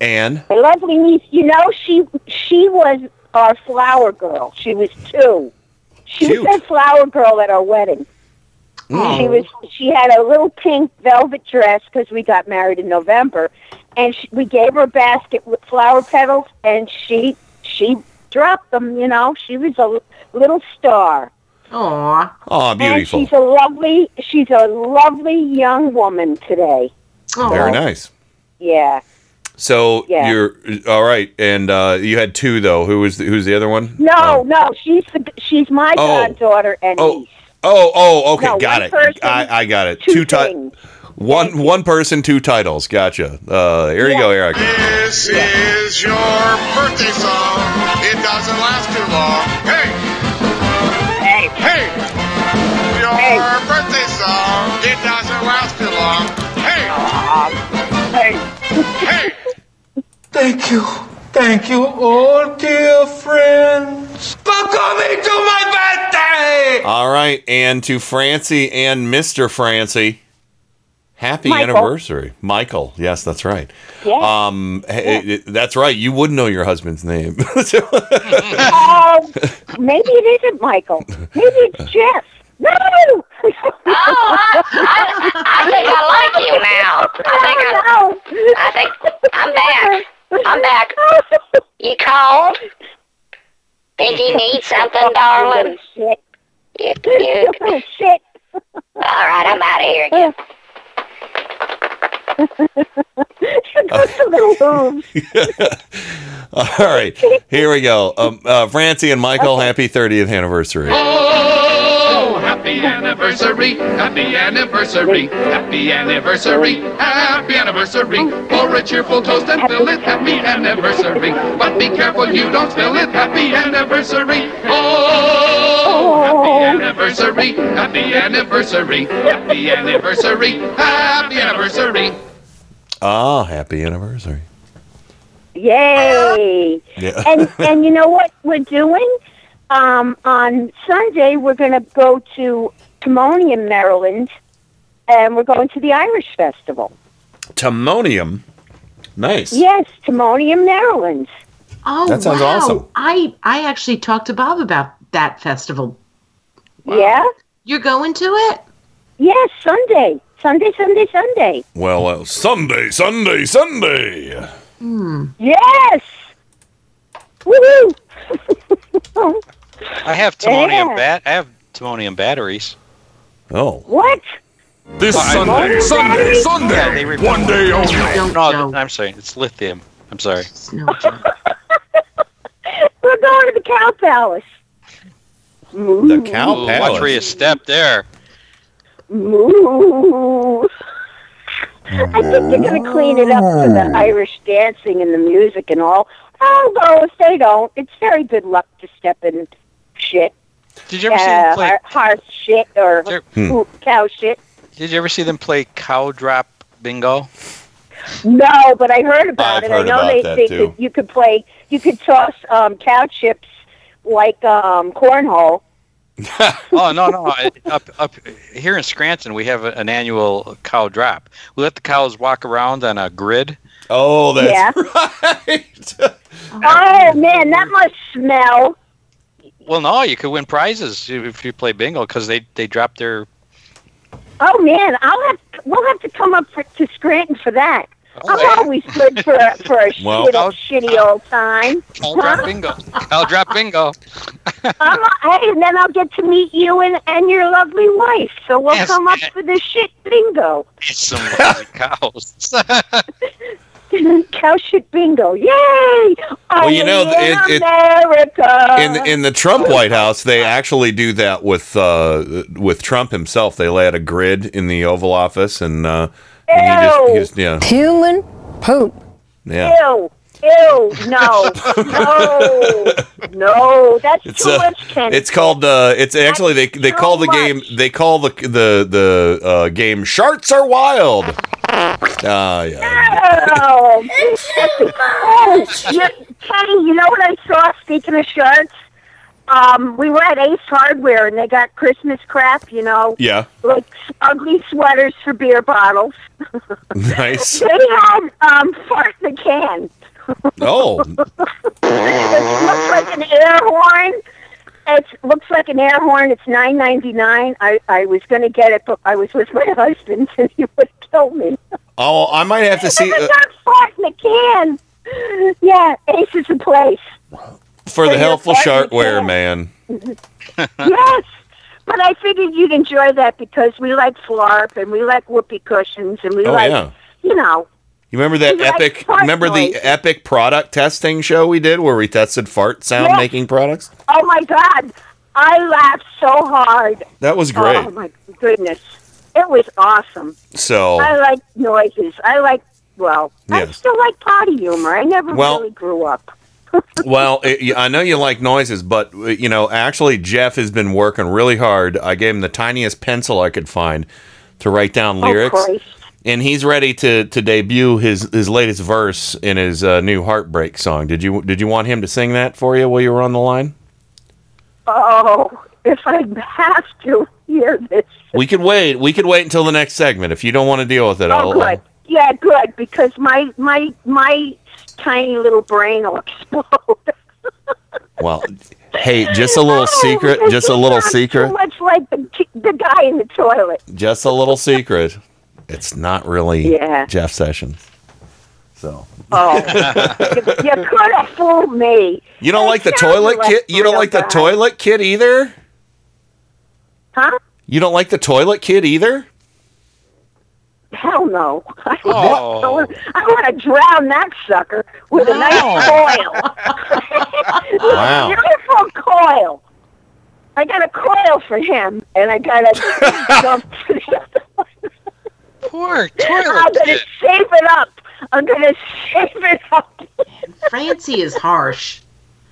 Anne. My lovely niece. You know, she was our flower girl. She was 2. She Cute. Was our flower girl at our wedding. Mm. She had a little pink velvet dress because we got married in November, and we gave her a basket with flower petals, and she dropped them. You know, she was a little star. Aw, beautiful. And she's a lovely young woman today. Aww. Very nice. Yeah. So you're all right, and you had 2 though. Who's the other one? No, she's my goddaughter and niece. Okay, no, got it. I got it. 2 titles. One person, 2 titles. Gotcha. Here you go, Erica. This is your birthday song. It doesn't last too long. Hey. Your birthday song. It doesn't last too long. Hey. Thank you, all dear friends, for coming to my birthday! All right, and to Francie and Mr. Francie, happy anniversary. Michael, yes, that's right. Yeah. That's right, you would know your husband's name. Maybe it isn't Michael. Maybe it's Jeff. No! I think I like you now. I think I'm back. You called? Did you need something, darling? You little shit. All right, I'm out of here again. All right, here we go. Francie and Michael, happy 30th anniversary. Oh, happy anniversary, happy anniversary, happy anniversary, happy anniversary. Pour a cheerful toast and fill it, happy anniversary. But be careful you don't spill it, happy anniversary. Oh, happy anniversary, happy anniversary, happy anniversary, happy anniversary. Ah, happy anniversary. Yay! Yeah. And you know what we're doing? On Sunday, we're going to go to Timonium, Maryland, and we're going to the Irish Festival. Timonium? Nice. Yes, Timonium, Maryland. Oh, that sounds awesome. I actually talked to Bob about that festival. Wow. Yeah? You're going to it? Yes, Sunday. Well, Sunday. Mm. Yes! Woo-hoo! I have Timonium Timonium batteries. Oh. What? This Sunday. Yeah, they repeat one day only. No, I'm sorry. It's lithium. I'm sorry. No, we're going to the Cow Palace. Ooh. The Cow Palace. Watch where you step there. Ooh. I think they're going to clean it up for the Irish dancing and the music and all. Although, if they don't, it's very good luck to step in shit. Did you ever see them play horse shit or cow shit? Did you ever see them play cow drop bingo? No, but I heard about it. I know you could toss cow chips like cornhole. Oh, no. Up here in Scranton, we have an annual cow drop. We let the cows walk around on a grid. Oh, that's right. Oh, man, that must smell. Well, no, you could win prizes if you play bingo because they drop their... Oh, man, we'll have to come up to Scranton for that. I'm always good for a shitty old time. I'll drop bingo. Hey, and then I'll get to meet you and your lovely wife. So we'll come up for the shit bingo. Some lovely cows. Cow shit bingo. Yay! Well, you know, in the Trump White House, they actually do that with Trump himself. They lay out a grid in the Oval Office, and he just human poop. Yeah. Ew, no, that's too much, Kenny. It's called, they call the game Sharts Are Wild. Yeah. No, Kenny, you know what I saw, speaking of sharts? We were at Ace Hardware, and they got Christmas crap, you know. Yeah. Like ugly sweaters for beer bottles. Nice. They had fart in a can. Oh. It looks like an air horn. It's $9.99. I was going to get it, but I was with my husband, and he would kill me. Oh, I might have to see. They got fart in a can. Yeah, Ace is the place. For the helpful shartware, man. Yes. But I figured you'd enjoy that because we like Flarp and we like whoopee cushions and we like. You remember that epic product testing show we did where we tested fart sound making products? Oh my God. I laughed so hard. That was great. Oh my goodness. It was awesome. So I like noises. I still like potty humor. I never really grew up. Well, I know you like noises, but, you know, actually Jeff has been working really hard. I gave him the tiniest pencil I could find to write down lyrics. Oh, and he's ready to debut his latest verse in his new Heartbreak song. Did you want him to sing that for you while you were on the line? Oh, if I have to hear this. We could wait until the next segment. If you don't want to deal with it. Oh, good. Yeah, good, because my tiny little brain will explode. Well, hey, just a little secret. Too much like the guy in the toilet. Just a little secret. It's not really Jeff Sessions. So. Oh, you could have fooled me. You don't like the toilet kid? You don't like the toilet kid either? Huh? You don't like the toilet kid either? Hell no. I want to drown that sucker with a nice coil. Wow. Beautiful coil. I got a coil for him, and I got a dump for the other one. Poor toilet. I'm going to save it up. Francie is harsh.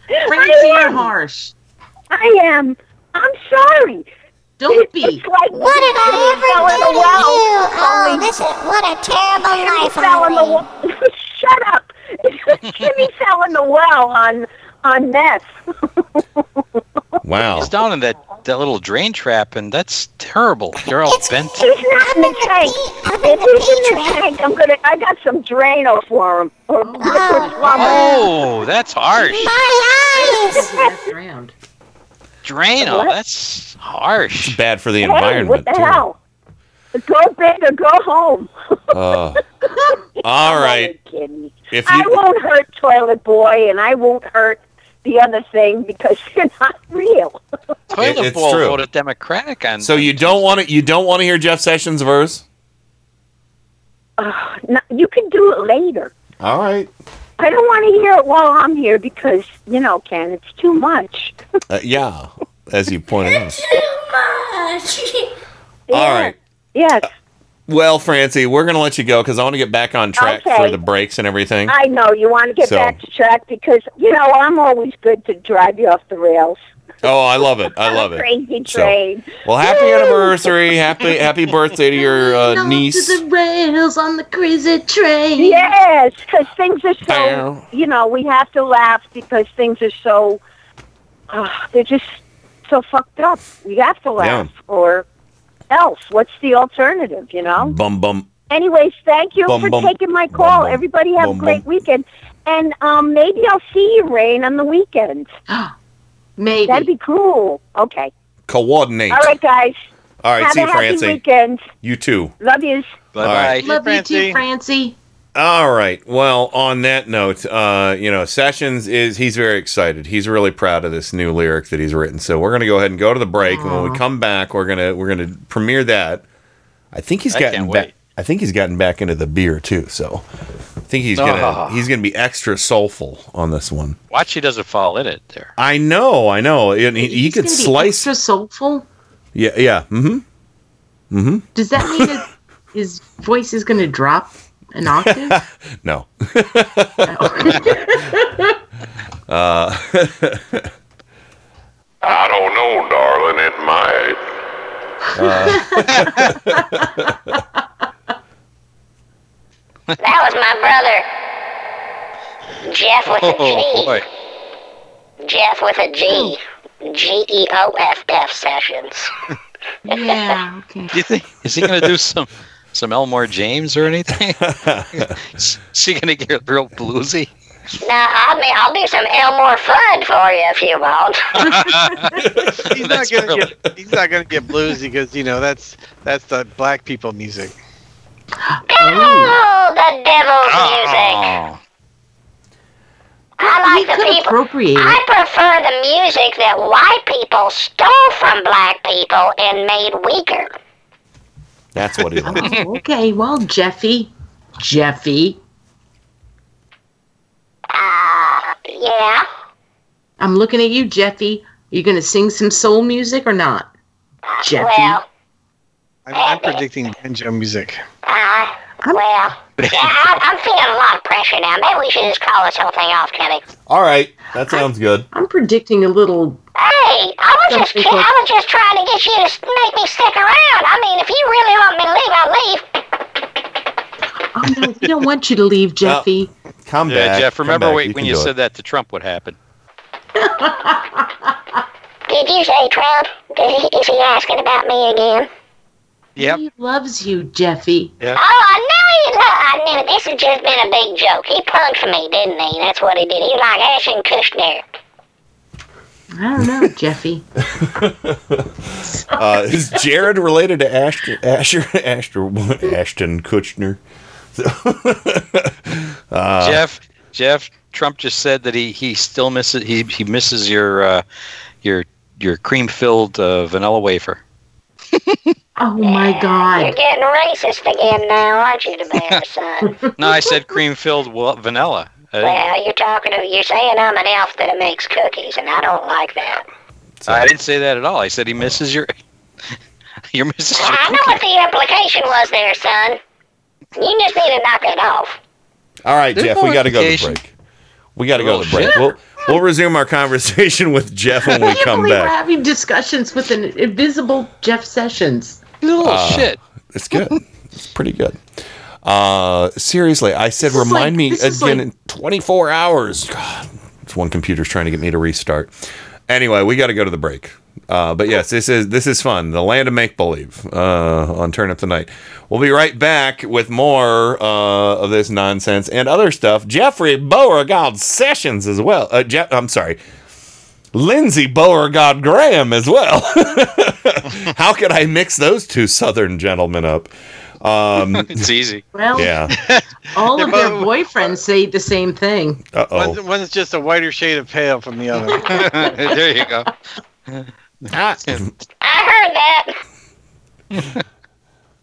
I am. I'm sorry. Don't be. Like what did I ever do to you? Oh, this is what a terrible life I lead. Shut up. Jimmy fell in the well on meth. Wow. He's down in that little drain trap, and that's terrible. You're all bent. He's not in the tank. I got some Drano for him. Oh, that's harsh. My eyes. Drano, that's harsh. It's bad for the environment. What the hell? Go big or go home. All right. I won't hurt Toilet Boy, and I won't hurt the other thing because they're not real. Toilet Boy voted Democratic on. So you don't want to hear Jeff Sessions' verse? No, you can do it later. All right. I don't want to hear it while I'm here because, you know, Ken, it's too much. Yeah, as you pointed out. It's too much. All right. Yes. Well, Francie, we're going to let you go because I want to get back on track for the breaks and everything. I know. You want to get back to track because, you know, I'm always good to drive you off the rails. Oh, I love it. Crazy train. So, well, happy anniversary. Happy birthday to your niece. To the rails on the crazy train. Yes, because things are so, you know, we have to laugh because things are so, they're just so fucked up. We have to laugh or else. What's the alternative, you know? Bum, bum. Anyways, thank you for taking my call. Everybody have a great weekend. And maybe I'll see you, Rain, on the weekend. Maybe. That'd be cool. Okay. Coordinate. All right, guys. All right, see you, Francie. Have a happy weekend. You too. Love you. Bye-bye. Love you too, Francie. All right. Well, on that note, Sessions he's very excited. He's really proud of this new lyric that he's written. So we're going to go ahead and go to the break. Aww. And when we come back, we're going to premiere that. I think he's gotten back into the beer too. So I think he's going to be extra soulful on this one. Watch, he doesn't fall in it there. I know. He could slice extra soulful. Yeah. Mm-hmm. Mm-hmm. Does that mean his voice is going to drop? An octave? No. I don't know, darling. It might. That was my brother, Jeff with a G. Boy. Jeff with a G. GEOFF Sessions. Yeah. Okay. Is he going to do some? Some Elmore James or anything? Is she gonna get real bluesy? No, I'll do some Elmore Fudd for you if you want. He's not gonna get bluesy because that's the black people music. Oh, the devil's music. I like the people. I prefer the music that white people stole from black people and made weaker. That's what he likes. Okay, well, Jeffy. Yeah? I'm looking at you, Jeffy. Are you going to sing some soul music or not? Jeffy. Well, I'm predicting banjo music. I'm feeling a lot of pressure now. Maybe we should just call this whole thing off, Kenny. All right, that sounds good. I'm predicting a little... Hey, I was just trying to get you to make me stick around. I mean, if you really want me to leave, I'll leave. Oh, no, we don't want you to leave, Jeffy. No, come back. Yeah, Jeff, remember when you said that to Trump, what happened? Did you say Trump? Is he asking about me again? Yep. He loves you, Jeffy. Yep. Oh, I knew this has just been a big joke. He punked me, didn't he? That's what he did. He's like Ashton Kushner. I don't know, Jeffy. Is Jared related to Ashton Kushner? Jeff, Trump just said that he still misses misses your cream-filled vanilla wafer. Oh my God! You're getting racist again now, aren't you, DeBear, son? No, I said cream-filled vanilla. Well, you're saying I'm an elf that makes cookies, and I don't like that. So I didn't say that at all. I said he misses your misses your cookie. I know what the implication was there, son. You just need to knock it off. All right, Jeff, we got to go to the break. We'll resume our conversation with Jeff when we come back. We're having discussions with an invisible Jeff Sessions. Little shit. It's good. It's pretty good. Seriously, I said remind me again in 24 hours. God, it's one computer's trying to get me to restart. Anyway, we got to go to the break. But yes, this is fun. The land of make believe on Turn Up the Night. We'll be right back with more of this nonsense and other stuff. Jeffrey Beauregard Sessions as well. I'm sorry, Lindsey Beauregard Graham as well. How could I mix those two Southern gentlemen up? It's easy. Well, yeah. All of their boyfriends say the same thing. One's just a whiter shade of pale from the other. There you go. I heard that.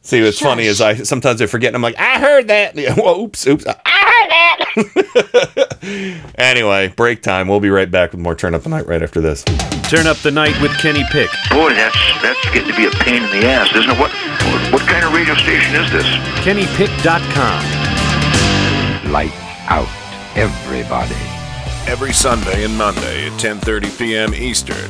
See, what's funny is sometimes I forget. And I'm like, I heard that. Well, oops. I heard that. Anyway, break time. We'll be right back with more Turn Up the Night right after this. Turn Up the Night with Kenny Pick. Boy, that's getting to be a pain in the ass, isn't it? What kind of radio station is this? KennyPick.com. Light out, everybody. Every Sunday and Monday at 10:30 p.m. Eastern,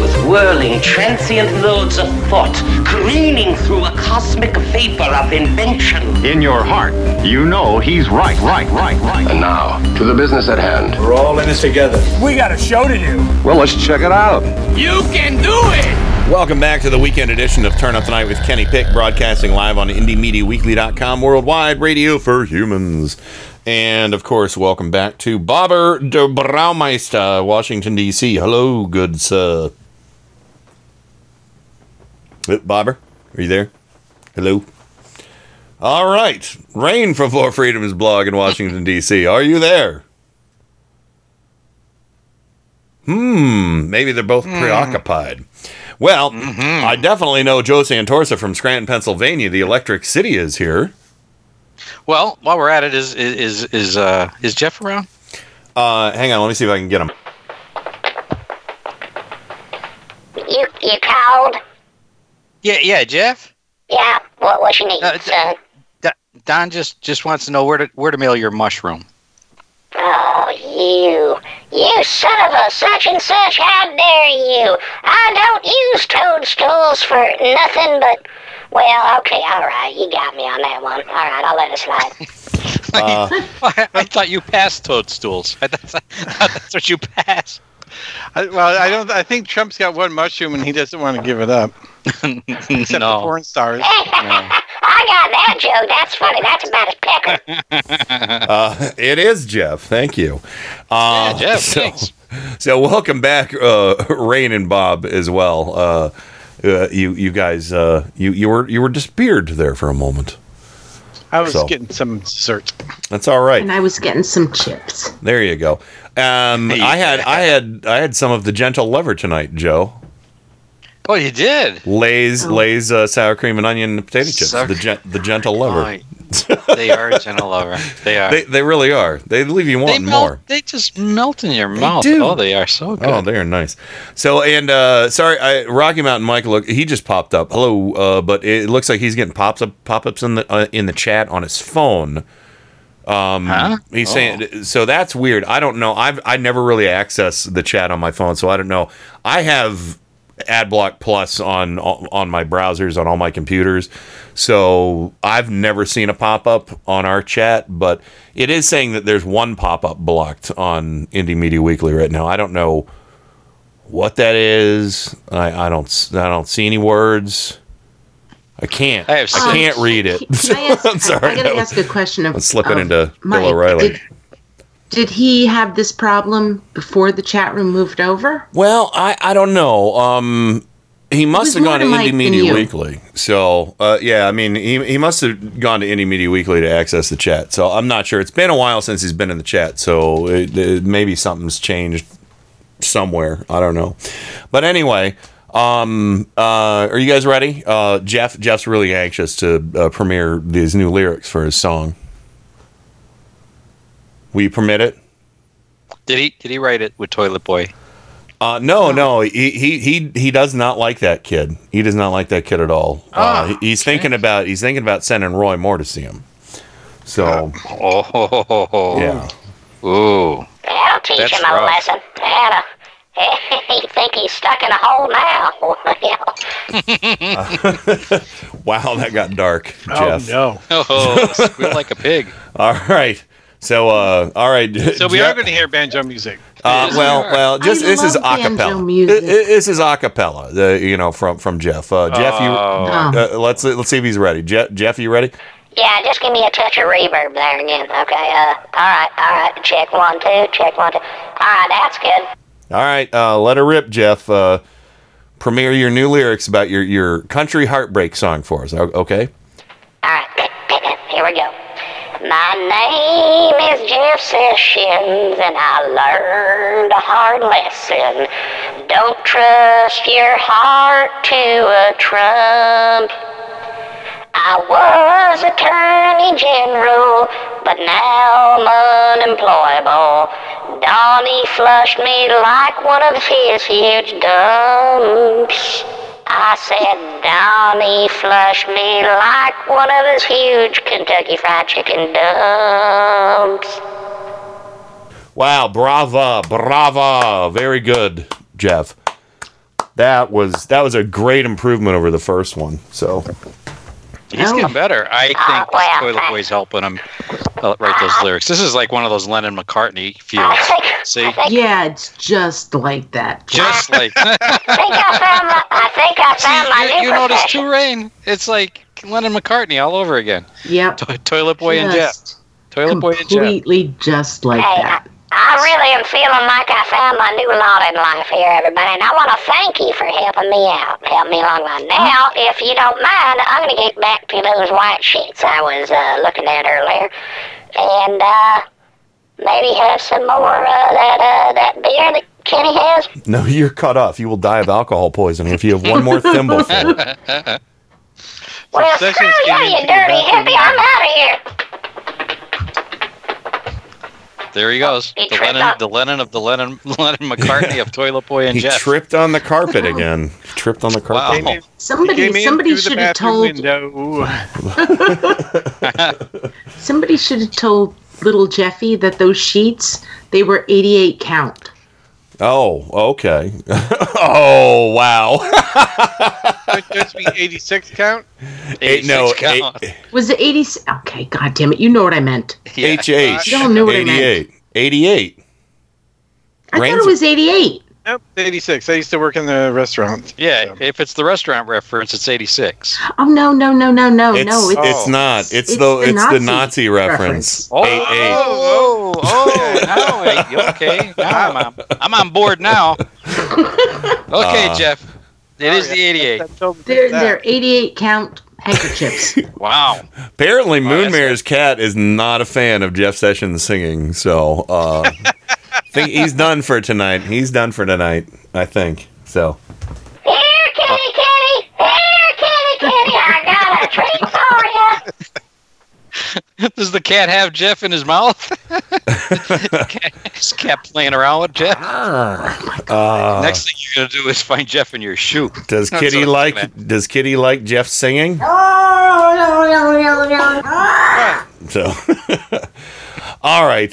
with whirling, transient loads of thought, careening through a cosmic vapor of invention. In your heart, you know he's right. And now, to the business at hand. We're all in this together. We got a show to do. Well, let's check it out. You can do it! Welcome back to the weekend edition of Turn Up the Night with Kenny Pick, broadcasting live on IndieMediaWeekly.com, worldwide radio for humans. And, of course, welcome back to Bobber de Braumeister, Washington, D.C. Hello, good sir. Bobber, are you there? Hello? All right. Rain from Four Freedoms blog in Washington, D.C. Are you there? Maybe they're both preoccupied. Well, I definitely know Joe Santorsa from Scranton, Pennsylvania. The Electric City is here. Well, while we're at it, is Jeff around? Hang on, let me see if I can get him. You called? Yeah, Jeff. Yeah, what you need? Don just wants to know where to mail your mushroom. Oh, you son of a such and such! How dare you? I don't use toadstools for nothing but. Well, okay, all right, you got me on that one. All right, I'll let it slide. I thought you passed toadstools. I thought that's what you passed. I think Trump's got one mushroom and he doesn't want to give it up. Except for porn stars. No. I got that, Joe. That's funny. That's about as pecker. It is, Jeff. Thank you. Yeah, Jeff, thanks. So welcome back, Rain and Bob, as well. You guys were disappeared there for a moment. I was getting some dessert. That's all right. And I was getting some chips. There you go. I had some of the gentle lever tonight, Joe. Oh, you did. Lay's sour cream and onion and potato chips. The gentle lever. They are a gentle lover. They are. They really are. They leave you wanting more. They just melt in your mouth. Do. Oh, they are so good. Oh, they are nice. So, and Rocky Mountain Michael, look, he just popped up. Hello, but it looks like he's getting pop-ups in the chat on his phone. He's saying, so that's weird. I don't know. I never really access the chat on my phone, so I don't know. I have AdBlock Plus on my browsers, on all my computers, so I've never seen a pop-up on our chat, but it is saying that there's one pop-up blocked on Indie Media Weekly right now. I don't know what that is. I don't see any words. I can't read it. I'm sorry. I gotta ask a question of slipping into Mike, Bill O'Reilly. Did he have this problem before the chat room moved over? Well, I don't know. He must have gone to Indie Media Weekly. So, yeah, I mean, he must have gone to Indie Media Weekly to access the chat. So I'm not sure. It's been a while since he's been in the chat. So maybe something's changed somewhere. I don't know. But anyway, are you guys ready? Jeff's really anxious to premiere these new lyrics for his song. Will you permit it? Did he write it with Toilet Boy? No. He does not like that kid. He does not like that kid at all. He's thinking about sending Roy Moore to see him. So. Yeah. Ooh. That'll teach him a lesson. He think he's stuck in a hole now. Wow, that got dark, Jeff. No. Oh, squeal like a pig. All right. So, all right. So we are going to hear banjo music. This is acapella. This is acapella. From Jeff. Jeff, let's see if he's ready. Jeff, are you ready? Yeah, just give me a touch of reverb there again. Okay. All right. Check one, two. All right, that's good. All right. Let her rip, Jeff. Premiere your new lyrics about your country heartbreak song for us. Okay. All right. Here we go. My name is Jeff Sessions, and I learned a hard lesson. Don't trust your heart to a Trump. I was Attorney General, but now I'm unemployable. Donnie flushed me like one of his huge dumps. I said, Donnie flushed me like one of his huge Kentucky Fried Chicken dumps. Wow, brava. Very good, Jeff. That was a great improvement over the first one. So he's getting better. I think Coile's helping him write those lyrics. This is like one of those Lennon-McCartney feels. See? Yeah, it's just like that. Just like that. I think I found my new notice too, Rain. It's like Lennon-McCartney all over again. Yep. Toilet Boy and Jeff. Toilet Boy and Jeff. Completely just like that. I really am feeling like I found my new lot in life here, everybody, and I want to thank you for helping me out. Help me along the line. Now, if you don't mind, I'm going to get back to those white sheets I was looking at earlier, and maybe have some more that beer that Kenny has. No, you're cut off. You will die of alcohol poisoning if you have one more thimble full. Well, screw you dirty hippie. I'm out of here. There he goes. The Lennon McCartney of Toilet Boy and Jeff. He tripped on the carpet again. Wow. Somebody should have told. Somebody should have told little Jeffy that those sheets, they were 88 count. Oh, okay. Oh, wow. Just be 86 count? 86 count. Was it 86? Okay, God damn it. You know what I meant. Yeah. HH. You all knew what I meant. 88. I thought it was 88. Nope, 86. I used to work in the restaurant. Yeah, so. If it's the restaurant reference, it's 86. Oh, no. It's not. It's the Nazi reference. Oh, now, okay. Now I'm on board now. Okay, Jeff. It is the 88. They're 88 count handkerchiefs. Wow. Apparently, Moonmare's cat is not a fan of Jeff Sessions singing, so... think he's done for tonight. I think so. Here, kitty. I got a treat for you. Does the cat have Jeff in his mouth? This cat playing around with Jeff. Oh my God. Next thing you're gonna do is find Jeff in your shoe. Does Kitty like Jeff singing? No. So. All right,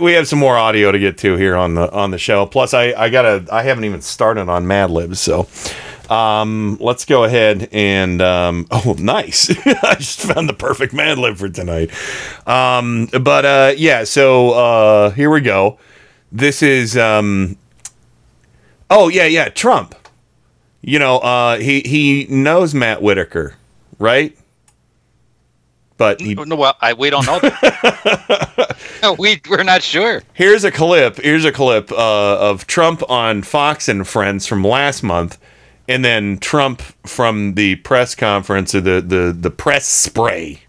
we have some more audio to get to here on the show. Plus, I haven't even started on Mad Libs, so let's go ahead and nice! I just found the perfect Mad Lib for tonight. So here we go. This is Trump. You know, he knows Matt Whitaker, right? But we don't know that. We're not sure. Here's a clip of Trump on Fox and Friends from last month, and then Trump from the press conference, or the press spray.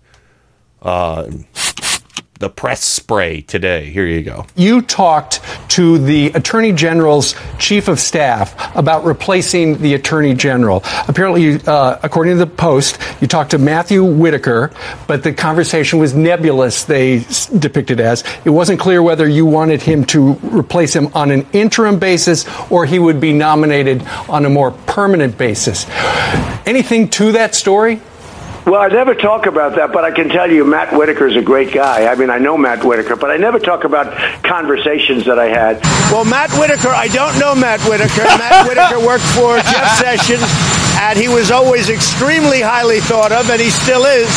The press spray today. Here you go. You talked to the Attorney General's chief of staff about replacing the Attorney General. Apparently, according to the Post, you talked to Matthew Whitaker, but the conversation was nebulous, they depicted as. It wasn't clear whether you wanted him to replace him on an interim basis or he would be nominated on a more permanent basis. Anything to that story? Well, I never talk about that, but I can tell you Matt Whitaker is a great guy. I mean, I know Matt Whitaker, but I never talk about conversations that I had. Well, Matt Whitaker, I don't know Matt Whitaker. Matt Whitaker worked for Jeff Sessions, and he was always extremely highly thought of, and he still is,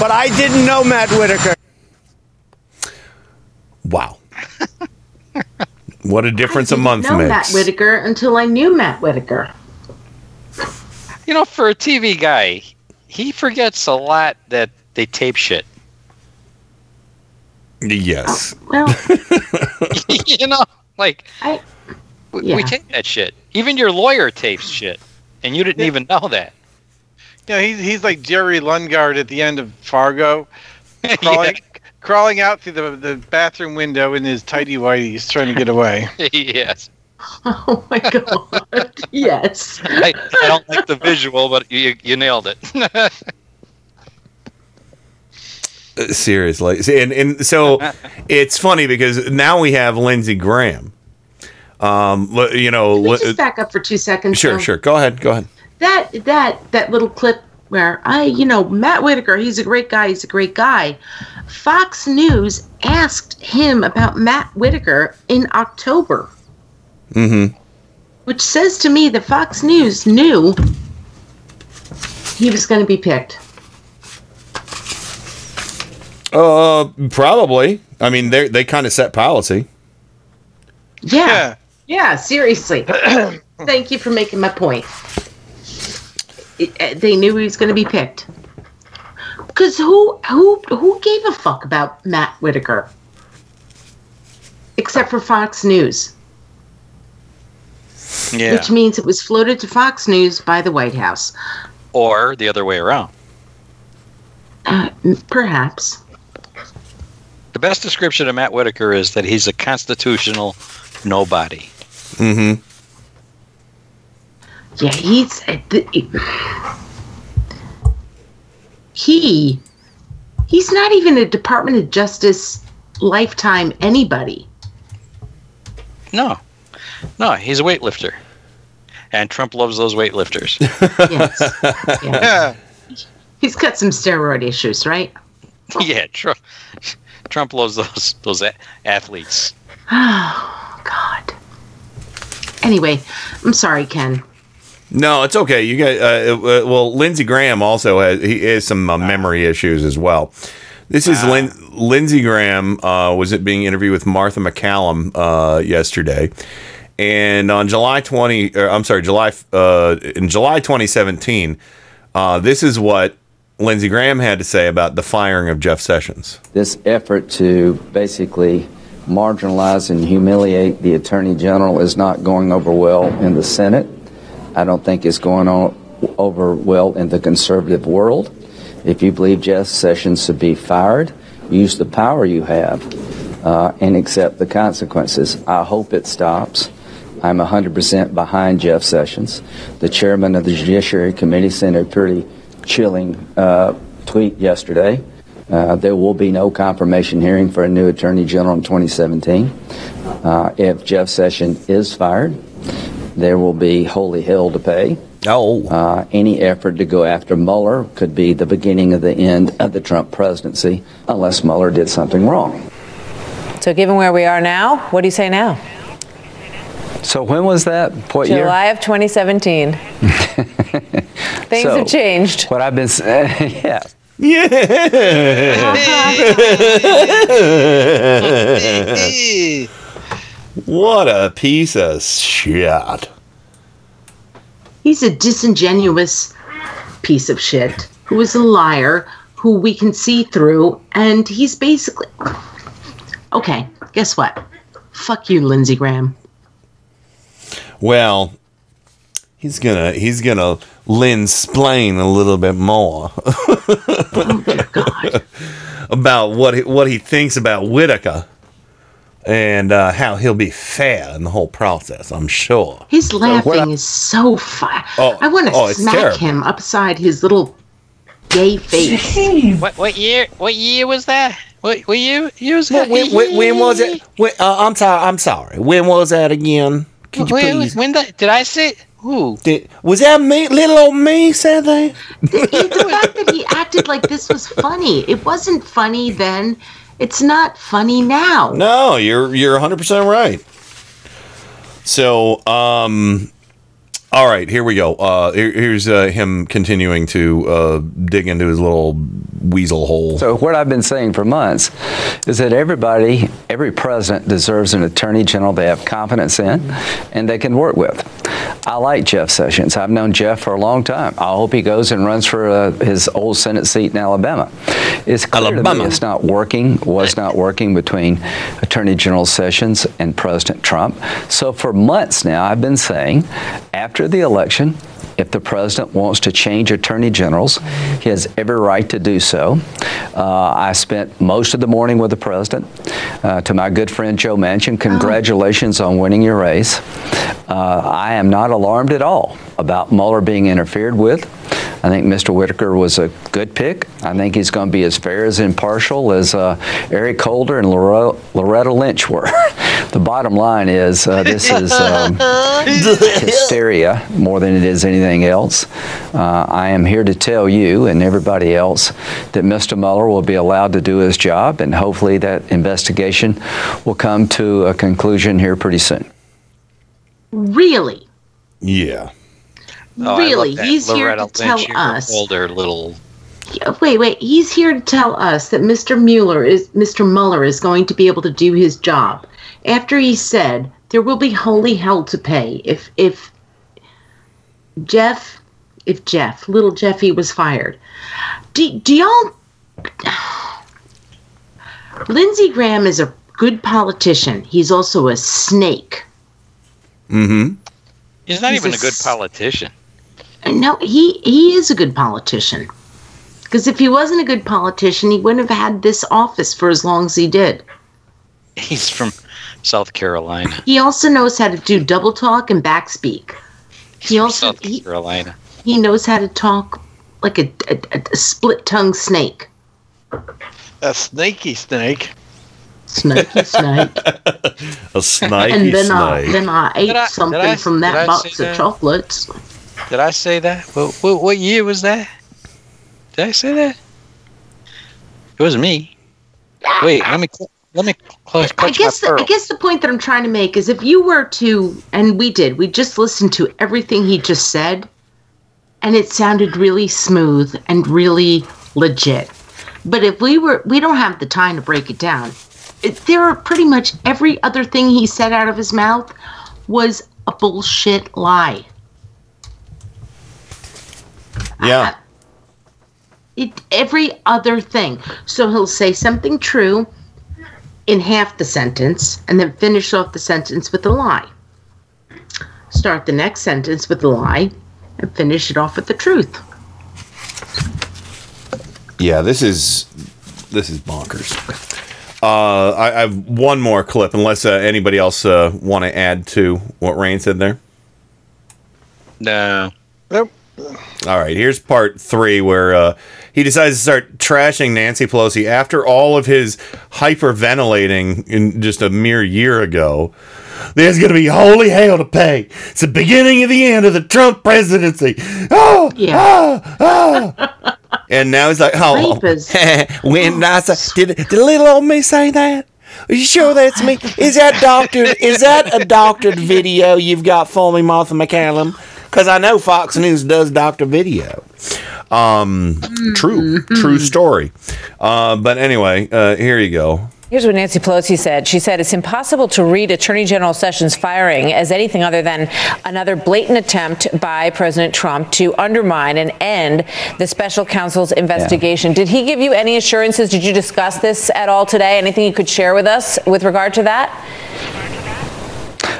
but I didn't know Matt Whitaker. Wow. What a difference a month makes. I didn't know Matt Whitaker until I knew Matt Whitaker. You know, for a TV guy... he forgets a lot that they tape shit. Yes. You know, like, we tape that shit. Even your lawyer tapes shit, and you didn't even know that. Yeah, he's like Jerry Lundgaard at the end of Fargo, Crawling out through the bathroom window in his tighty-whities trying to get away. Yes. Oh, my God. Yes. I don't like the visual, but you nailed it. Seriously. And so it's funny because now we have Lindsey Graham. Just back up for 2 seconds. Sure. Go ahead. That little clip where Matt Whitaker, he's a great guy. Fox News asked him about Matt Whitaker in October. Mm-hmm. Which says to me that Fox News knew he was going to be picked. Probably. I mean, they kind of set policy. Yeah, seriously. Thank you for making my point. They knew he was going to be picked. Because who gave a fuck about Matt Whitaker? Except for Fox News. Yeah. Which means it was floated to Fox News by the White House. Or the other way around. Perhaps. The best description of Matt Whitaker is that he's a constitutional nobody. Mm-hmm. Yeah, he's not even a Department of Justice lifetime anybody. No, he's a weightlifter. And Trump loves those weightlifters. Yes. Yeah. He's got some steroid issues, right? Yeah, Trump loves those athletes. Oh, God. Anyway, I'm sorry, Ken. No, it's okay. You guys. Lindsey Graham also has some memory issues as well. This is Lindsey Graham was being interviewed with Martha McCallum yesterday, and on July 2017, this is what Lindsey Graham had to say about the firing of Jeff Sessions. This effort to basically marginalize and humiliate the Attorney General is not going over well in the Senate. I don't think it's going on over well in the conservative world. If you believe Jeff Sessions should be fired, use the power you have and accept the consequences. I hope it stops. I'm 100% behind Jeff Sessions. The chairman of the Judiciary Committee sent a pretty chilling tweet yesterday. There will be no confirmation hearing for a new Attorney General in 2017. If Jeff Sessions is fired, there will be holy hell to pay. Oh. Any effort to go after Mueller could be the beginning of the end of the Trump presidency, unless Mueller did something wrong. So given where we are now, what do you say now? So when was that? What year? July of 2017. Things have changed. What I've been saying, Yeah. What a piece of shit. He's a disingenuous piece of shit who is a liar who we can see through, and he's basically... Okay, guess what? Fuck you, Lindsey Graham. Well, he's gonna Lynn-splain a little bit more. Oh, dear God. About what he thinks about Whitaker. And how he'll be fair in the whole process, I'm sure. His laughing is so fun. I want to smack him upside his little gay face. What year was that? What year was that? When was it? I'm sorry. When was that again? Did I say? Who? Was that me? Little old me said that. The fact that he acted like this was funny. It wasn't funny then. It's not funny now. No, you're 100% right. So, all right, here we go. Here's him continuing to dig into his little weasel hole. So what I've been saying for months is that every president deserves an attorney general they have confidence in and they can work with. I like Jeff Sessions. I've known Jeff for a long time. I hope he goes and runs for his old Senate seat in Alabama. It's clear to me was not working between Attorney General Sessions and President Trump. So for months now, I've been saying, after the election, if If the president wants to change attorney generals, he has every right to do so. I spent most of the morning with the president. To my good friend Joe Manchin, congratulations on winning your race. I am not alarmed at all about Mueller being interfered with. I think Mr. Whitaker was a good pick. I think he's going to be as fair, as impartial as Eric Holder and Loretta Lynch were. The bottom line is this is hysteria more than it is anything else. I am here to tell you and everybody else that Mr. Mueller will be allowed to do his job, and hopefully that investigation will come to a conclusion here pretty soon. Really? Yeah. Oh, really, he's here to tell us. Wait. He's here to tell us that Mr. Mueller is going to be able to do his job. After he said there will be holy hell to pay if little Jeffy was fired. Do y'all? Lindsey Graham is a good politician. He's also a snake. Mm-hmm. He's not even a good politician. No, he is a good politician. Because if he wasn't a good politician, he wouldn't have had this office for as long as he did. He's from South Carolina. He also knows how to do double talk and backspeak. He's from South Carolina. He knows how to talk like a split-tongued snake. A snaky snake. Snaky snake. A snake. And then snake. I ate something from that box of chocolates. Did I say that? What year was that? Did I say that? It was me. Wait, let me close. I guess the point that I'm trying to make is, if you were to, and we just listened to everything he just said, and it sounded really smooth and really legit. But if we don't have the time to break it down. There are pretty much every other thing he said out of his mouth was a bullshit lie. Yeah. Every other thing. So he'll say something true in half the sentence and then finish off the sentence with a lie. Start the next sentence with a lie and finish it off with the truth. Yeah, this is bonkers. I have one more clip, unless anybody else want to add to what Rain said there. No. Nope. All right, here's part 3, where he decides to start trashing Nancy Pelosi after all of his hyperventilating in just a mere year ago. There's going to be holy hell to pay. It's the beginning of the end of the Trump presidency. Oh, yeah. Oh. And now he's like, oh, when I say, did little old me say that? Are you sure that's me? Is that a doctored video you've got for me, Martha McCallum? Because I know Fox News does doctor video. True story. But anyway, here you go. Here's what Nancy Pelosi said. She said, it's impossible to read Attorney General Sessions' firing as anything other than another blatant attempt by President Trump to undermine and end the special counsel's investigation. Yeah. Did he give you any assurances? Did you discuss this at all today? Anything you could share with us with regard to that?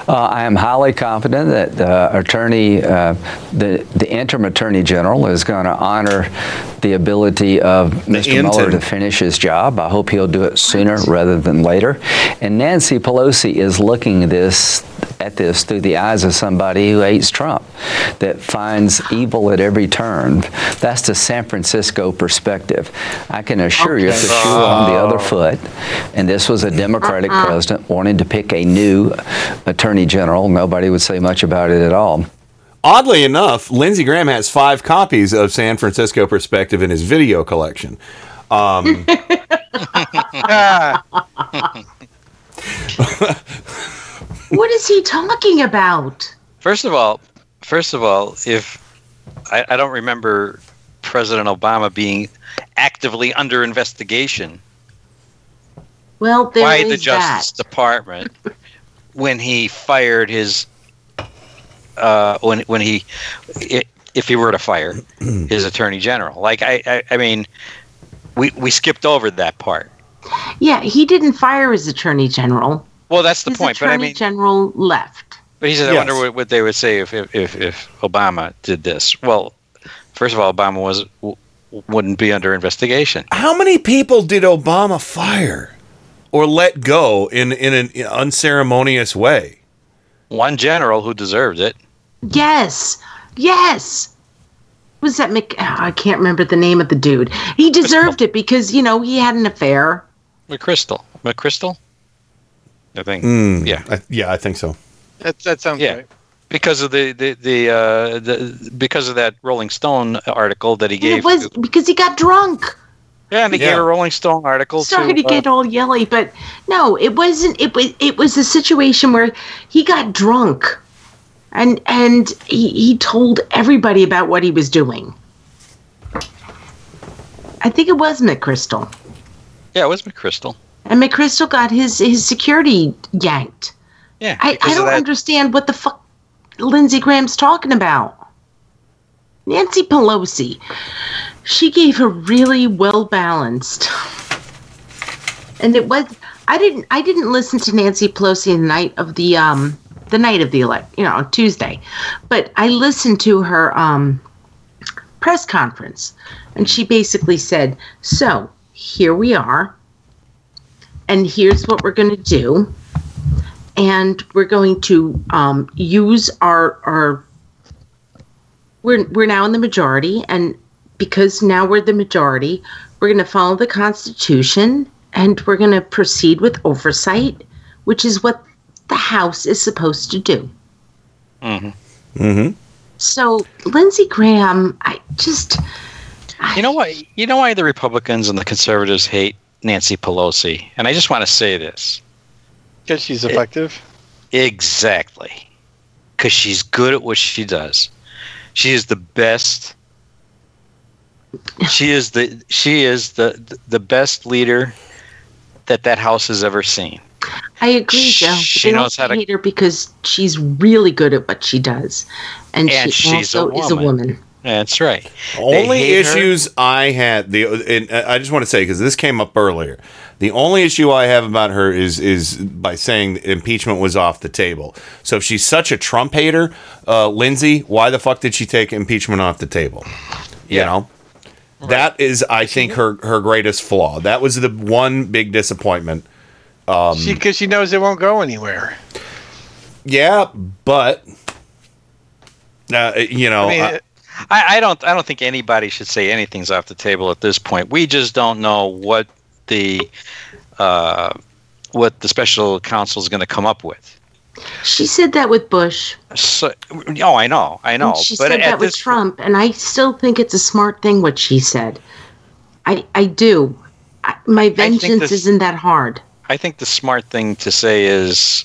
I am highly confident that the interim attorney general is going to honor the ability of Mr. Mueller to finish his job. I hope he'll do it sooner rather than later. And Nancy Pelosi is looking at this through the eyes of somebody who hates Trump, that finds evil at every turn. That's the San Francisco perspective. I can assure you it's a shoe on the other foot, and this was a Democratic president wanting to pick a new attorney general. Nobody would say much about it at all. Oddly enough, Lindsey Graham has 5 copies of San Francisco Perspective in his video collection. What is he talking about? First of all, if I don't remember President Obama being actively under investigation, well, there by is the Justice Department when he fired his if he were to fire his attorney general. Like I mean, we skipped over that part. Yeah, he didn't fire his attorney general. Well, that's the point. But I mean, his attorney general left. But he said, I wonder what they would say if Obama did this. Well, first of all, Obama wouldn't be under investigation. How many people did Obama fire or let go in an unceremonious way? One general who deserved it. Yes. Was that I can't remember the name of the dude. He deserved it because, he had an affair. McChrystal? I think. Yeah. I think so. That sounds right. Because of because of that Rolling Stone article that he gave. It was because he got drunk. Yeah, and he gave a Rolling Stone article. Sorry to get all yelly, but no, it wasn't. It was a situation where he got drunk, and he told everybody about what he was doing. I think it was McChrystal. Yeah, it was McChrystal. And McChrystal got his security yanked. Yeah, I don't understand what the fuck Lindsey Graham's talking about. Nancy Pelosi, she gave a really well balanced, and it was I didn't listen to Nancy Pelosi the night of the elect, on Tuesday, but I listened to her press conference, and she basically said, "So here we are, and here's what we're going to do." And we're going to use our we're now in the majority, and because now we're the majority, we're going to follow the Constitution, and we're going to proceed with oversight, which is what the House is supposed to do. Mm-hmm. Mm-hmm. So Lindsey Graham, you know why the Republicans and the conservatives hate Nancy Pelosi, and I just want to say this. Because she's effective? Exactly. Because she's good at what she does. She is the best. She is the best leader that House has ever seen. I agree, Joe. She knows how to hate her because she's really good at what she does, and she's also a woman. That's right. I just want to say, because this came up earlier, the only issue I have about her is by saying impeachment was off the table. So if she's such a Trump hater, Lindsey, why the fuck did she take impeachment off the table? You know? Right. That is, I think, her greatest flaw. That was the one big disappointment. Because she knows it won't go anywhere. Yeah, but, I don't think anybody should say anything's off the table at this point. We just don't know what the special counsel is going to come up with. She said that with Bush. I know. And she said that with Trump, and I still think it's a smart thing what she said. I do. My vengeance isn't that hard. I think the smart thing to say is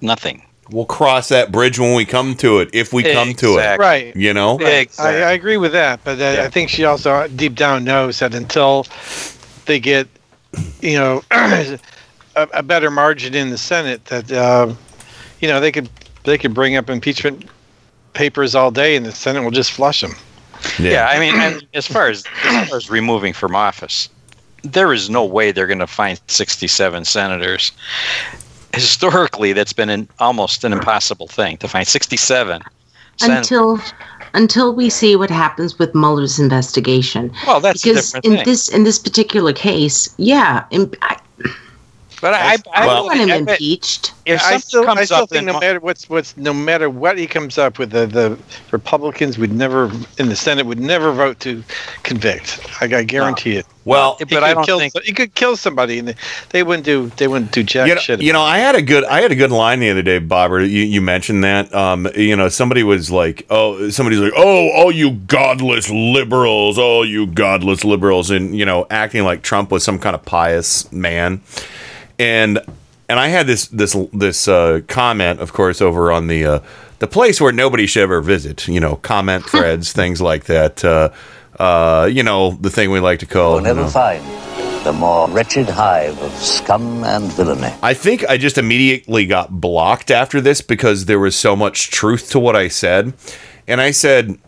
nothing. We'll cross that bridge when we come to it, if we come to it. Right. Exactly. I agree with that, but I think she also deep down knows that until they get, a better margin in the Senate, that they could bring up impeachment papers all day, and the Senate will just flush them. Yeah, I mean, and as far as removing from office, there is no way they're going to find 67 senators. Historically, that's been almost an impossible thing to find 67. Until we see what happens with Mueller's investigation. Well, that's a different thing. In this particular case, yeah. I don't want him impeached. No matter what he comes up with, the Republicans would never in the Senate would never vote to convict. I guarantee it. Well, but he could kill somebody, and they wouldn't do jack shit. I had a good line the other day, Bobber. You mentioned that. Somebody's like, oh, all you godless liberals, and acting like Trump was some kind of pious man. And I had this comment, of course, over on the place where nobody should ever visit. Comment threads, things like that. The thing we like to call. You'll never find the more wretched hive of scum and villainy. I think I just immediately got blocked after this because there was so much truth to what I said, and I said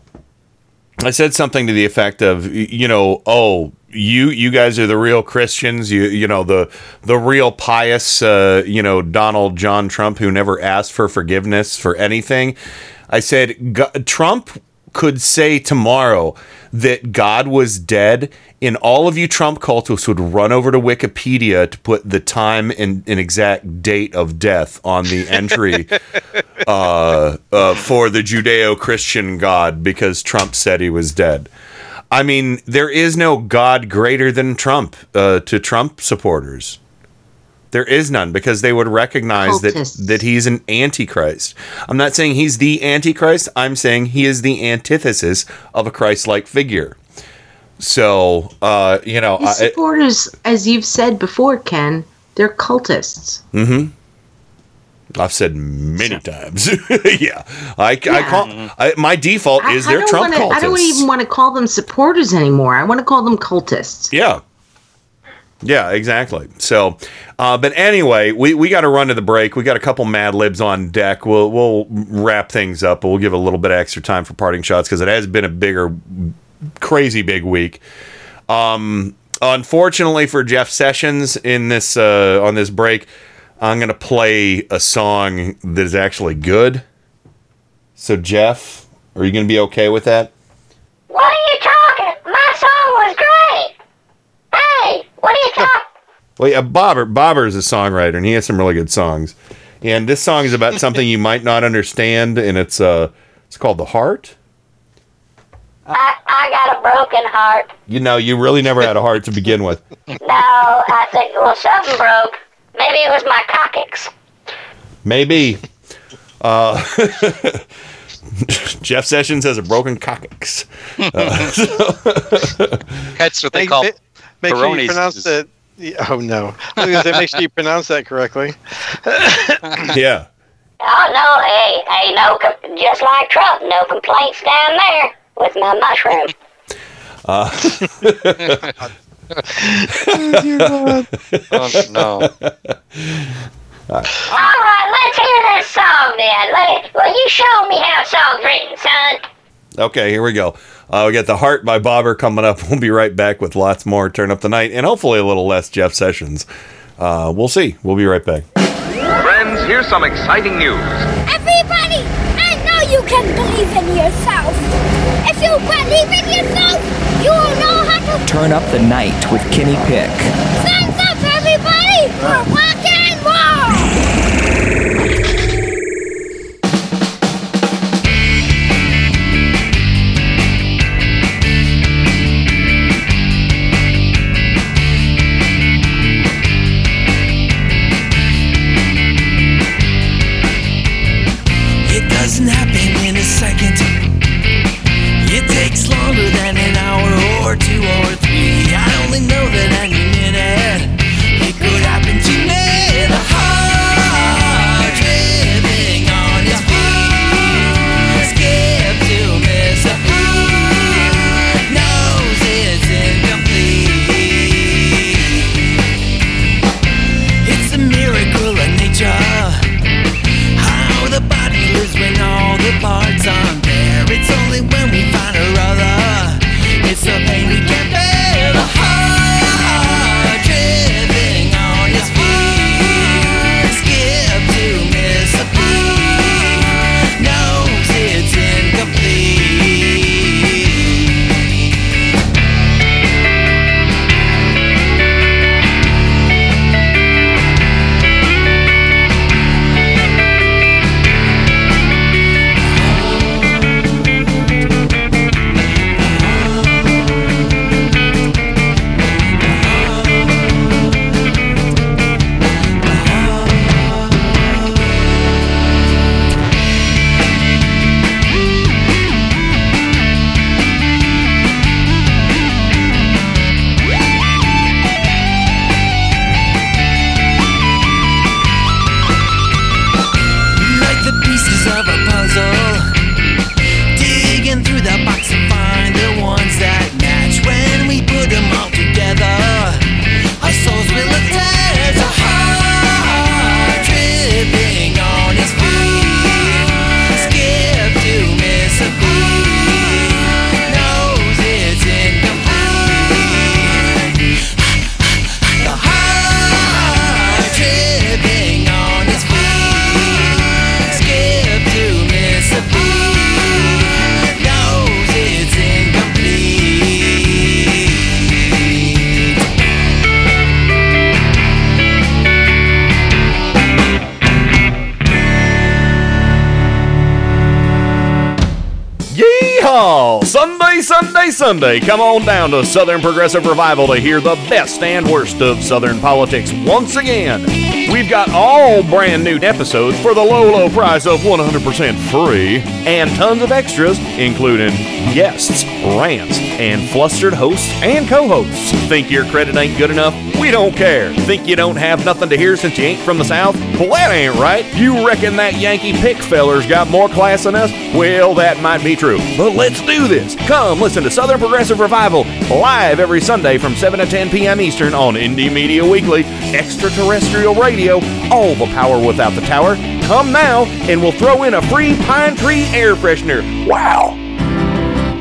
something to the effect of, you guys are the real Christians, you know, the real pious, Donald John Trump, who never asked for forgiveness for anything. I said, Trump could say tomorrow that God was dead, and all of you Trump cultists would run over to Wikipedia to put the time and an exact date of death on the entry for the Judeo-Christian God, because Trump said he was dead. I mean, there is no God greater than Trump to Trump supporters. There is none, because they would recognize that he's an antichrist. I'm not saying he's the antichrist. I'm saying he is the antithesis of a Christ-like figure. So, his supporters, as you've said before, Ken, they're cultists. Mm-hmm. I've said many times. Yeah. My default is they're Trump cultists. I don't even want to call them supporters anymore. I want to call them cultists. Yeah. Yeah, exactly. So, but anyway, we got to run to the break. We got a couple Mad Libs on deck. We'll wrap things up, but we'll give a little bit of extra time for parting shots, because it has been a crazy big week. Unfortunately for Jeff Sessions on this break, I'm going to play a song that is actually good. So, Jeff, are you going to be okay with that? What are you talking? My song was great. Hey, what are you talking? Well, yeah, Bobber is a songwriter, and he has some really good songs. And this song is about something you might not understand, and it's called The Heart. I got a broken heart. You know, you really never had a heart to begin with. No, I think, something broke. Maybe it was my coccyx. Maybe. Jeff Sessions has a broken coccyx. That's what they call it. Make sure you pronounce it. Oh, no. I was going to say, make sure you pronounce that correctly. Yeah. Oh, no. Hey, no, just like Trump, no complaints down there with my mushroom. Oh, dear God. Oh, no. All right, let's hear this song then. Will you show me how song's written, son? Okay, here we go. We got The Heart by Bobber coming up. We'll be right back with lots more Turn Up the Night, and hopefully a little less Jeff Sessions. We'll see. We'll be right back. Friends, here's some exciting news. Everybody, I know you can believe in yourself. If you believe in yourself, you will know how to... Turn Up the Night with Kenny Pick. Thumbs up, everybody, for Rock and Roll! Doesn't happen in a second. It takes longer than an hour or two or three. I only know that I'm in it. It could happen to me. Sunday, Sunday, Sunday. Come on down to Southern Progressive Revival to hear the best and worst of Southern politics once again. We've got all brand new episodes for the low, low price of 100% free and tons of extras, including guests, rants, and flustered hosts and co-hosts. Think your credit ain't good enough? We don't care. Think you don't have nothing to hear since you ain't from the South? Well, that ain't right. You reckon that Yankee Pick feller's got more class than us? Well, that might be true, but let's do this. Come listen to Southern Progressive Revival live every Sunday from 7 to 10 p.m. Eastern on Indie Media Weekly, extraterrestrial radio, all the power without the tower. Come now, and we'll throw in a free pine tree air freshener. Wow!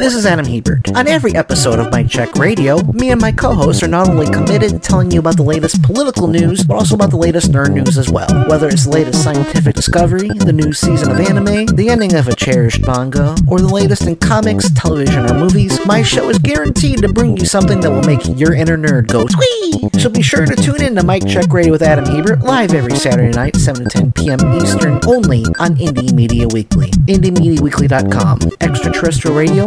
This is Adam Hebert. On every episode of Mike Check Radio, me and my co-hosts are not only committed to telling you about the latest political news, but also about the latest nerd news as well. Whether it's the latest scientific discovery, the new season of anime, the ending of a cherished manga, or the latest in comics, television, or movies, my show is guaranteed to bring you something that will make your inner nerd go twee! So be sure to tune in to Mike Check Radio with Adam Hebert live every Saturday night, 7 to 10 p.m. Eastern, only on Indie Media Weekly. IndieMediaWeekly.com. Extraterrestrial radio,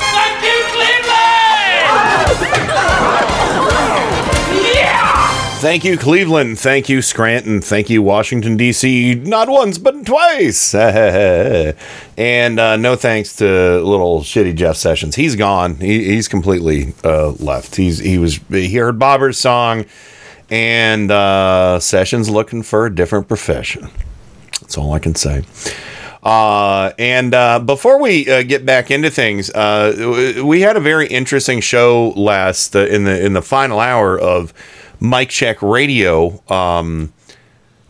Thank you, Cleveland. Thank you, Scranton. Thank you, Washington, D.C. Not once, but twice. And no thanks to little shitty Jeff Sessions. He's gone. He's completely left. He heard Bobber's song, and Sessions looking for a different profession. That's all I can say. And before we get back into things, we had a very interesting show last in the final hour of Mike Check Radio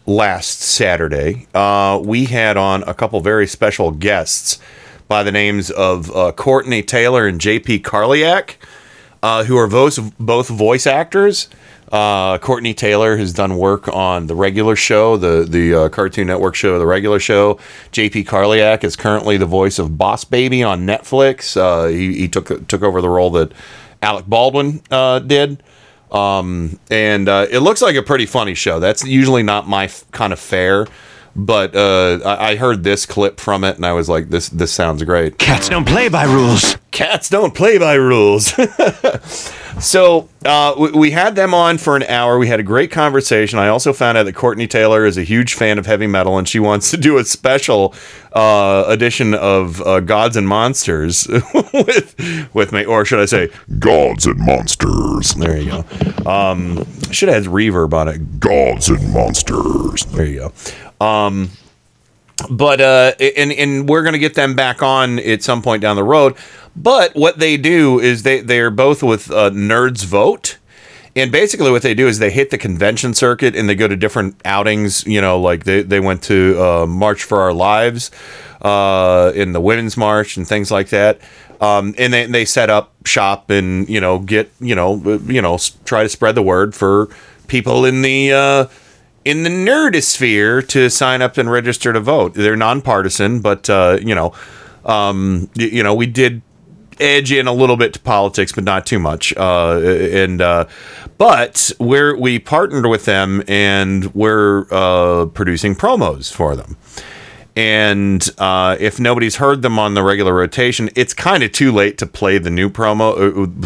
last Saturday. We had on a couple very special guests by the names of Courtney Taylor and J.P. Karliak, who are both voice actors. Courtney Taylor has done work on The Regular Show, the Cartoon Network show, The Regular Show. J.P. Karliak is currently the voice of Boss Baby on Netflix. He took over the role that Alec Baldwin did. And it looks like a pretty funny show. That's usually not my kind of fare, but I heard this clip from it and I was like, this sounds great. Cats don't play by rules. Cats don't play by rules. So we had them on for an hour. We had a great conversation. I also found out that Courtney Taylor is a huge fan of heavy metal and she wants to do a special edition of Gods and Monsters with me, or should I say Gods and Monsters. There you go. Should have had reverb on it. Gods and Monsters. There you go. But we're going to get them back on at some point down the road. But what they do is they are both with Nerds Vote. And basically what they do is they hit the convention circuit and they go to different outings. You know, like they went to March for Our Lives in the Women's March and things like that. And they set up shop and, you know, get, you know, try to spread the word for people in the nerdosphere to sign up and register to vote. They're nonpartisan, but, we did edge in a little bit to politics, but not too much. But we partnered with them and we're producing promos for them. And if nobody's heard them on the regular rotation, it's kind of too late to play the new the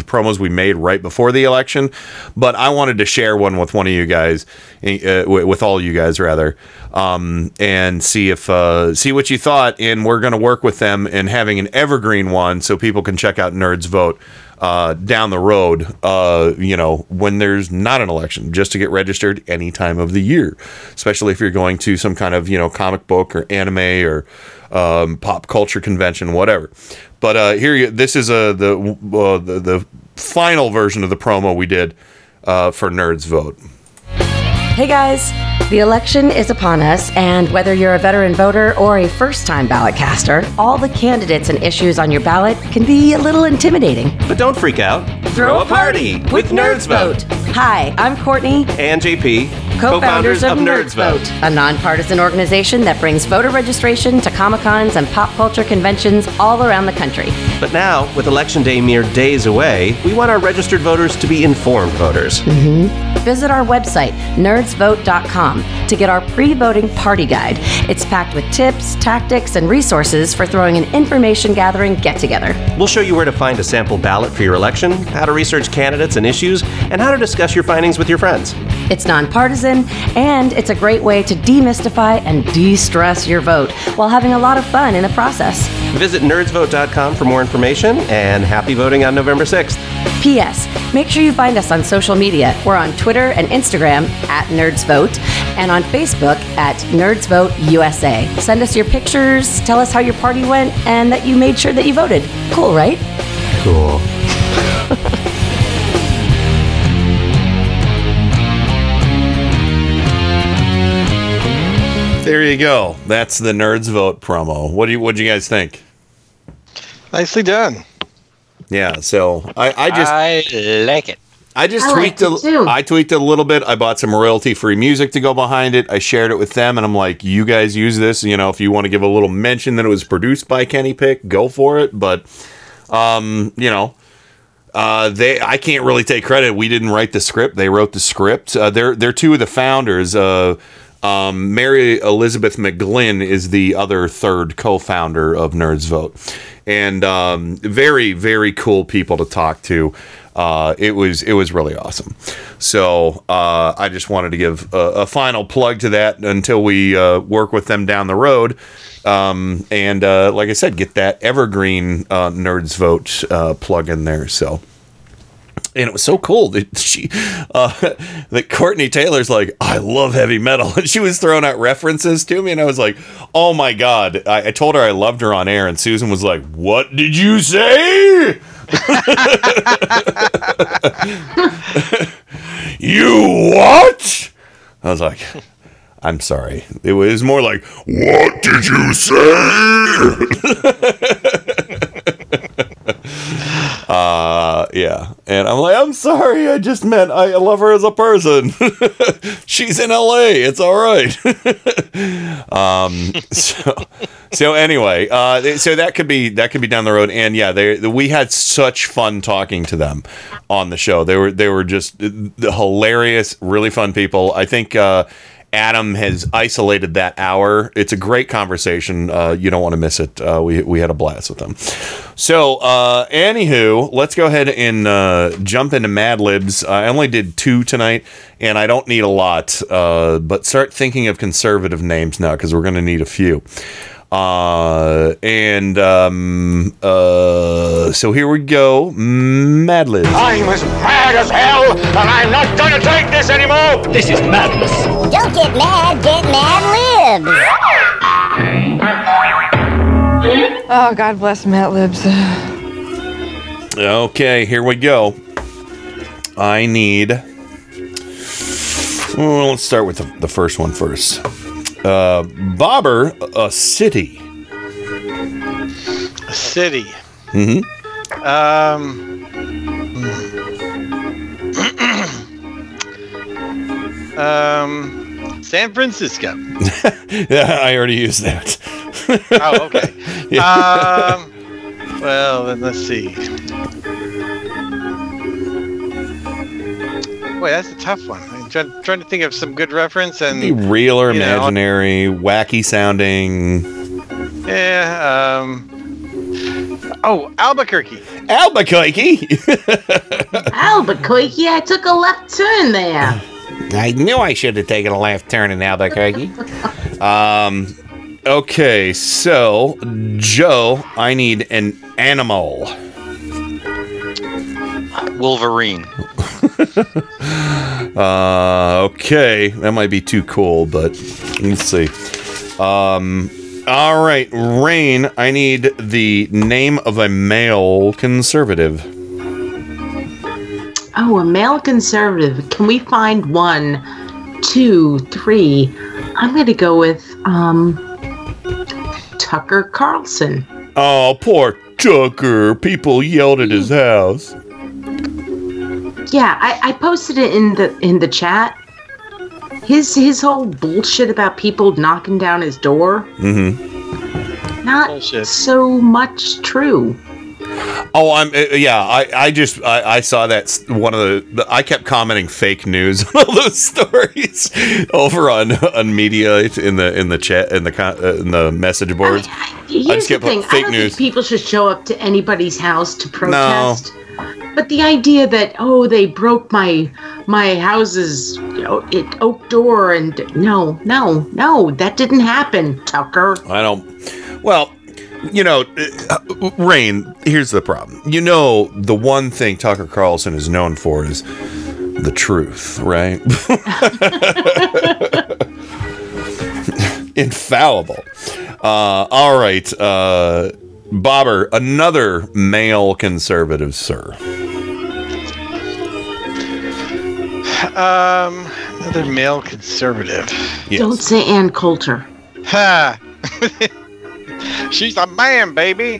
promos we made right before the election. But I wanted to share one with one of you guys, with all you guys rather, and see what you thought. And we're going to work with them in having an evergreen one so people can check out Nerds Vote down the road, you know, when there's not an election, just to get registered any time of the year, especially if you're going to some kind of, you know, comic book or anime or pop culture convention, whatever. But this is the final version of the promo we did for Nerds Vote. Hey guys, the election is upon us, and whether you're a veteran voter or a first-time ballot caster, all the candidates and issues on your ballot can be a little intimidating. But don't freak out. Throw a party with Nerds Vote. Hi, I'm Courtney and JP, co-founders of Nerds Vote, a nonpartisan organization that brings voter registration to Comic-Cons and pop culture conventions all around the country. But now, with Election Day mere days away, we want our registered voters to be informed voters. Mm-hmm. Visit our website, nerdsvote.com, to get our pre-voting party guide. It's packed with tips, tactics, and resources for throwing an information-gathering get-together. We'll show you where to find a sample ballot for your election, how to research candidates and issues, and how to discuss your findings with your friends. It's nonpartisan, and it's a great way to demystify and de-stress your vote while having a lot of fun in the process. Visit nerdsvote.com for more information, and happy voting on November 6th. P.S. Make sure you find us on social media. We're on Twitter and Instagram @NerdsVote and on Facebook @NerdsVoteUSA. Send us your pictures, tell us how your party went, and that you made sure that you voted. Cool, right? Cool. There you go. That's the Nerds Vote promo. What do you guys think? Nicely done. Yeah. So I like it. I tweaked it a little bit. I bought some royalty-free music to go behind it. I shared it with them, and I'm like, "You guys use this. You know, if you want to give a little mention that it was produced by Kenny Pick, go for it." But, you know. I can't really take credit. We didn't write the script. They wrote the script. They're two of the founders. Mary Elizabeth McGlynn is the other third co-founder of Nerds Vote, and very, very cool people to talk to. It was really awesome. So I just wanted to give a final plug to that until we work with them down the road. And like I said, get that evergreen Nerds Vote plug in there. So. And it was so cool that that Courtney Taylor's like, I love heavy metal. And she was throwing out references to me. And I was like, oh, my God. I told her I loved her on air. And Susan was like, what did you say? You what? I was like, I'm sorry. It was more like, what did you say? Yeah. And I'm like, I'm sorry. I just meant I love her as a person. She's in LA. It's all right. So anyway, so that could be down the road. And yeah, we had such fun talking to them on the show. They were just hilarious, really fun people. I think, Adam has isolated that hour. It's a great conversation. You don't want to miss it. We had a blast with them. So, anywho, let's go ahead and jump into Mad Libs. I only did 2 tonight, and I don't need a lot. But start thinking of conservative names now, because we're going to need a few. So here we go. Mad Libs. I'm as mad as hell, and I'm not gonna take this anymore. This is madness. Don't get mad, get Mad Libs. Oh, God bless Mad Libs. Okay, here we go. I need. Well, let's start with the first one first. Bobber, a city. A city. Mm-hmm. San Francisco. Yeah, I already used that. Oh, okay. Yeah. Well, then let's see. Wait, that's a tough one. I'm trying to think of some good reference and real or imaginary, wacky sounding. Yeah. Oh, Albuquerque. Albuquerque. Albuquerque. I took a left turn there. I knew I should have taken a left turn in Albuquerque. Okay, so Joe, I need an animal. Wolverine. Okay, that might be too cool, but let's see. All right, Rain, I need the name of a male conservative. Oh, a male conservative. Can we find 1, 2, 3? I'm going to go with Tucker Carlson. Oh, poor Tucker. People yelled at his house. Yeah, I posted it in the chat. His whole bullshit about people knocking down his door. Mm-hmm. Not bullshit. So much true. Oh, I saw that one of the I kept commenting fake news on all those stories over on media in the chat in the message boards. I just kept putting fake news. I don't think people should show up to anybody's house to protest. No. But the idea that, oh, they broke my house's oak door, and no, that didn't happen, Tucker. Rain, here's the problem. The one thing Tucker Carlson is known for is the truth, right? Infallible. All right, Bobber, another male conservative, sir. Another male conservative. Yes. Don't say Ann Coulter. Ha! She's a man, baby.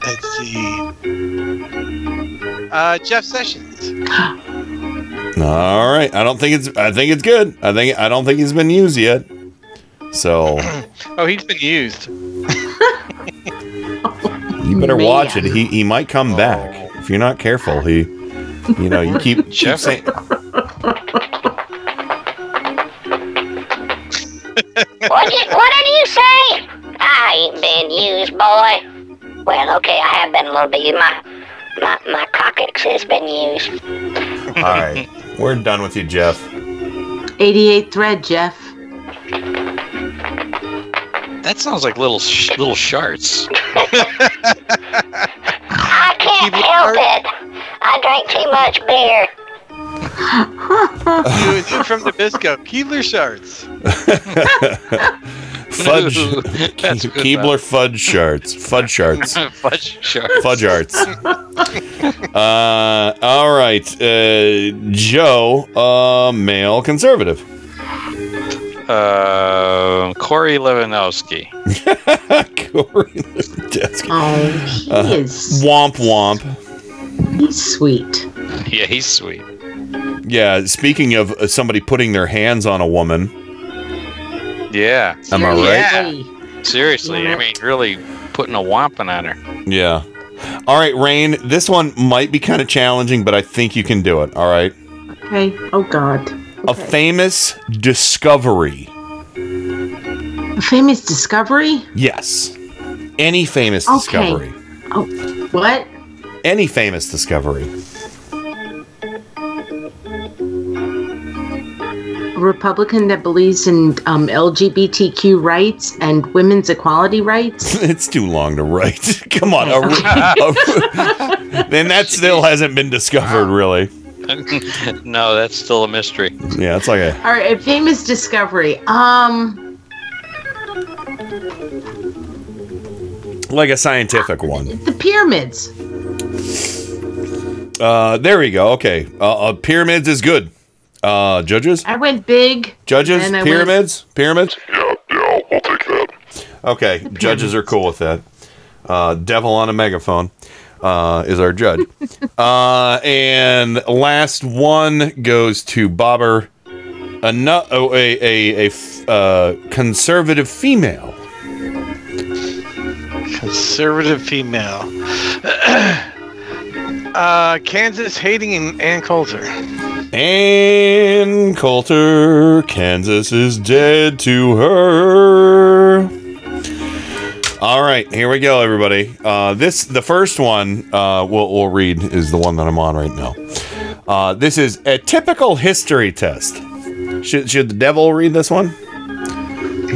Let's see. Jeff Sessions. All right. I think it's good. I don't think he's been used yet. So. Oh, he's been used. You better watch it. He might come back if you're not careful. You keep saying. What did you say? I ain't been used, boy. Well, okay, I have been a little bit used. My coccyx has been used. All right, we're done with you, Jeff. 88 thread, Jeff. That sounds like little sharts. I can't help it. I drank too much beer. Dude, from Nabisco, Keebler sharts. Fudge. Keebler fudge sharts. Fudge sharts. Fudge sharts. Fudge arts. All right, Joe, male conservative. Corey Lewandowski. Corey Lewandowski. Oh, he is. Womp womp. He's sweet. Yeah, he's sweet. Yeah, speaking of somebody putting their hands on a woman. Yeah. Seriously. Am I right? Yeah. Seriously, I mean, really putting a whomping on her. Yeah. All right, Rain, this one might be kind of challenging, but I think you can do it, all right? Okay. Oh, God. Okay. A famous discovery. A famous discovery? Yes. Any famous discovery. Oh, what? Any famous discovery. A Republican that believes in LGBTQ rights and women's equality rights. It's too long to write. Come on. And that still hasn't been discovered, really. No, that's still a mystery. Yeah, it's okay. All right, a famous discovery. Like a scientific one. The pyramids. There we go. Okay, pyramids is good. Judges. I went big. Judges, pyramids, pyramids. Yeah, we'll take that. Okay, judges are cool with that. Devil on a megaphone. Is our judge. And last one goes to Bobber. Conservative female. Conservative female. Kansas hating Ann Coulter. Ann Coulter. Kansas is dead to her. All right, here we go, everybody. The first one we'll read is the one that I'm on right now. This is a typical history test. Should the devil read this one?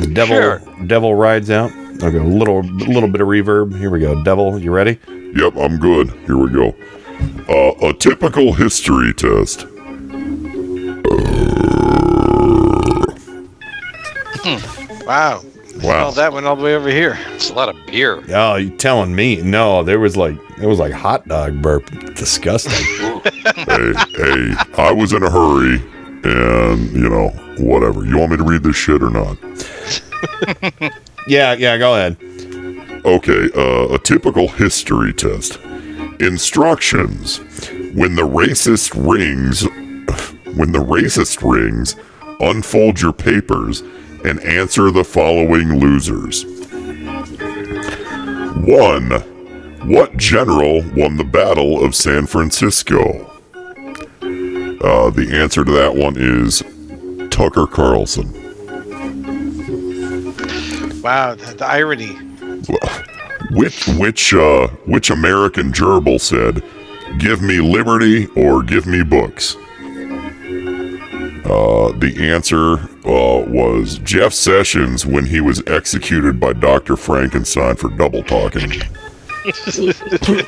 The devil, sure. Devil rides out. Okay, a little bit of reverb. Here we go. Devil, you ready? Yep, I'm good. Here we go. A typical history test. Wow. Wow. That went all the way over here. It's a lot of beer. Oh, you telling me? No, there was like, it was like hot dog burp. Disgusting. hey, I was in a hurry and, you know, whatever. You want me to read this shit or not? yeah, go ahead. Okay, a typical history test. Instructions. When the racist rings, unfold your papers and answer the following losers. 1. What general won the Battle of San Francisco? The answer to that one is Tucker Carlson. Wow, the irony. Which American gerbil said, "Give me liberty or give me books"? The answer was Jeff Sessions when he was executed by Dr. Frankenstein for double talking.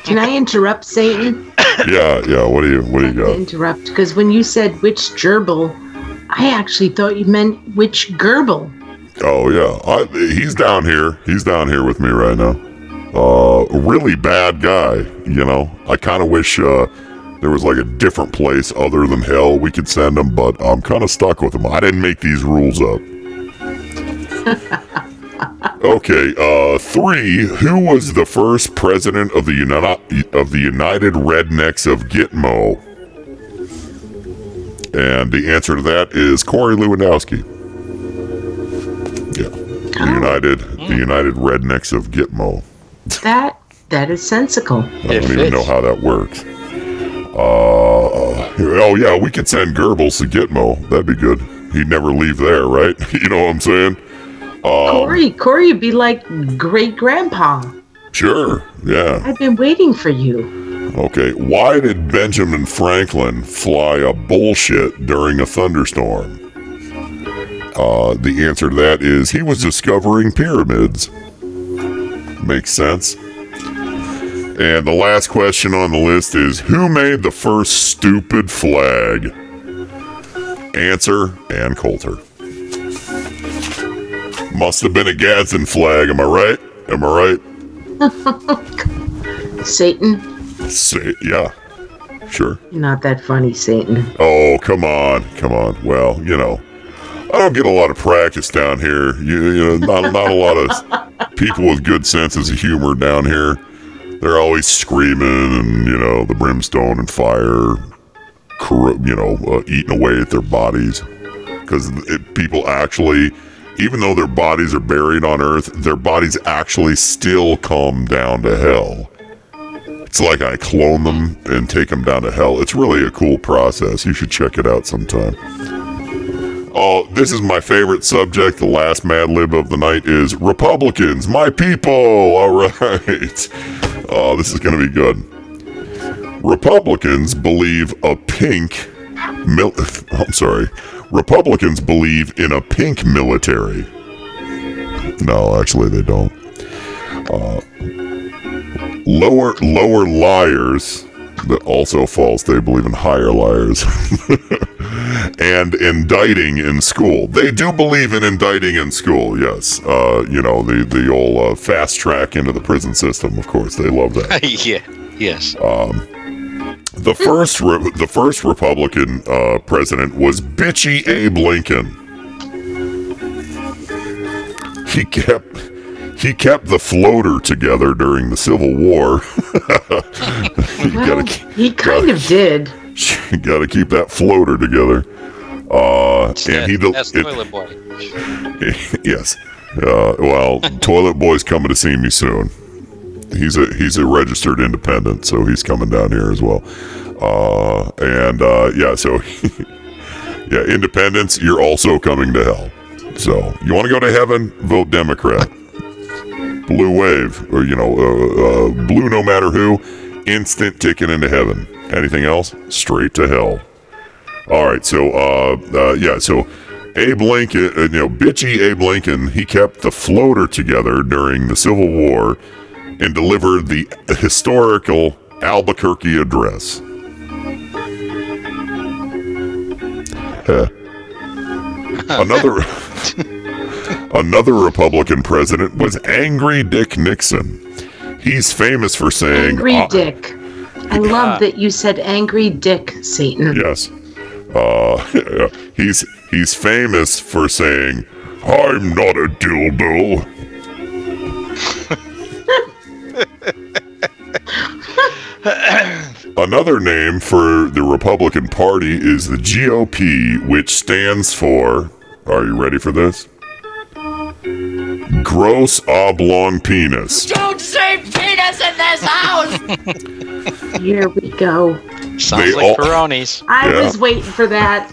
Can I interrupt, Satan? Yeah. What do you got? Interrupt, because when you said which gerbil, I actually thought you meant which gerbil. Oh yeah, he's down here. He's down here with me right now. Really bad guy. You know, I kind of wish. There was like a different place other than hell we could send them, but I'm kind of stuck with them. I didn't make these rules up. Okay, 3, who was the first president of the United Rednecks of Gitmo? And the answer to that is Corey Lewandowski. Yeah. The United Rednecks of Gitmo. That is sensical. I don't even know how that works. Oh yeah, we could send Goebbels to Gitmo. That'd be good. He'd never leave there, right? You know what I'm saying? Corey would be like great grandpa. Sure, yeah. I've been waiting for you. Okay, why did Benjamin Franklin fly a bullshit during a thunderstorm? The answer to that is he was discovering pyramids. Makes sense. And the last question on the list is, who made the first stupid flag? Answer, Ann Coulter. Must have been a Gadsden flag, am I right? Am I right? Satan? Yeah, sure. You're not that funny, Satan. Oh, come on. Well, you know, I don't get a lot of practice down here. You know, not a lot of people with good senses of humor down here. They're always screaming and, you know, the brimstone and fire, eating away at their bodies. Because people actually, even though their bodies are buried on Earth, their bodies actually still come down to hell. It's like I clone them and take them down to hell. It's really a cool process. You should check it out sometime. Oh, this is my favorite subject. The last Mad Lib of the night is Republicans, my people. All right. Oh, this is going to be good. Republicans believe in a pink military. No, actually they don't. Lower liars. That also false. They believe in higher liars. And indicting in school. They do believe in indicting in school, yes. You know, the old fast track into the prison system, of course. They love that. Yeah, yes. The first Republican president was bitchy Abe Lincoln. He kept the floater together during the Civil War. He kind of did. You gotta keep that floater together. That's Toilet Boy. Yes. Well, Toilet Boy's coming to see me soon. He's a registered independent, so he's coming down here as well. Independents, you're also coming to hell. So you want to go to heaven? Vote Democrat. Blue wave, or blue no matter who. Instant ticket into heaven. Anything else? Straight to hell. All right, so so Abe Lincoln, bitchy Abe Lincoln, he kept the floater together during the Civil War and delivered the historical Albuquerque address. Another Republican president was Angry Dick Nixon. He's famous for saying... Angry Dick. I love that you said Angry Dick, Satan. Yes. He's famous for saying, "I'm not a dildo." Another name for the Republican Party is the GOP, which stands for, are you ready for this? Gross Oblong Penis. Don't say penis in this house! Here we go. Sounds like Peronis. I was waiting for that.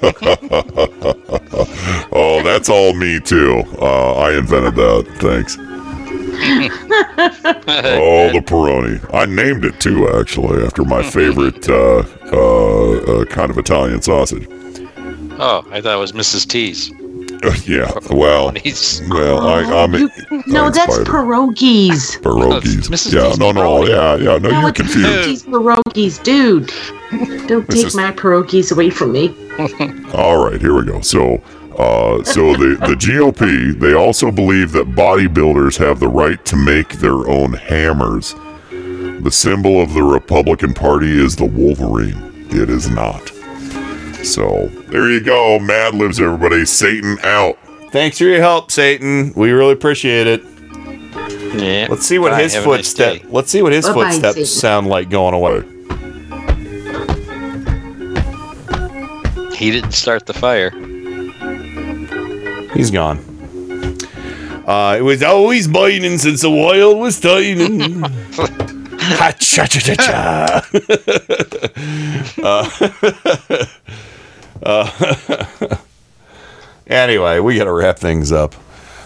Oh, that's all me too. I invented that. Thanks. Oh, the Peroni. I named it too, actually, after my favorite kind of Italian sausage. Oh, I thought it was Mrs. T's. Yeah, well, I'm... No, that's pierogies. Pierogies. Mrs. Yeah, T's no, you're confused. Pierogies, dude. Don't take my pierogies away from me. All right, here we go. So the GOP, they also believe that bodybuilders have the right to make their own hammers. The symbol of the Republican Party is the Wolverine. It is not. So there you go, Mad Libs, everybody. Satan out. Thanks for your help, Satan. We really appreciate it. Yeah. Let's see what his footsteps. Let's see what his footsteps sound like going away. He didn't start the fire. He's gone. It was always Biden since the wild was Titan. Ha cha cha cha cha. Anyway, we got to wrap things up.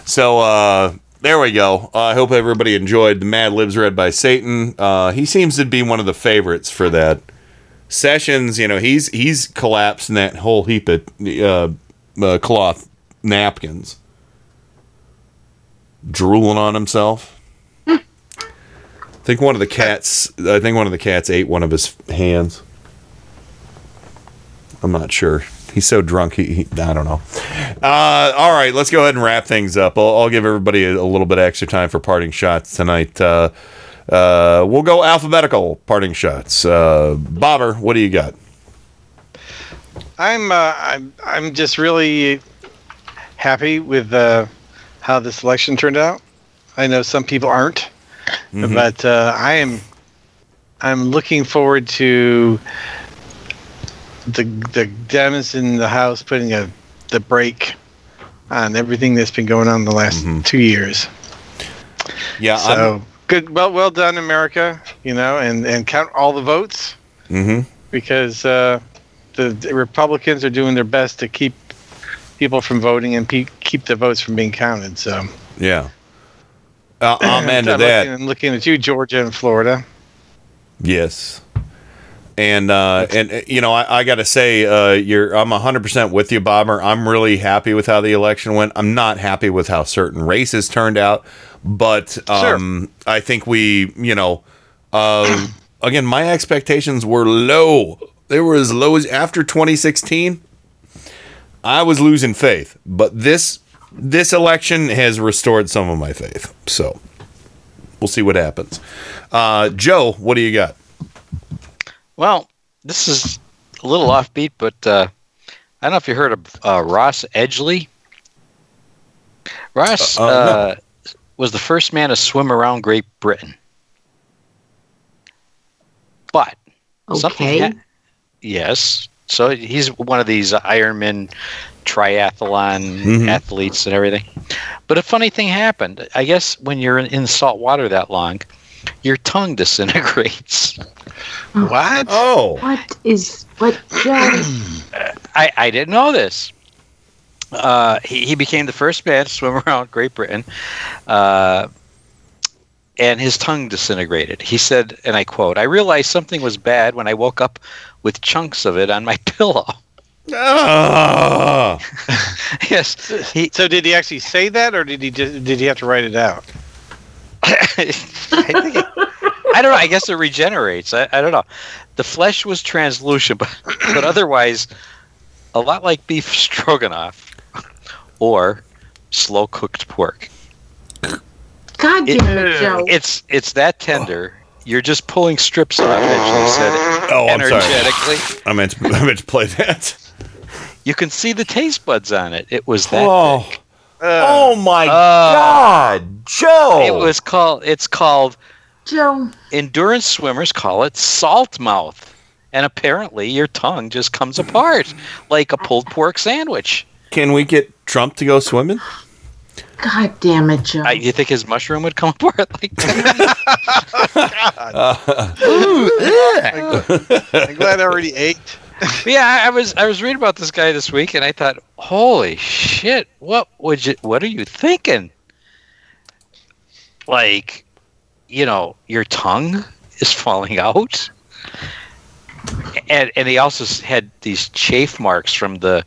So there we go. I hope everybody enjoyed the Mad Libs read by Satan. He seems to be one of the favorites for that. Sessions, you know, he's collapsing that whole heap of cloth napkins, drooling on himself. I think one of the cats ate one of his hands. I'm not sure. He's so drunk. He I don't know. All right, let's go ahead and wrap things up. I'll give everybody a little bit of extra time for parting shots tonight. We'll go alphabetical parting shots. Bobber, what do you got? I'm just really happy with how this election turned out. I know some people aren't, mm-hmm. but I'm looking forward to the Dems in the House putting the brake on everything that's been going on the last 2 years. Yeah. So good. Well done, America. You know, and count all the votes because the Republicans are doing their best to keep people from voting and keep the votes from being counted. So yeah, amen to that. I'm looking at you, Georgia and Florida. Yes, and you know I got to say, I'm 100% with you, Bomber. I'm really happy with how the election went. I'm not happy with how certain races turned out, but sure. I think we, you know, again, my expectations were low. They were as low as after 2016. I was losing faith, but this election has restored some of my faith. So we'll see what happens. Joe, what do you got? Well, this is a little offbeat, but I don't know if you heard of Ross Edgley. Ross was the first man to swim around Great Britain. But something yes. So he's one of these Ironman triathlon athletes and everything. But a funny thing happened. I guess when you're in salt water that long, your tongue disintegrates. What? Oh. What? I didn't know this. He became the first man to swim around Great Britain, and his tongue disintegrated. He said, and I quote, "I realized something was bad when I woke up with chunks of it on my pillow." Oh. Yes. So did he actually say that, or did he have to write it out? I don't know. I guess it regenerates. I don't know. The flesh was translucent, but otherwise, a lot like beef stroganoff or slow cooked pork. God damn it, Joe! It's that tender. You're just pulling strips off it. You said it. Oh, I'm energetically. Sorry. I meant to play that. You can see the taste buds on it. It was that. Oh, God, Joe! It's called. Joe. Endurance swimmers call it salt mouth. And apparently your tongue just comes apart like a pulled pork sandwich. Can we get Trump to go swimming? God damn it, Joe. You think his mushroom would come apart like that? I'm glad I already ate. Yeah, I was reading about this guy this week, and I thought, holy shit, what are you thinking? Like, you know, your tongue is falling out. And he also had these chafe marks from the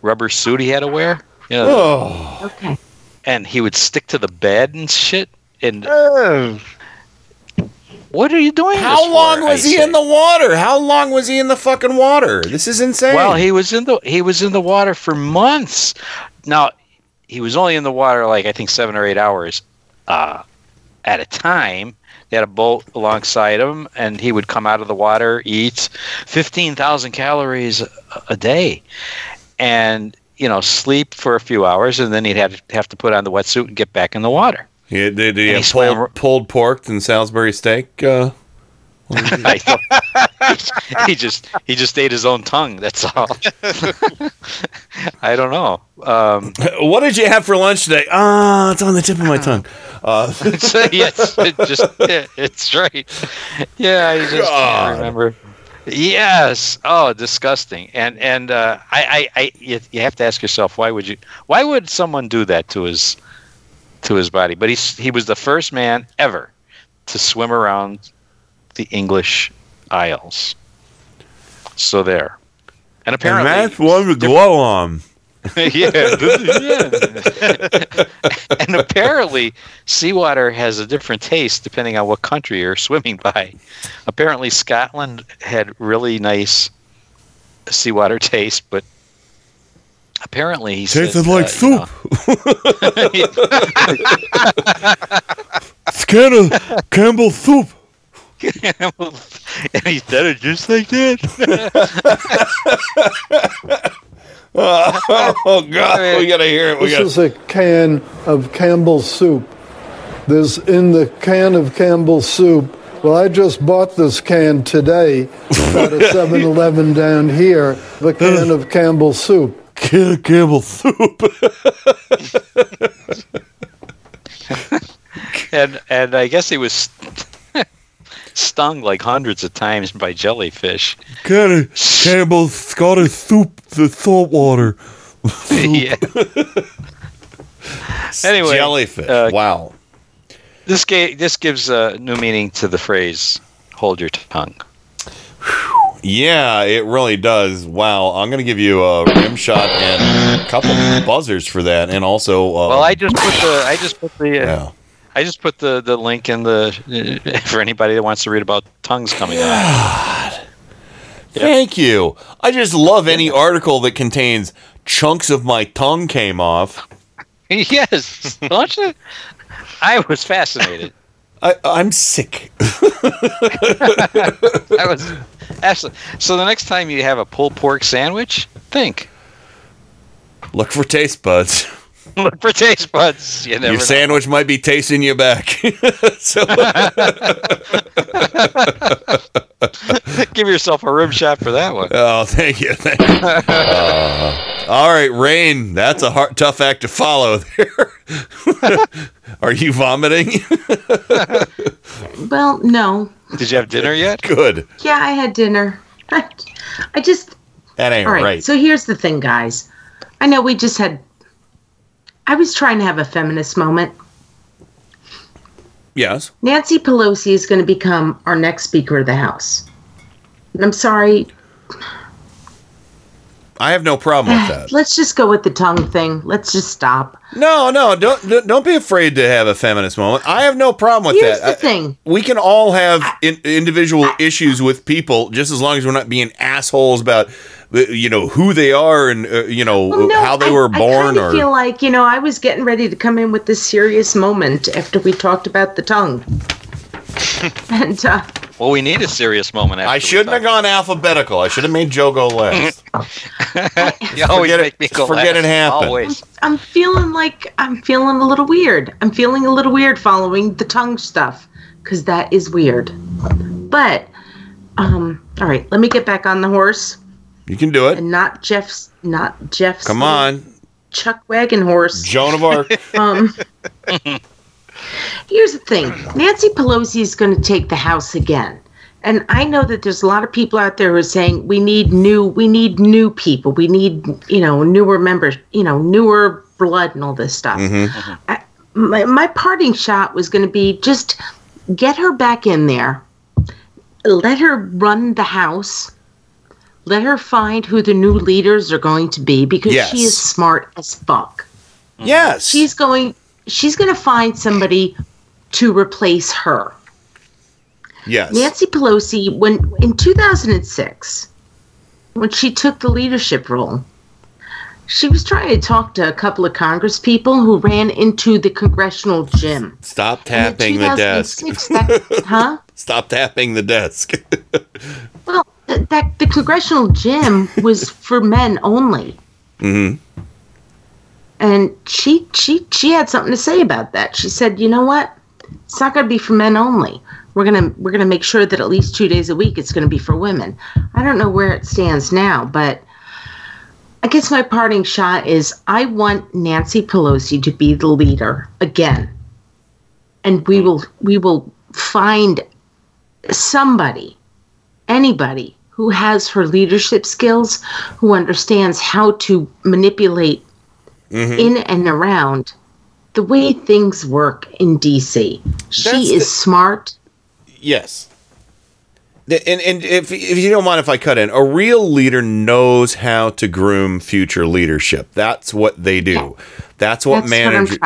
rubber suit he had to wear. You know, okay. And he would stick to the bed and shit. And what are you doing? How long was he in the water? How long was he in the fucking water? This is insane. Well, he was in the water for months. Now, he was only in the water like I think 7 or 8 hours at a time. They had a boat alongside him, and he would come out of the water, eat 15,000 calories a day, and sleep for a few hours, and then he'd have to put on the wetsuit and get back in the water. Yeah, did he have pulled pork and Salisbury steak? He just ate his own tongue. That's all. I don't know. What did you have for lunch today? It's on the tip of my tongue. It's right. Yeah, I just can't remember. Yes. Oh, disgusting. And you have to ask yourself, why would someone do that to his body? But he was the first man ever to swim around the English Isles. So there. And apparently, and that's one with glow on. And apparently, seawater has a different taste depending on what country you're swimming by. Apparently, Scotland had really nice seawater taste, but apparently, he tasted like soup. It's kind of Campbell's soup. And he said it just like that. Oh, God, we got to hear it. This is a can of Campbell's soup. There's in the can of Campbell's soup. Well, I just bought this can today at a 7-Eleven down here, the can of Campbell's soup. Can of Campbell's soup. And I guess he was stung like hundreds of times by jellyfish. Campbell's got a soup, the salt water. Yeah. Anyway, jellyfish. Wow. This gives a new meaning to the phrase "hold your tongue." Yeah, it really does. Wow. I'm going to give you a rim shot and a couple buzzers for that, and also. Well, I just put the. I just put the link in the for anybody that wants to read about tongues coming out. Yep. Thank you. I just love any article that contains chunks of my tongue came off. Yes. Don't you? I was fascinated. I'm sick. I was absolutely. So the next time you have a pulled pork sandwich, think. Look for taste buds. Look for taste buds. Your sandwich might be tasting you back. Give yourself a rim shot for that one. Oh, thank you. All right, Rain. That's a tough act to follow there. Are you vomiting? Well, no. Did you have dinner yet? Good. Yeah, I had dinner. I just... That ain't right. So here's the thing, guys. I know we just had... I was trying to have a feminist moment. Yes. Nancy Pelosi is going to become our next Speaker of the House. And I'm sorry. I have no problem with that. Let's just go with the tongue thing. Let's just stop. No, don't be afraid to have a feminist moment. I have no problem with that. Here's the thing. We can all have individual issues with people just as long as we're not being assholes about, you know, who they are and, you know, how they were born. I feel like, you know, I was getting ready to come in with this serious moment after we talked about the tongue. And, well, we need a serious moment. I shouldn't have gone alphabetical. I should have made Joe go last. You always make me go last. Forget it happened. Always. I'm feeling like a little weird. I'm feeling a little weird following the tongue stuff because that is weird. But all right, let me get back on the horse. You can do it. And not Jeff's. Come on, Chuck Wagon horse. Joan of Arc. Here's the thing. Nancy Pelosi is going to take the House again. And I know that there's a lot of people out there who are saying we need new people. We need, you know, newer members, you know, newer blood and all this stuff. Mm-hmm. My parting shot was going to be just get her back in there. Let her run the House. Let her find who the new leaders are going to be because she is smart as fuck. Yes. She's going to find somebody to replace her. Yes. Nancy Pelosi, when in 2006, when she took the leadership role, she was trying to talk to a couple of Congress people who ran into the congressional gym. Stop tapping the desk. Stop tapping the desk. Well, the congressional gym was for men only. Mm-hmm. And she had something to say about that. She said, "You know what? It's not going to be for men only. We're gonna make sure that at least 2 days a week it's going to be for women." I don't know where it stands now, but I guess my parting shot is I want Nancy Pelosi to be the leader again, and we will find somebody, anybody who has her leadership skills, who understands how to manipulate. Mm-hmm. In and around the way things work in D.C. She is smart. Yes. And if you don't mind if I cut in, a real leader knows how to groom future leadership. That's what they do. Yeah. That's what managers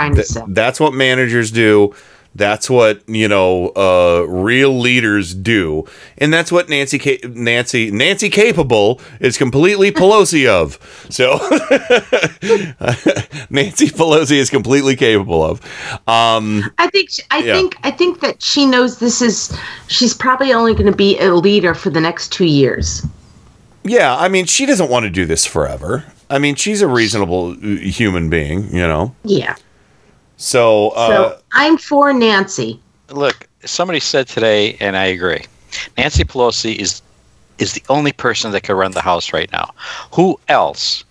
do. That's what, you know, real leaders do. And that's what Nancy capable is completely Pelosi of. So Nancy Pelosi is completely capable of. I think that she knows she's probably only going to be a leader for the next 2 years. Yeah, I mean, she doesn't want to do this forever. I mean, she's a reasonable human being, you know. Yeah. So I'm for Nancy. Look, somebody said today, and I agree, Nancy Pelosi is the only person that can run the House right now. Who else,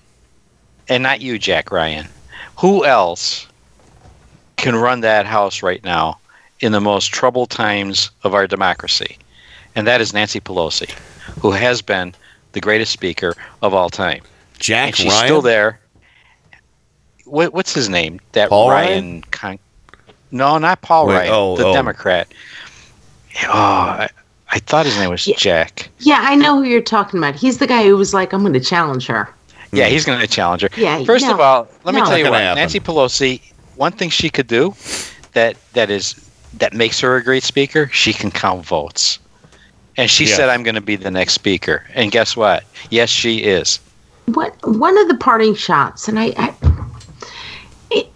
and not you, Jack Ryan, who else can run that House right now in the most troubled times of our democracy? And that is Nancy Pelosi, who has been the greatest speaker of all time. Jack and she's Ryan? Still there. What's his name? That Paul Ryan? No, not Paul Ryan. Oh, the Democrat. Oh, I thought his name was Jack. Yeah, I know who you're talking about. He's the guy who was like, I'm going to challenge her. Yeah, he's going to challenge her. Yeah, First of all, let me tell you what. Happen. Nancy Pelosi, one thing she could do that makes her a great speaker, she can count votes. And she said, I'm going to be the next speaker. And guess what? Yes, she is. One of the parting shots, and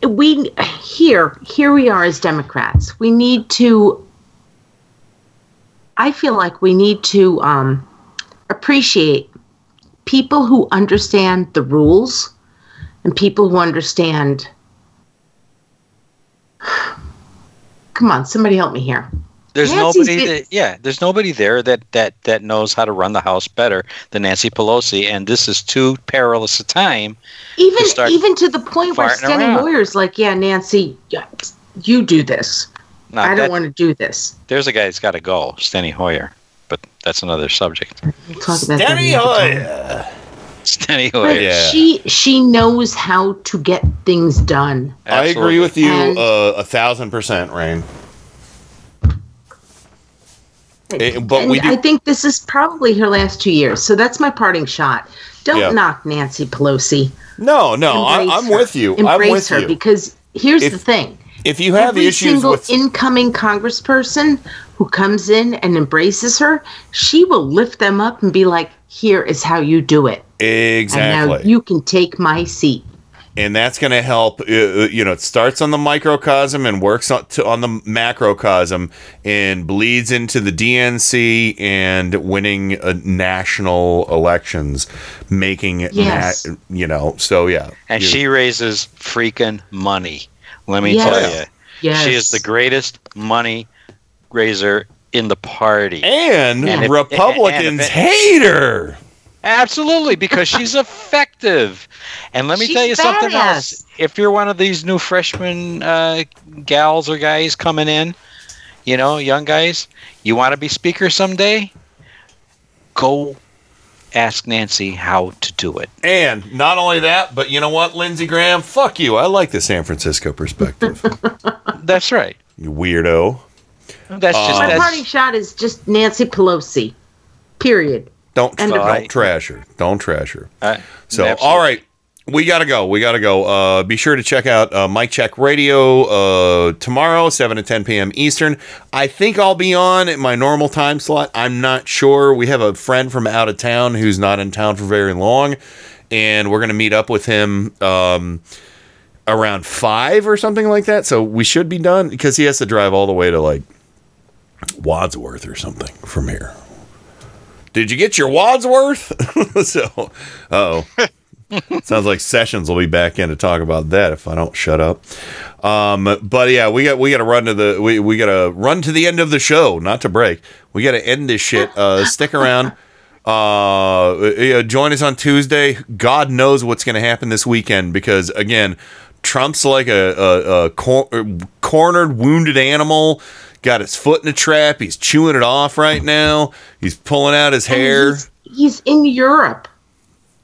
we here we are as Democrats. We need to. I feel like we need to appreciate people who understand the rules and people who understand. Come on, somebody help me here. There's nobody there that knows how to run the House better than Nancy Pelosi, and this is too perilous a time. Even to the point where standing lawyers like, yeah, Nancy, you do this. No, I don't want to do this. There's a guy that's got to go, Steny Hoyer, but that's another subject. We'll talk about Steny Hoyer. But yeah. She knows how to get things done. Absolutely. I agree with you 1,000%, Rain. I think this is probably her last 2 years. So that's my parting shot. Don't knock Nancy Pelosi. No, I'm with you. Embrace her, because here's the thing. If you have issues with every single incoming congressperson who comes in and embraces her, she will lift them up and be like, here is how you do it. Exactly. And now you can take my seat. And that's going to help, it starts on the microcosm and works on the macrocosm and bleeds into the DNC and winning national elections, making so. And she raises freaking money. Let me tell you. Yes. She is the greatest money raiser in the party. And Republicans hate her. Absolutely, because she's effective. And let me tell you something else. If you're one of these new freshman gals or guys coming in, young guys, you want to be speaker someday? Go ask Nancy how to do it. And not only that, but you know what, Lindsey Graham? Fuck you. I like the San Francisco perspective. That's right. You weirdo. My parting shot is just Nancy Pelosi. Period. Don't trash her. Don't trash her. All right. We got to go. Be sure to check out Mike Check Radio tomorrow, 7 to 10 p.m. Eastern. I think I'll be on at my normal time slot. I'm not sure. We have a friend from out of town who's not in town for very long, and we're going to meet up with him around 5 or something like that. So we should be done, because he has to drive all the way to, like, Wadsworth or something from here. Did you get your Wadsworth? So, uh-oh. Sounds like Sessions will be back in to talk about that if I don't shut up. But yeah, we got to run to the end of the show, not to break. We got to end this shit. Stick around. Join us on Tuesday. God knows what's going to happen this weekend, because again, Trump's like a cornered, wounded animal. Got his foot in a trap. He's chewing it off right now. He's pulling out his hair. He's in Europe.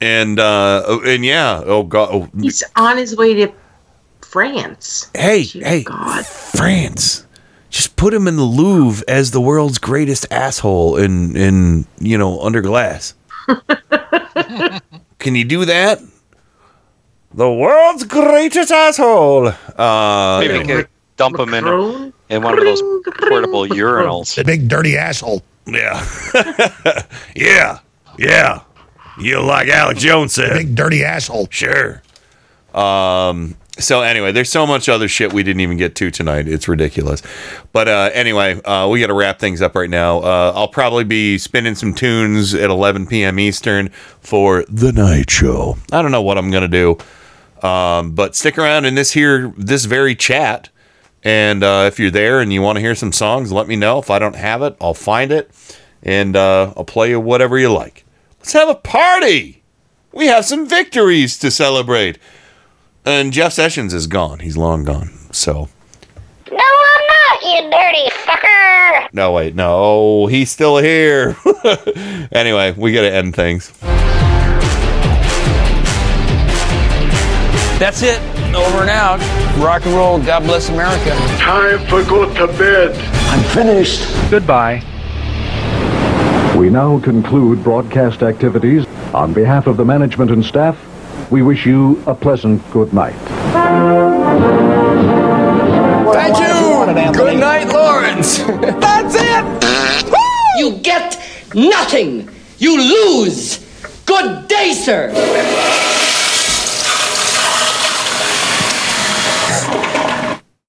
And he's on his way to France. Hey, God. France! Just put him in the Louvre as the world's greatest asshole in under glass. Can you do that? The world's greatest asshole. Maybe we could dump him in one of those portable urinals. The big dirty asshole. Yeah. Yeah. You like Alex Jones said. Big dirty asshole. Sure. So anyway, there's so much other shit we didn't even get to tonight. It's ridiculous. But anyway, we got to wrap things up right now. I'll probably be spinning some tunes at 11 p.m. Eastern for The Night Show. I don't know what I'm going to do. But stick around in this very chat. And if you're there and you want to hear some songs, let me know. If I don't have it, I'll find it. And I'll play you whatever you like. Let's have a party. We have some victories to celebrate. And Jeff Sessions is gone. He's long gone. So. No, I'm not, you dirty fucker. No, wait. No, he's still here. Anyway, we got to end things. That's it. Over and out. Rock and roll. God bless America. Time for go to bed. I'm finished. Goodbye. We now conclude broadcast activities. On behalf of the management and staff, we wish you a pleasant good night. Thank you. Good night, Lawrence. That's it. You get nothing. You lose. Good day, sir.